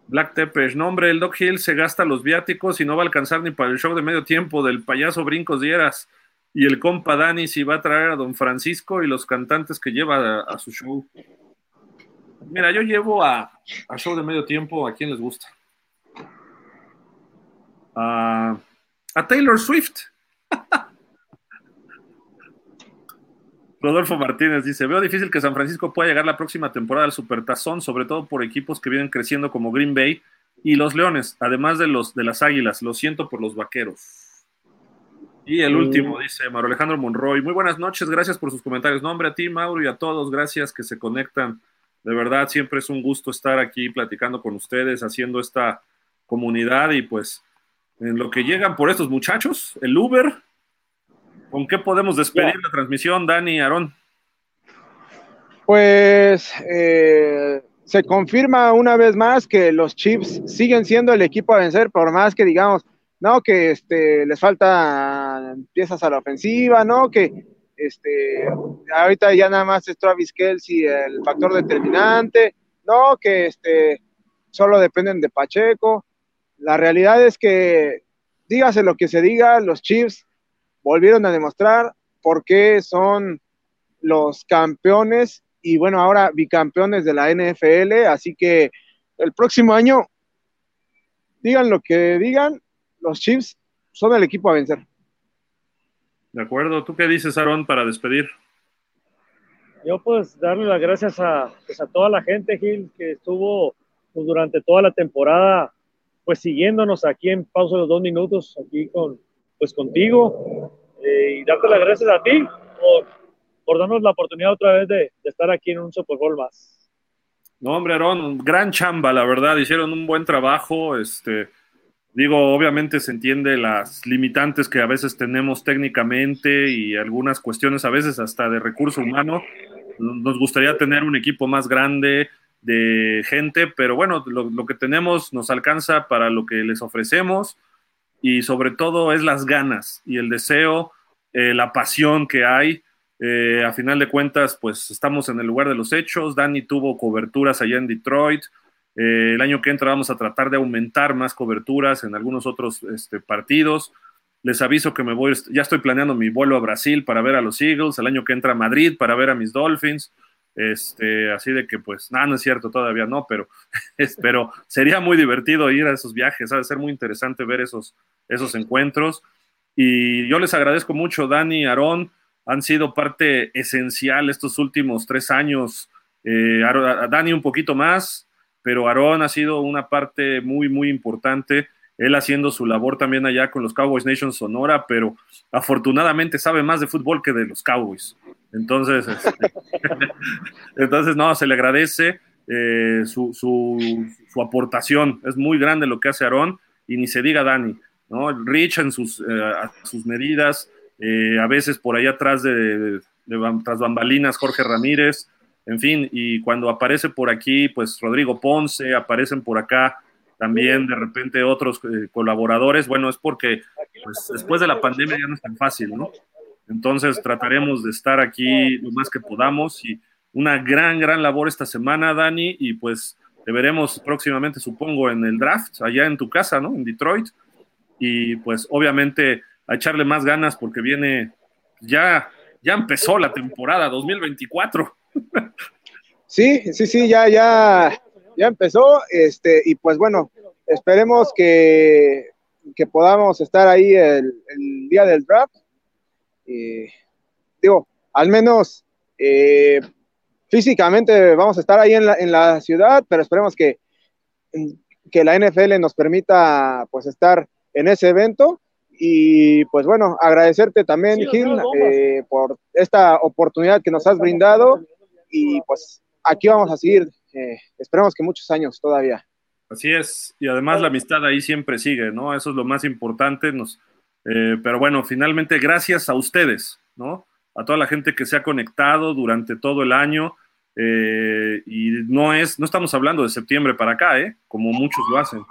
Black Tepesh, no hombre, el Doc Hill se gasta los viáticos y no va a alcanzar ni para el show de medio tiempo del payaso Brincos Dieras, y el compa Dani si va a traer a Don Francisco y los cantantes que lleva a su show. Mira, yo llevo a show de medio tiempo a quien les gusta. A Taylor Swift. Rodolfo Martínez dice, veo difícil que San Francisco pueda llegar la próxima temporada al Supertazón, sobre todo por equipos que vienen creciendo como Green Bay y los Leones, además de las Águilas. Lo siento por los Vaqueros. Y el último, dice Mauro Alejandro Monroy, muy buenas noches, gracias por sus comentarios. No, hombre, a ti, Mauro, y a todos, gracias que se conectan. De verdad, siempre es un gusto estar aquí platicando con ustedes, haciendo esta comunidad, y pues en lo que llegan por estos muchachos, el Uber. ¿Con qué podemos despedir la transmisión, Dani y Aarón? Pues se confirma una vez más que los Chiefs siguen siendo el equipo a vencer, por más que digamos, no, que les faltan piezas a la ofensiva, no, que ahorita ya nada más es Travis Kelce el factor determinante, no, que solo dependen de Pacheco. La realidad es que, dígase lo que se diga, los Chiefs volvieron a demostrar por qué son los campeones y, bueno, ahora bicampeones de la NFL. Así que el próximo año, digan lo que digan, los Chiefs son el equipo a vencer. De acuerdo. ¿Tú qué dices, Aarón, para despedir? Yo, pues, darle las gracias a toda la gente, Gil, que estuvo pues, durante toda la temporada pues siguiéndonos aquí en Pausa de los 2 Minutos, aquí contigo, y darte las gracias a ti por darnos la oportunidad otra vez de estar aquí en un Super Bowl más. No, hombre, Aarón, gran chamba, la verdad, hicieron un buen trabajo, digo, obviamente se entiende las limitantes que a veces tenemos técnicamente y algunas cuestiones a veces hasta de recurso humano. Nos gustaría tener un equipo más grande de gente, pero bueno, lo que tenemos nos alcanza para lo que les ofrecemos. Y sobre todo es las ganas y el deseo, la pasión que hay. A final de cuentas, pues estamos en el lugar de los hechos. Dani tuvo coberturas allá en Detroit. El año que entra vamos a tratar de aumentar más coberturas en algunos otros partidos. Les aviso que ya estoy planeando mi vuelo a Brasil para ver a los Eagles. El año que entra a Madrid para ver a mis Dolphins. Así de que, pues, no es cierto, todavía no, pero sería muy divertido ir a esos viajes, ha de ser muy interesante ver esos encuentros, y yo les agradezco mucho, Dani, Aarón, han sido parte esencial estos últimos 3 años a Dani un poquito más, pero Aarón ha sido una parte muy, muy importante, él haciendo su labor también allá con los Cowboys Nation Sonora, pero afortunadamente sabe más de fútbol que de los Cowboys, entonces entonces no, se le agradece su aportación, es muy grande lo que hace Aarón, y ni se diga Dani, ¿no? Rich en sus medidas, a veces por allá atrás tras bambalinas Jorge Ramírez, en fin, y cuando aparece por aquí, pues Rodrigo Ponce, aparecen por acá también de repente otros colaboradores, bueno, es porque pues, después de la pandemia ya no es tan fácil, ¿no? Entonces trataremos de estar aquí lo más que podamos, y una gran, gran labor esta semana, Dani, y pues te veremos próximamente, supongo, en el draft, allá en tu casa, ¿no? En Detroit, y pues obviamente a echarle más ganas porque viene, ya empezó la temporada 2024. Sí, ya empezó, y pues bueno, esperemos que podamos estar ahí el día del draft, al menos físicamente vamos a estar ahí en la ciudad, pero esperemos que la NFL nos permita pues estar en ese evento. Y pues bueno, agradecerte también, Gil, por esta oportunidad que nos has brindado, y pues aquí vamos a seguir, esperemos que muchos años todavía. Así es, y además la amistad ahí siempre sigue, ¿no? Eso es lo más importante, pero bueno, finalmente gracias a ustedes, ¿no? A toda la gente que se ha conectado durante todo el año, y no estamos hablando de septiembre para acá, como muchos lo hacen.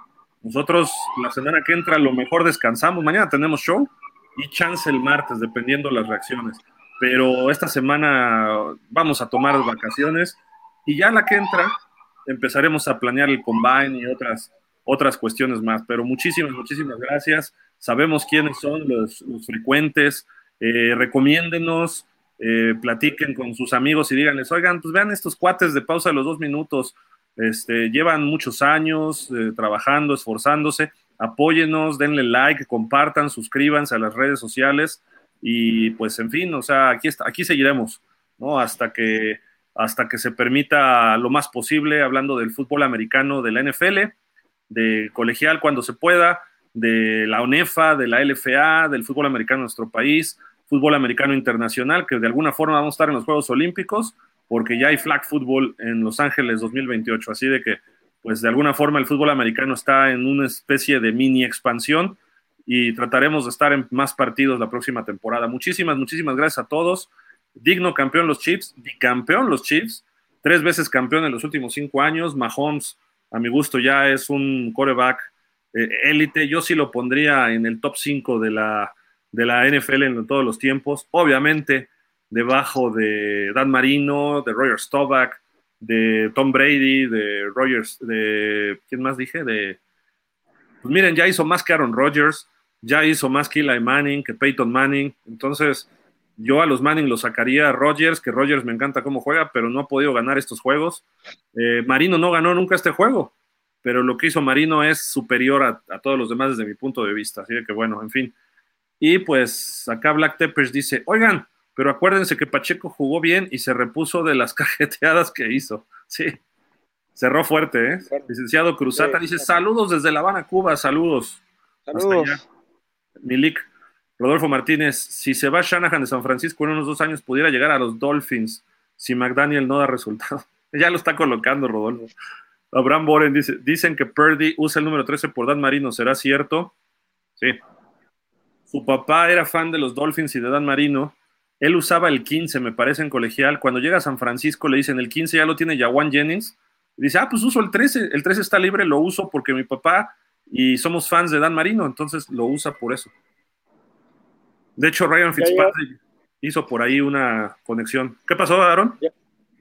Nosotros la semana que entra a lo mejor descansamos, mañana tenemos show y chance el martes, dependiendo las reacciones. Pero esta semana vamos a tomar vacaciones y ya la que entra empezaremos a planear el combine y otras cuestiones más. Pero muchísimas, muchísimas gracias. Sabemos quiénes son los frecuentes. Recomiéndenos, platiquen con sus amigos y díganles, oigan, pues vean estos cuates de pausa de los 2 minutos. Llevan muchos años trabajando, esforzándose, apóyennos, denle like, compartan, suscríbanse a las redes sociales y pues en fin, o sea, aquí seguiremos, ¿no? Hasta que se permita lo más posible, hablando del fútbol americano, de la NFL, de colegial cuando se pueda, de la ONEFA, de la LFA, del fútbol americano en nuestro país, fútbol americano internacional, que de alguna forma vamos a estar en los Juegos Olímpicos, porque ya hay flag football en Los Ángeles 2028, así de que, pues de alguna forma el fútbol americano está en una especie de mini expansión y trataremos de estar en más partidos la próxima temporada. Muchísimas, muchísimas gracias a todos. Digno campeón los Chiefs, bicampeón los Chiefs, 3 veces campeón en los últimos 5 años. Mahomes, a mi gusto, ya es un quarterback élite. Yo sí lo pondría en el top 5 de la NFL en todos los tiempos. Obviamente, debajo de Dan Marino, de Roger Staubach, de Tom Brady, de Rogers, de ¿quién más dije? Pues miren, ya hizo más que Aaron Rodgers, ya hizo más que Eli Manning, que Peyton Manning. Entonces, yo a los Manning los sacaría a Rodgers, que Rodgers me encanta cómo juega, pero no ha podido ganar estos juegos. Marino no ganó nunca este juego, pero lo que hizo Marino es superior a todos los demás desde mi punto de vista. Así que bueno, en fin. Y pues acá Black Teppers dice, oigan, pero acuérdense que Pacheco jugó bien y se repuso de las cajeteadas que hizo. Sí, cerró fuerte, ¿eh? Licenciado Cruzata dice, saludos desde La Habana, Cuba, saludos. Hasta allá. Milik, Rodolfo Martínez, si se va Shanahan de San Francisco en unos 2 años, pudiera llegar a los Dolphins, si McDaniel no da resultado. Ya lo está colocando, Rodolfo. Abraham Boren dice, dicen que Purdy usa el número 13 por Dan Marino, ¿será cierto? Sí. Su papá era fan de los Dolphins y de Dan Marino. Él usaba el 15, me parece, en colegial. Cuando llega a San Francisco le dicen, el 15 ya lo tiene Jauan Jennings. Y dice, pues uso el 13. El 13 está libre, lo uso porque mi papá y somos fans de Dan Marino, entonces lo usa por eso. De hecho, Ryan Fitzpatrick hizo por ahí una conexión. ¿Qué pasó, Aaron?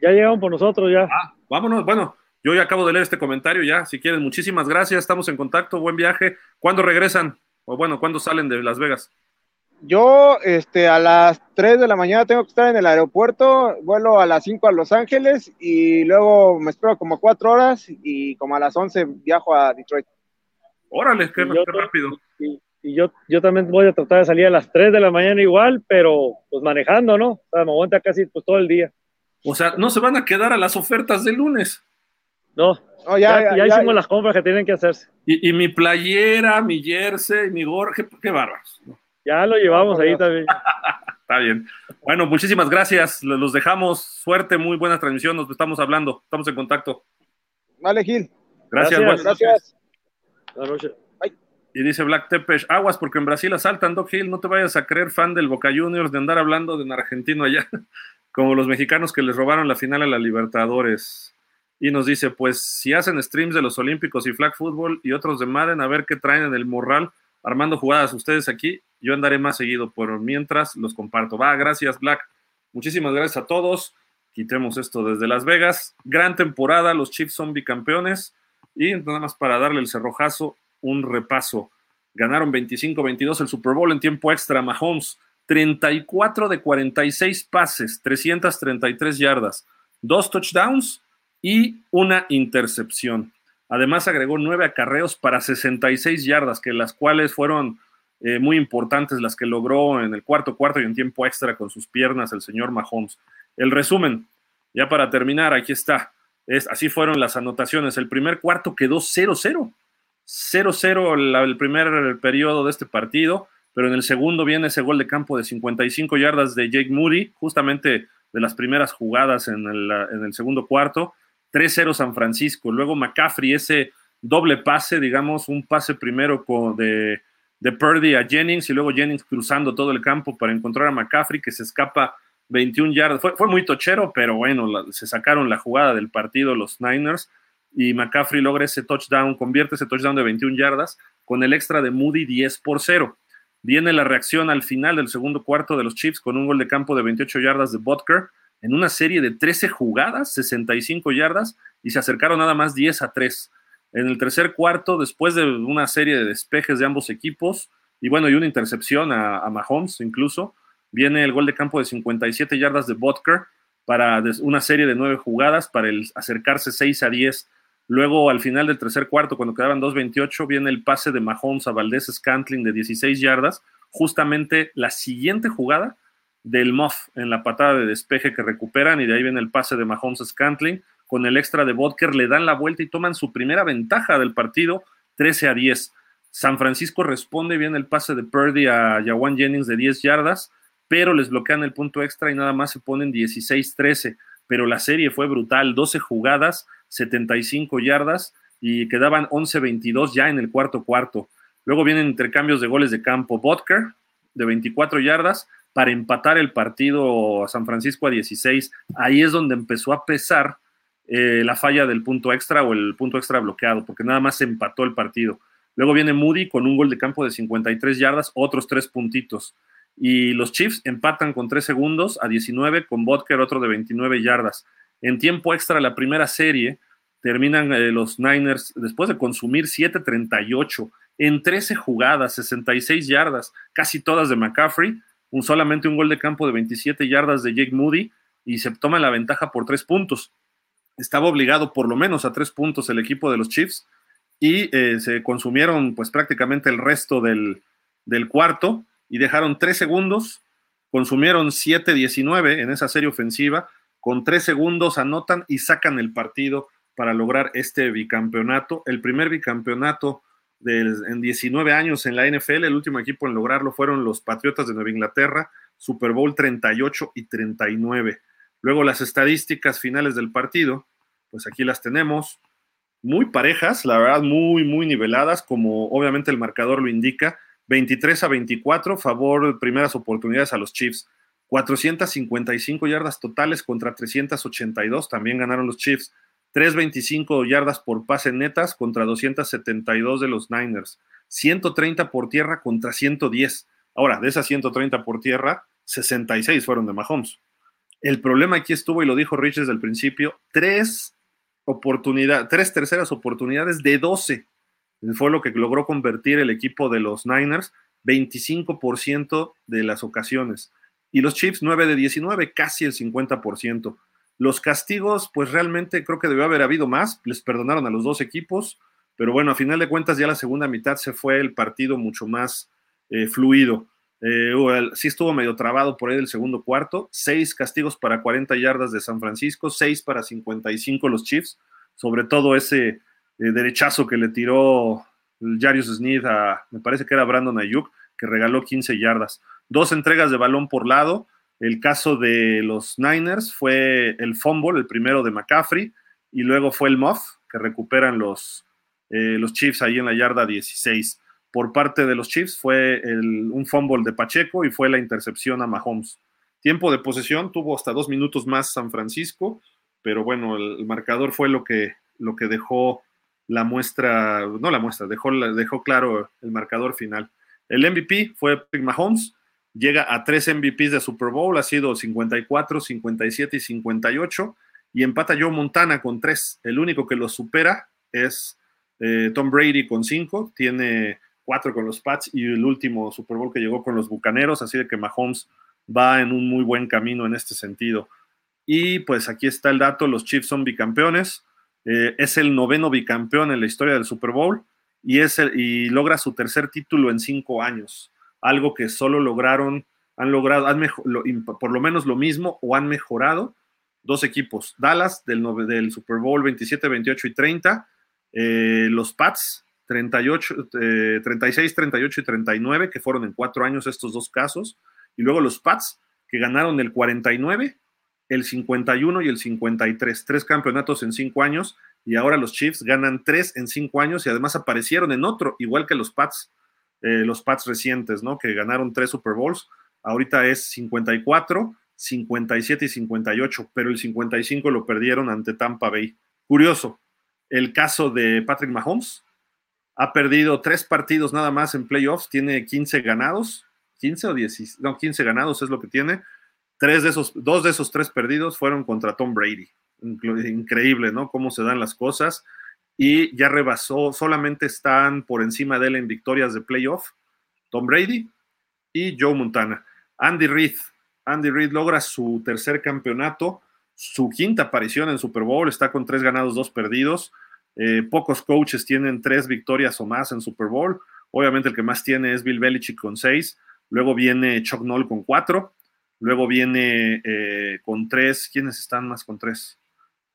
Ya llegaron por nosotros, ya. Vámonos. Bueno, yo ya acabo de leer este comentario, ya. Si quieren, muchísimas gracias. Estamos en contacto. Buen viaje. ¿Cuándo regresan? O bueno, ¿cuándo salen de Las Vegas? Yo a las 3 de la mañana tengo que estar en el aeropuerto, vuelo a las 5 a Los Ángeles y luego me espero como 4 horas y como a las 11 viajo a Detroit. Órale, qué rápido. Y yo también voy a tratar de salir a las 3 de la mañana igual, pero pues manejando, ¿no? O sea, me aguanta casi pues todo el día. O sea, no se van a quedar a las ofertas del lunes. No, ya hicimos las compras que tienen que hacerse. Y mi playera, mi jersey, mi gorra, qué bárbaros. Ya lo llevamos ahí también. Está bien. Bueno, muchísimas gracias. Los dejamos. Suerte, muy buena transmisión. Nos estamos hablando. Estamos en contacto. Vale, Gil. Gracias. Buenas noches. Y dice Black Tepesh, aguas porque en Brasil asaltan, Doc Hill, no te vayas a creer fan del Boca Juniors de andar hablando de un argentino allá, como los mexicanos que les robaron la final a la Libertadores. Y nos dice, pues si hacen streams de los Olímpicos y Flag Football y otros de Madden, a ver qué traen en el morral, armando jugadas ustedes aquí, yo andaré más seguido, por mientras los comparto. Va, gracias Black, muchísimas gracias a todos, quitemos esto desde Las Vegas, gran temporada, los Chiefs son bicampeones, y nada más para darle el cerrojazo, un repaso. Ganaron 25-22 el Super Bowl en tiempo extra. Mahomes, 34 de 46 pases, 333 yardas, 2 touchdowns y una intercepción. Además agregó 9 acarreos para 66 yardas, que las cuales fueron muy importantes, las que logró en el cuarto y en tiempo extra con sus piernas el señor Mahomes. El resumen, ya para terminar, aquí está. Así fueron las anotaciones. El primer cuarto quedó 0-0. 0-0 el primer periodo de este partido, pero en el segundo viene ese gol de campo de 55 yardas de Jake Moody, justamente de las primeras jugadas en el segundo cuarto. 3-0 San Francisco, luego McCaffrey, ese doble pase, digamos, un pase primero de Purdy a Jennings y luego Jennings cruzando todo el campo para encontrar a McCaffrey, que se escapa 21 yardas, fue muy tochero, pero bueno, se sacaron la jugada del partido los Niners, y McCaffrey logra ese touchdown, convierte ese touchdown de 21 yardas, con el extra de Moody 10-0. Viene la reacción al final del segundo cuarto de los Chiefs con un gol de campo de 28 yardas de Butker, en una serie de 13 jugadas, 65 yardas, y se acercaron nada más 10-3. En el tercer cuarto, después de una serie de despejes de ambos equipos, y bueno, y una intercepción a Mahomes incluso, viene el gol de campo de 57 yardas de Butker, para una serie de 9 jugadas, para acercarse 6-10. Luego, al final del tercer cuarto, cuando quedaban 2:28, viene el pase de Mahomes a Valdez-Scantling de 16 yardas, justamente la siguiente jugada del Muff en la patada de despeje que recuperan, y de ahí viene el pase de Mahomes-Scantling, con el extra de Butker, le dan la vuelta y toman su primera ventaja del partido, 13-10. San Francisco responde, viene el pase de Purdy a Jauan Jennings de 10 yardas, pero les bloquean el punto extra y nada más se ponen 16-13. Pero la serie fue brutal, 12 jugadas, 75 yardas y quedaban 11-22 ya en el cuarto. Luego vienen intercambios de goles de campo. Butker de 24 yardas para empatar el partido a San Francisco a 16. Ahí es donde empezó a pesar la falla del punto extra o el punto extra bloqueado, porque nada más se empató el partido. Luego viene Moody con un gol de campo de 53 yardas, otros 3 puntitos. Y los Chiefs empatan con 3 segundos a 19 con Butker, otro de 29 yardas. En tiempo extra, la primera serie, terminan los Niners después de consumir 7-38 en 13 jugadas, 66 yardas, casi todas de McCaffrey, solamente un gol de campo de 27 yardas de Jake Moody, y se toma la ventaja por 3 puntos. Estaba obligado por lo menos a 3 puntos el equipo de los Chiefs, y se consumieron pues prácticamente el resto del cuarto, y dejaron 3 segundos, consumieron 7-19 en esa serie ofensiva, con 3 segundos anotan y sacan el partido para lograr este bicampeonato, el primer bicampeonato en 19 años en la NFL, el último equipo en lograrlo fueron los Patriotas de Nueva Inglaterra, Super Bowl 38 y 39. Luego las estadísticas finales del partido, pues aquí las tenemos, muy parejas, la verdad muy, muy niveladas, como obviamente el marcador lo indica, 23-24, favor primeras oportunidades a los Chiefs, 455 yardas totales contra 382, también ganaron los Chiefs, 325 yardas por pase netas contra 272 de los Niners, 130 por tierra contra 110, ahora de esas 130 por tierra, 66 fueron de Mahomes. El problema aquí estuvo, y lo dijo Rich desde el principio, 3 terceras oportunidades de 12, fue lo que logró convertir el equipo de los Niners, 25% de las ocasiones. Y los Chiefs, 9 de 19, casi el 50%. Los castigos, pues realmente creo que debió haber habido más, les perdonaron a los dos equipos, pero bueno, a final de cuentas ya la segunda mitad se fue el partido mucho más fluido. Sí estuvo medio trabado por ahí del segundo cuarto. 6 castigos para 40 yardas de San Francisco, 6 para 55 los Chiefs, sobre todo ese derechazo que le tiró Lejarius Sneed a, me parece que era Brandon Ayuk, que regaló 15 yardas. 2 entregas de balón por lado. El caso de los Niners fue el fumble, el primero de McCaffrey, y luego fue el muff que recuperan los Chiefs ahí en la yarda 16. Por parte de los Chiefs fue un fumble de Pacheco y fue la intercepción a Mahomes. Tiempo de posesión tuvo hasta 2 minutos más San Francisco, pero bueno, el marcador fue lo que dejó dejó claro el marcador final. El MVP fue Patrick Mahomes. Llega a 3 MVPs de Super Bowl, ha sido 54, 57 y 58, y empata Joe Montana con 3. El único que lo supera es Tom Brady con 5, tiene 4 con los Pats y el último Super Bowl que llegó con los Bucaneros, así de que Mahomes va en un muy buen camino en este sentido. Y pues aquí está el dato, los Chiefs son bicampeones, es el 9º bicampeón en la historia del Super Bowl y logra su 3er título en 5 años. Algo que solo por lo menos lo mismo o han mejorado 2 equipos. Dallas del Super Bowl 27, 28 y 30, los Pats 36, 38 y 39, que fueron en 4 años estos 2 casos, y luego los Pats que ganaron el 49, el 51 y el 53, 3 campeonatos en 5 años, y ahora los Chiefs ganan 3 en 5 años y además aparecieron en otro, igual que los Pats. Los Pats recientes, ¿no? Que ganaron 3 Super Bowls, ahorita es 54, 57 y 58, pero el 55 lo perdieron ante Tampa Bay. Curioso, el caso de Patrick Mahomes, ha perdido 3 partidos nada más en playoffs, tiene 15 ganados, 15 ganados es lo que tiene, 2 de esos 3 perdidos fueron contra Tom Brady. Increíble, ¿no? Cómo se dan las cosas. Y ya rebasó, solamente están por encima de él en victorias de playoff Tom Brady y Joe Montana. Andy Reid logra su 3er campeonato, su 5ª aparición en Super Bowl, está con 3 ganados, 2 perdidos. Pocos coaches tienen 3 victorias o más en Super Bowl. Obviamente el que más tiene es Bill Belichick con 6, luego viene Chuck Noll con 4, luego viene con 3. ¿Quiénes están más con 3?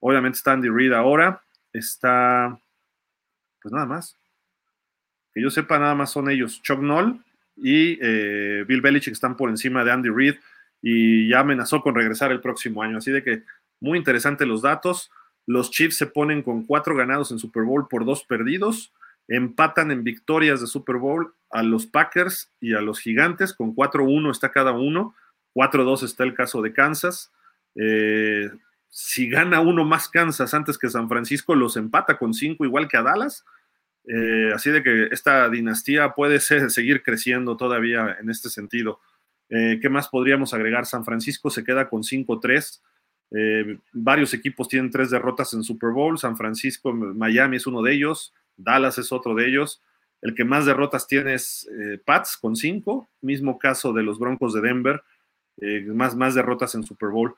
Obviamente está Andy Reid ahora. Está, pues nada más que yo sepa, nada más son ellos. Chuck Noll y Bill Belichick están por encima de Andy Reid y ya amenazó con regresar el próximo año, así de que muy interesantes los datos. Los Chiefs se ponen con 4 ganados en Super Bowl por 2 perdidos, empatan en victorias de Super Bowl a los Packers y a los Gigantes, con 4-1 está cada uno, 4-2 está el caso de Kansas. Si gana uno más Kansas antes que San Francisco, los empata con 5, igual que a Dallas. Así de que esta dinastía puede seguir creciendo todavía en este sentido. ¿Qué más podríamos agregar? San Francisco se queda con 5-3. Varios equipos tienen 3 derrotas en Super Bowl. San Francisco, Miami es uno de ellos. Dallas es otro de ellos. El que más derrotas tiene es Pats con 5. Mismo caso de los Broncos de Denver. Más derrotas en Super Bowl.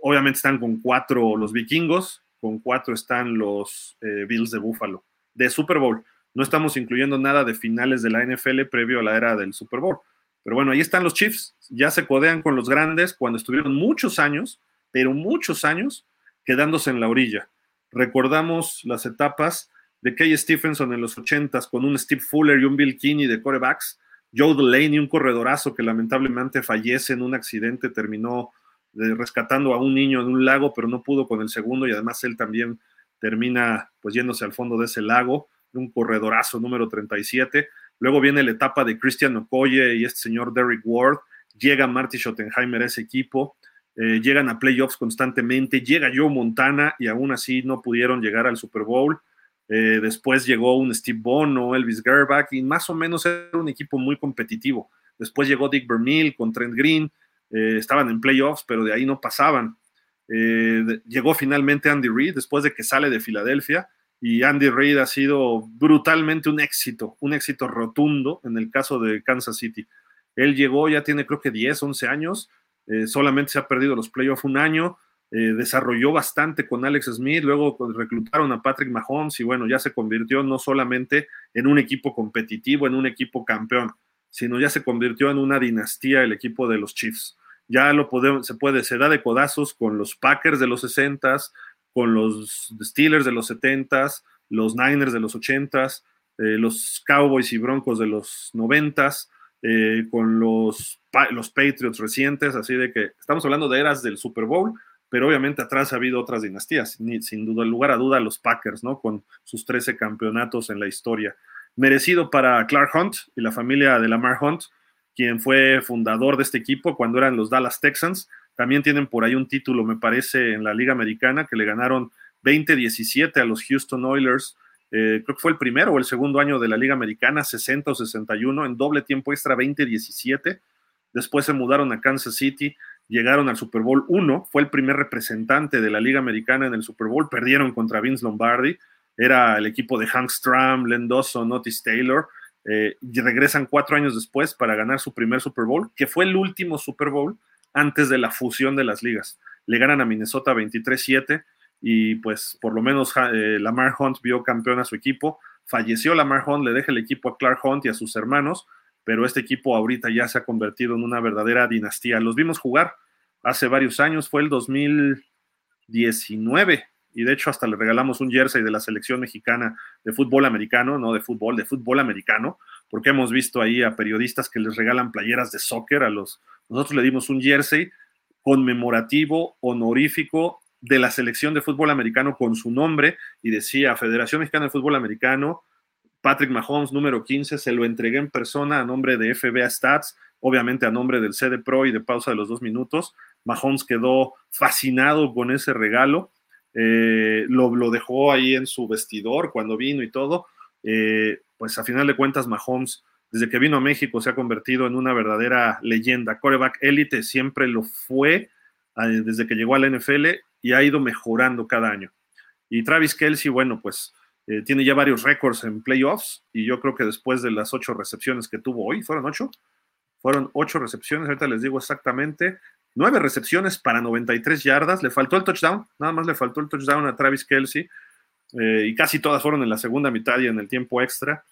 Obviamente están con 4 los vikingos, con 4 están los Bills de Buffalo, de Super Bowl. No estamos incluyendo nada de finales de la NFL previo a la era del Super Bowl. Pero bueno, ahí están los Chiefs, ya se codean con los grandes cuando estuvieron muchos años, pero muchos años, quedándose en la orilla. Recordamos las etapas de Kay Stephenson en los 80s con un Steve Fuller y un Bill Kinney de quarterbacks, Joe Delaney, un corredorazo que lamentablemente fallece en un accidente, terminó rescatando a un niño en un lago, pero no pudo con el segundo, y además él también termina pues yéndose al fondo de ese lago, un corredorazo número 37. Luego viene la etapa de Christian McCoy y este señor Derrick Ward, llega Marty Schottenheimer a ese equipo, llegan a playoffs constantemente, llega Joe Montana y aún así no pudieron llegar al Super Bowl. Después llegó un Steve Bono, Elvis Gerbach, y más o menos era un equipo muy competitivo. Después llegó Dick Vermeil con Trent Green. Estaban en playoffs, pero de ahí no pasaban. Llegó finalmente Andy Reid después de que sale de Filadelfia, y Andy Reid ha sido brutalmente un éxito rotundo en el caso de Kansas City. Él llegó, ya tiene creo que 10, 11 años, solamente se ha perdido los playoffs un año, desarrolló bastante con Alex Smith, luego reclutaron a Patrick Mahomes y bueno, ya se convirtió no solamente en un equipo competitivo, en un equipo campeón. sino ya se convirtió en una dinastía el equipo de los Chiefs. Ya lo podemos, se da de codazos con los Packers de los 60s, con los Steelers de los 70s, los Niners de los 80s, los Cowboys y Broncos de los 90s, con los Patriots recientes, así de que estamos hablando de eras del Super Bowl, pero obviamente atrás ha habido otras dinastías, sin duda, lugar a duda los Packers, ¿no? Con sus 13 campeonatos en la historia. Merecido para Clark Hunt y la familia de Lamar Hunt, quien fue fundador de este equipo cuando eran los Dallas Texans. También tienen por ahí un título, me parece, en la Liga Americana, que le ganaron 20-17 a los Houston Oilers. Creo que fue el primero o el segundo año de la Liga Americana, 60 o 61, en doble tiempo extra, 20-17. Después se mudaron a Kansas City, llegaron al Super Bowl 1, fue el primer representante de la Liga Americana en el Super Bowl, perdieron contra Vince Lombardi, era el equipo de Hank Stram, Len Dawson, Otis Taylor, y regresan 4 años después para ganar su primer Super Bowl, que fue el último Super Bowl antes de la fusión de las ligas. Le ganan a Minnesota 23-7 y pues por lo menos Lamar Hunt vio campeón a su equipo. Falleció Lamar Hunt, le deja el equipo a Clark Hunt y a sus hermanos, pero este equipo ahorita ya se ha convertido en una verdadera dinastía. Los vimos jugar hace varios años, fue el 2019, y de hecho hasta le regalamos un jersey de la selección mexicana de fútbol americano, no de fútbol, de fútbol americano, porque hemos visto ahí a periodistas que les regalan playeras de soccer a los... Nosotros le dimos un jersey conmemorativo, honorífico, de la selección de fútbol americano con su nombre, y decía Federación Mexicana de Fútbol Americano, Patrick Mahomes, número 15, se lo entregué en persona a nombre de FBA Stats, obviamente a nombre del CD Pro y de Pausa de los 2 Minutos. Mahomes quedó fascinado con ese regalo, lo dejó ahí en su vestidor cuando vino y todo. Pues a final de cuentas Mahomes, desde que vino a México, se ha convertido en una verdadera leyenda. Quarterback élite siempre lo fue desde que llegó a la NFL y ha ido mejorando cada año. Y Travis Kelce, bueno, pues tiene ya varios récords en playoffs, y yo creo que después de las 8 recepciones que tuvo hoy, fueron ocho recepciones, ahorita les digo exactamente, 9 recepciones para 93 yardas, le faltó el touchdown, nada más le faltó el touchdown a Travis Kelce, y casi todas fueron en la segunda mitad y en el tiempo extra.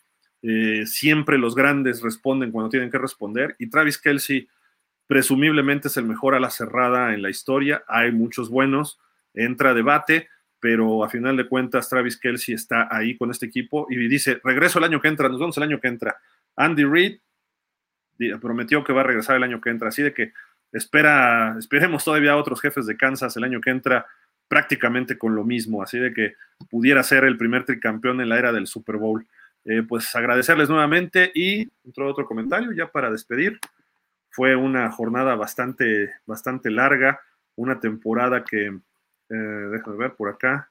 Siempre los grandes responden cuando tienen que responder, y Travis Kelce presumiblemente es el mejor ala cerrada en la historia. Hay muchos buenos, entra debate, pero a final de cuentas Travis Kelce está ahí con este equipo y dice, regreso el año que entra, nos vemos el año que entra. Andy Reid prometió que va a regresar el año que entra, así de que esperemos todavía a otros jefes de Kansas el año que entra prácticamente con lo mismo, así de que pudiera ser el primer tricampeón en la era del Super Bowl. Pues agradecerles nuevamente, y entró otro comentario ya para despedir. Fue una jornada bastante larga, una temporada que, déjame ver por acá,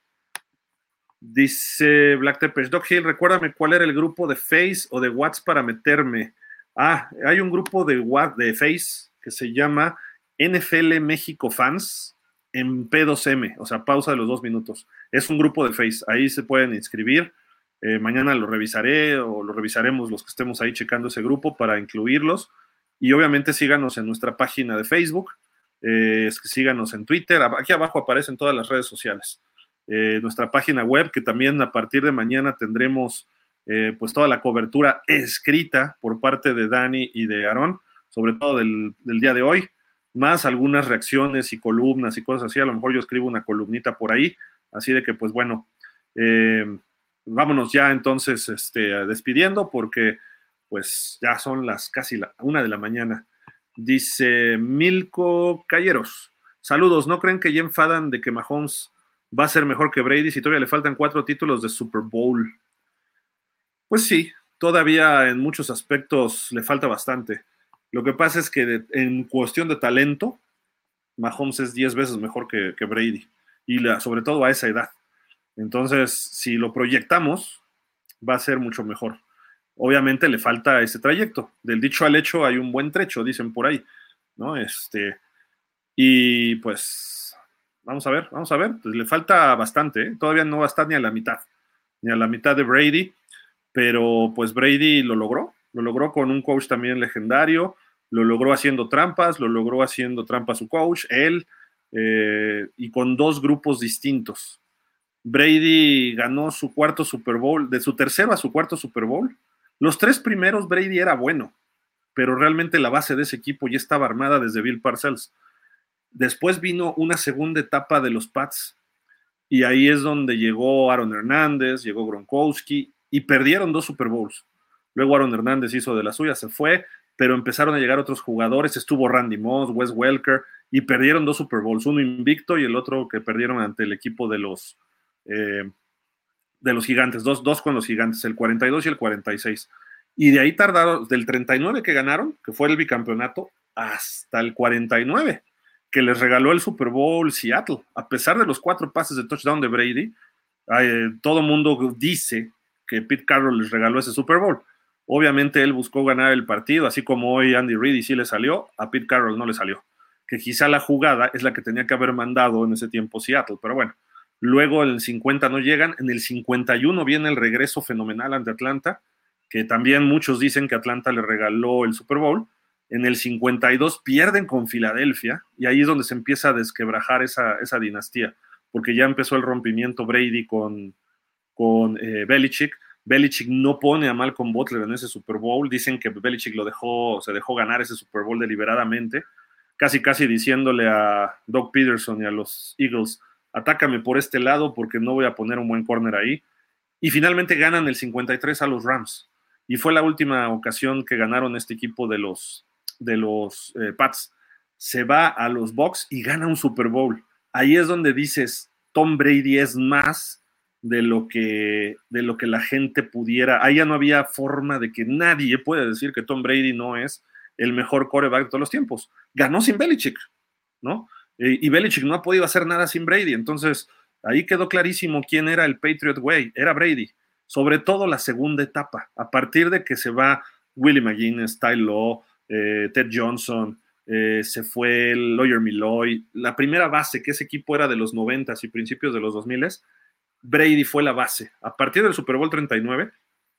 dice Black Tepes, Doc Hill, recuérdame cuál era el grupo de Face o de Whats para meterme. Hay un grupo de Face que se llama NFL México Fans en P2M, o sea, Pausa de los 2 Minutos. Es un grupo de Face, ahí se pueden inscribir. Mañana lo revisaré, o lo revisaremos los que estemos ahí checando ese grupo para incluirlos, y obviamente síganos en nuestra página de Facebook, síganos en Twitter, aquí abajo aparecen todas las redes sociales, nuestra página web, que también a partir de mañana tendremos pues toda la cobertura escrita por parte de Dani y de Aarón, sobre todo del día de hoy, más algunas reacciones y columnas y cosas así. A lo mejor yo escribo una columnita por ahí, así de que pues bueno, vámonos ya entonces despidiendo, porque pues ya son las casi 1:00 a.m. Dice Milko Calleros, saludos, ¿no creen que ya enfadan de que Mahomes va a ser mejor que Brady si todavía le faltan 4 títulos de Super Bowl? Pues sí, todavía en muchos aspectos le falta bastante. Lo que pasa es que en cuestión de talento, Mahomes es 10 veces mejor que Brady, y sobre todo a esa edad. Entonces, si lo proyectamos, va a ser mucho mejor. Obviamente le falta ese trayecto. Del dicho al hecho hay un buen trecho, dicen por ahí, ¿no? Y pues vamos a ver, pues le falta bastante, ¿eh? Todavía no va a estar ni a la mitad de Brady, pero pues Brady lo logró con un coach también legendario, lo logró haciendo trampas su coach, él, y con 2 grupos distintos. Brady ganó su 4º Super Bowl, de su 3º a su 4º Super Bowl. Los 3 primeros Brady era bueno, pero realmente la base de ese equipo ya estaba armada desde Bill Parcells. Después vino una segunda etapa de los Pats, y ahí es donde llegó Aaron Hernández, llegó Gronkowski, y perdieron 2 Super Bowls. Luego Aaron Hernández hizo de la suya, se fue, pero empezaron a llegar otros jugadores, estuvo Randy Moss, Wes Welker, y perdieron 2 Super Bowls, uno invicto y el otro que perdieron ante el equipo de los Gigantes, dos con los Gigantes, el 42 y el 46. Y de ahí tardaron, del 39 que ganaron, que fue el bicampeonato, hasta el 49, que les regaló el Super Bowl Seattle. A pesar de los 4 pases de touchdown de Brady, todo mundo dice que Pete Carroll les regaló ese Super Bowl. Obviamente él buscó ganar el partido, así como hoy Andy Reid y sí le salió, a Pete Carroll no le salió. Que quizá la jugada es la que tenía que haber mandado en ese tiempo Seattle, pero bueno. Luego en el 50 no llegan, en el 51 viene el regreso fenomenal ante Atlanta, que también muchos dicen que Atlanta le regaló el Super Bowl. En el 52 pierden con Filadelfia, y ahí es donde se empieza a desquebrajar esa dinastía, porque ya empezó el rompimiento Brady con Belichick. Belichick no pone a Malcolm Butler en ese Super Bowl, dicen que Belichick se dejó ganar ese Super Bowl deliberadamente, casi diciéndole a Doug Peterson y a los Eagles, atácame por este lado porque no voy a poner un buen corner ahí. Y finalmente ganan el 53 a los Rams, y fue la última ocasión que ganaron este equipo de los Pats. Se va a los Bucks y gana un Super Bowl. Ahí es donde dices, Tom Brady es más de lo que la gente pudiera. Ahí ya no había forma de que nadie pueda decir que Tom Brady no es el mejor quarterback de todos los tiempos. Ganó sin Belichick, ¿no? Y Belichick no ha podido hacer nada sin Brady. Entonces, ahí quedó clarísimo quién era el Patriot Way. Era Brady. Sobre todo la segunda etapa. A partir de que se va Willie McGuinness, Ty Law, Ted Johnson, se fue el Lawyer Milloy, la primera base, que ese equipo era de los 90s y principios de los 2000s, Brady fue la base. A partir del Super Bowl 39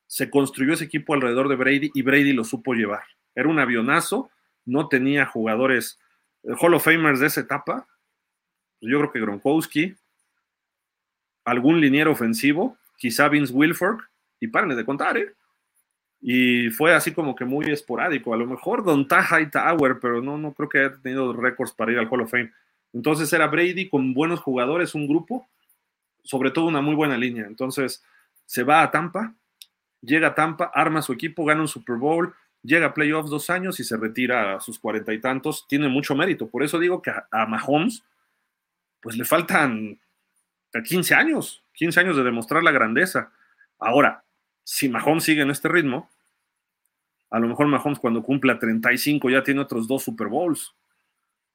se construyó ese equipo alrededor de Brady, y Brady lo supo llevar. Era un avionazo, no tenía jugadores Hall of Famers de esa etapa. Yo creo que Gronkowski, algún liniero ofensivo, quizá Vince Wilfork, y párenle de contar, y fue así como que muy esporádico, a lo mejor Dont'a Hightower, pero no creo que haya tenido récords para ir al Hall of Fame. Entonces era Brady con buenos jugadores, un grupo, sobre todo una muy buena línea. Entonces se va a Tampa, llega a Tampa, arma su equipo, gana un Super Bowl, llega a playoffs 2 años y se retira a sus 40 y tantos. Tiene mucho mérito, por eso digo que a Mahomes pues le faltan 15 años de demostrar la grandeza. Ahora, si Mahomes sigue en este ritmo, a lo mejor Mahomes cuando cumpla 35 ya tiene otros 2 Super Bowls,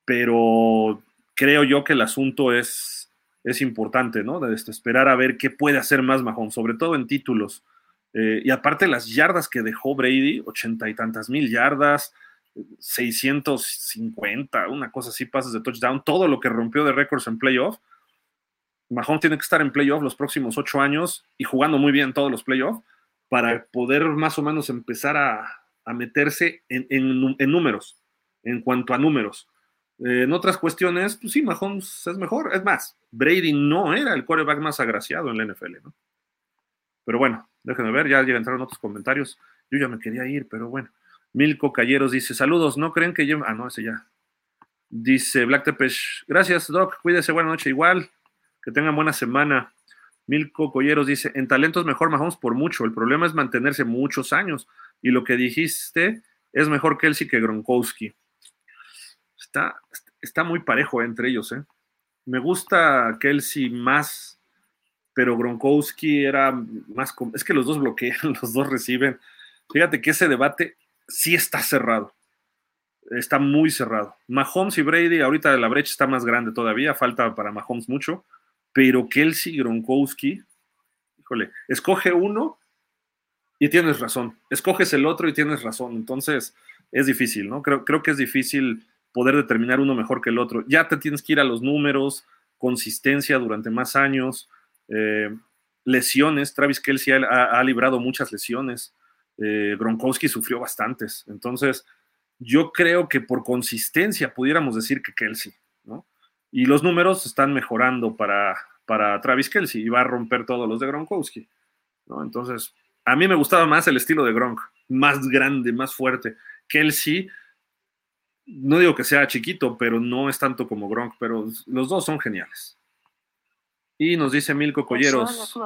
pero creo yo que el asunto es importante, ¿no? De esperar a ver qué puede hacer más Mahomes, sobre todo en títulos. Y aparte las yardas que dejó Brady, 80 y tantas mil yardas, 650, una cosa así, pases de touchdown, todo lo que rompió de récords en playoff. Mahomes tiene que estar en playoff los próximos 8 años y jugando muy bien todos los playoffs para poder más o menos empezar a meterse en números, en cuanto a números. En otras cuestiones, pues sí, Mahomes es mejor. Es más, Brady no era el quarterback más agraciado en la NFL, ¿no? Pero bueno, déjenme ver, ya entraron otros comentarios. Yo ya me quería ir, pero bueno. Milko Calleros dice, saludos, ¿no creen que lleven? Ah, no, ese ya. Dice Black Tepesh, gracias, Doc, cuídese, buena noche igual. Que tengan buena semana. Milko Colleros dice, en talentos mejor Mahomes por mucho, el problema es mantenerse muchos años, y lo que dijiste es mejor Kelce que Gronkowski. Está muy parejo entre ellos, ¿eh? Me gusta Kelce más, pero Gronkowski era más... Es que los dos bloquean, los dos reciben. Fíjate que ese debate sí está cerrado. Está muy cerrado. Mahomes y Brady, ahorita la brecha está más grande todavía, falta para Mahomes mucho. Pero Kelce y Gronkowski, híjole, escoge uno y tienes razón, escoges el otro y tienes razón. Entonces es difícil, ¿no? Creo que es difícil poder determinar uno mejor que el otro. Ya te tienes que ir a los números, consistencia durante más años, lesiones. Travis Kelce ha librado muchas lesiones, Gronkowski sufrió bastantes. Entonces yo creo que por consistencia pudiéramos decir que Kelce, ¿no? Y los números están mejorando para Travis Kelce, y va a romper todos los de Gronkowski, ¿no? Entonces, a mí me gustaba más el estilo de Gronk, más grande, más fuerte. Kelce, no digo que sea chiquito, pero no es tanto como Gronk, pero los dos son geniales. Y nos dice Milko Colleros,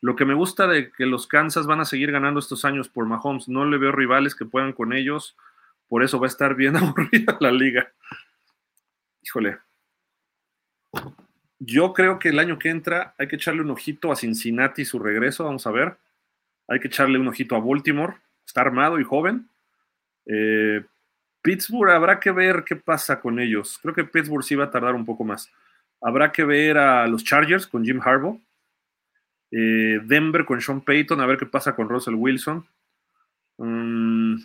lo que me gusta de que los Kansas van a seguir ganando estos años por Mahomes, no le veo rivales que puedan con ellos, por eso va a estar bien aburrida la liga. Híjole. Yo creo que el año que entra hay que echarle un ojito a Cincinnati y su regreso, vamos a ver. Hay que echarle un ojito a Baltimore, está armado y joven. Pittsburgh, habrá que ver qué pasa con ellos. Creo que Pittsburgh sí va a tardar un poco más. Habrá que ver a los Chargers con Jim Harbaugh. Denver con Sean Payton, a ver qué pasa con Russell Wilson. Me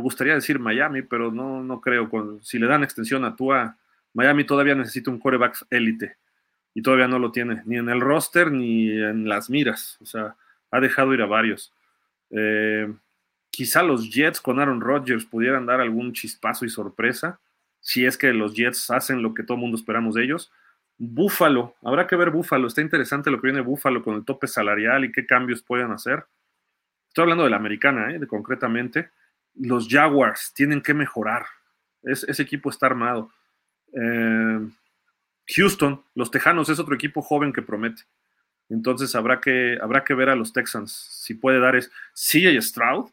gustaría decir Miami, pero no creo. Si le dan extensión a Tua, Miami todavía necesita un quarterback élite y todavía no lo tiene, ni en el roster ni en las miras. O sea, ha dejado ir a varios. Quizá los Jets con Aaron Rodgers pudieran dar algún chispazo y sorpresa, si es que los Jets hacen lo que todo el mundo esperamos de ellos. Buffalo, habrá que ver Buffalo. Está interesante lo que viene Buffalo con el tope salarial y qué cambios pueden hacer. Estoy hablando de la americana, concretamente. Los Jaguars tienen que mejorar. Ese equipo está armado. Houston, los Tejanos es otro equipo joven que promete. Entonces habrá que ver a los Texans si puede dar es CJ Stroud.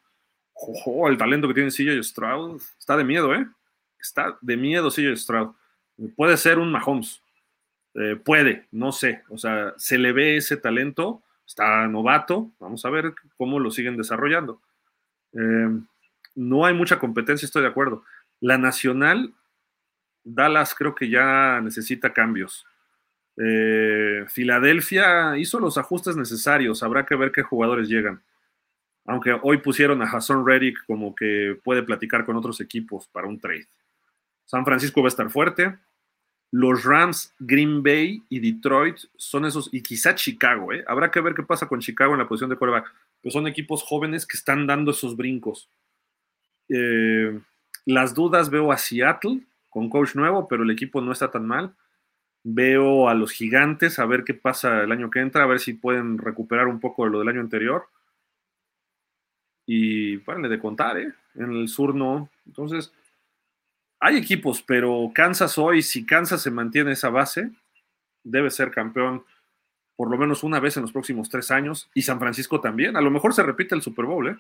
El talento que tiene CJ Stroud está de miedo, Está de miedo CJ Stroud. Puede ser un Mahomes. Puede, no sé. O sea, se le ve ese talento. Está novato. Vamos a ver cómo lo siguen desarrollando. No hay mucha competencia, estoy de acuerdo. La nacional, Dallas creo que ya necesita cambios. Filadelfia hizo los ajustes necesarios. Habrá que ver qué jugadores llegan. Aunque hoy pusieron a Haason Reddick como que puede platicar con otros equipos para un trade. San Francisco va a estar fuerte. Los Rams, Green Bay y Detroit son esos, y quizá Chicago, Habrá que ver qué pasa con Chicago en la posición de quarterback. Pues son equipos jóvenes que están dando esos brincos. Las dudas veo a Seattle con coach nuevo, pero el equipo no está tan mal. Veo a los Gigantes, a ver qué pasa el año que entra, a ver si pueden recuperar un poco de lo del año anterior. Y párenle de contar, En el sur no. Entonces, hay equipos, pero Kansas hoy, si Kansas se mantiene esa base, debe ser campeón por lo menos una vez en los próximos 3 años. Y San Francisco también. A lo mejor se repite el Super Bowl, A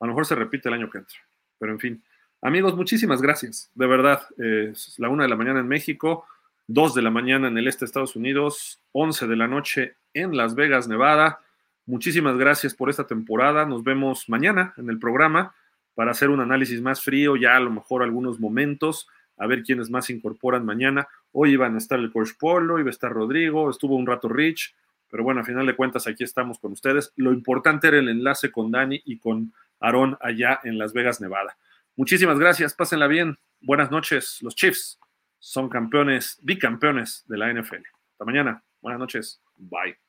lo mejor se repite el año que entra. Pero en fin. Amigos, muchísimas gracias. De verdad, es 1:00 a.m. en México, 2:00 a.m. en el este de Estados Unidos, 11:00 p.m. en Las Vegas, Nevada. Muchísimas gracias por esta temporada. Nos vemos mañana en el programa para hacer un análisis más frío, ya a lo mejor algunos momentos, a ver quiénes más se incorporan mañana. Hoy iban a estar el coach Polo, iba a estar Rodrigo, estuvo un rato Rich, pero bueno, a final de cuentas aquí estamos con ustedes. Lo importante era el enlace con Dani y con Aarón allá en Las Vegas, Nevada. Muchísimas gracias, pásenla bien. Buenas noches. Los Chiefs son campeones, bicampeones de la NFL. Hasta mañana. Buenas noches. Bye.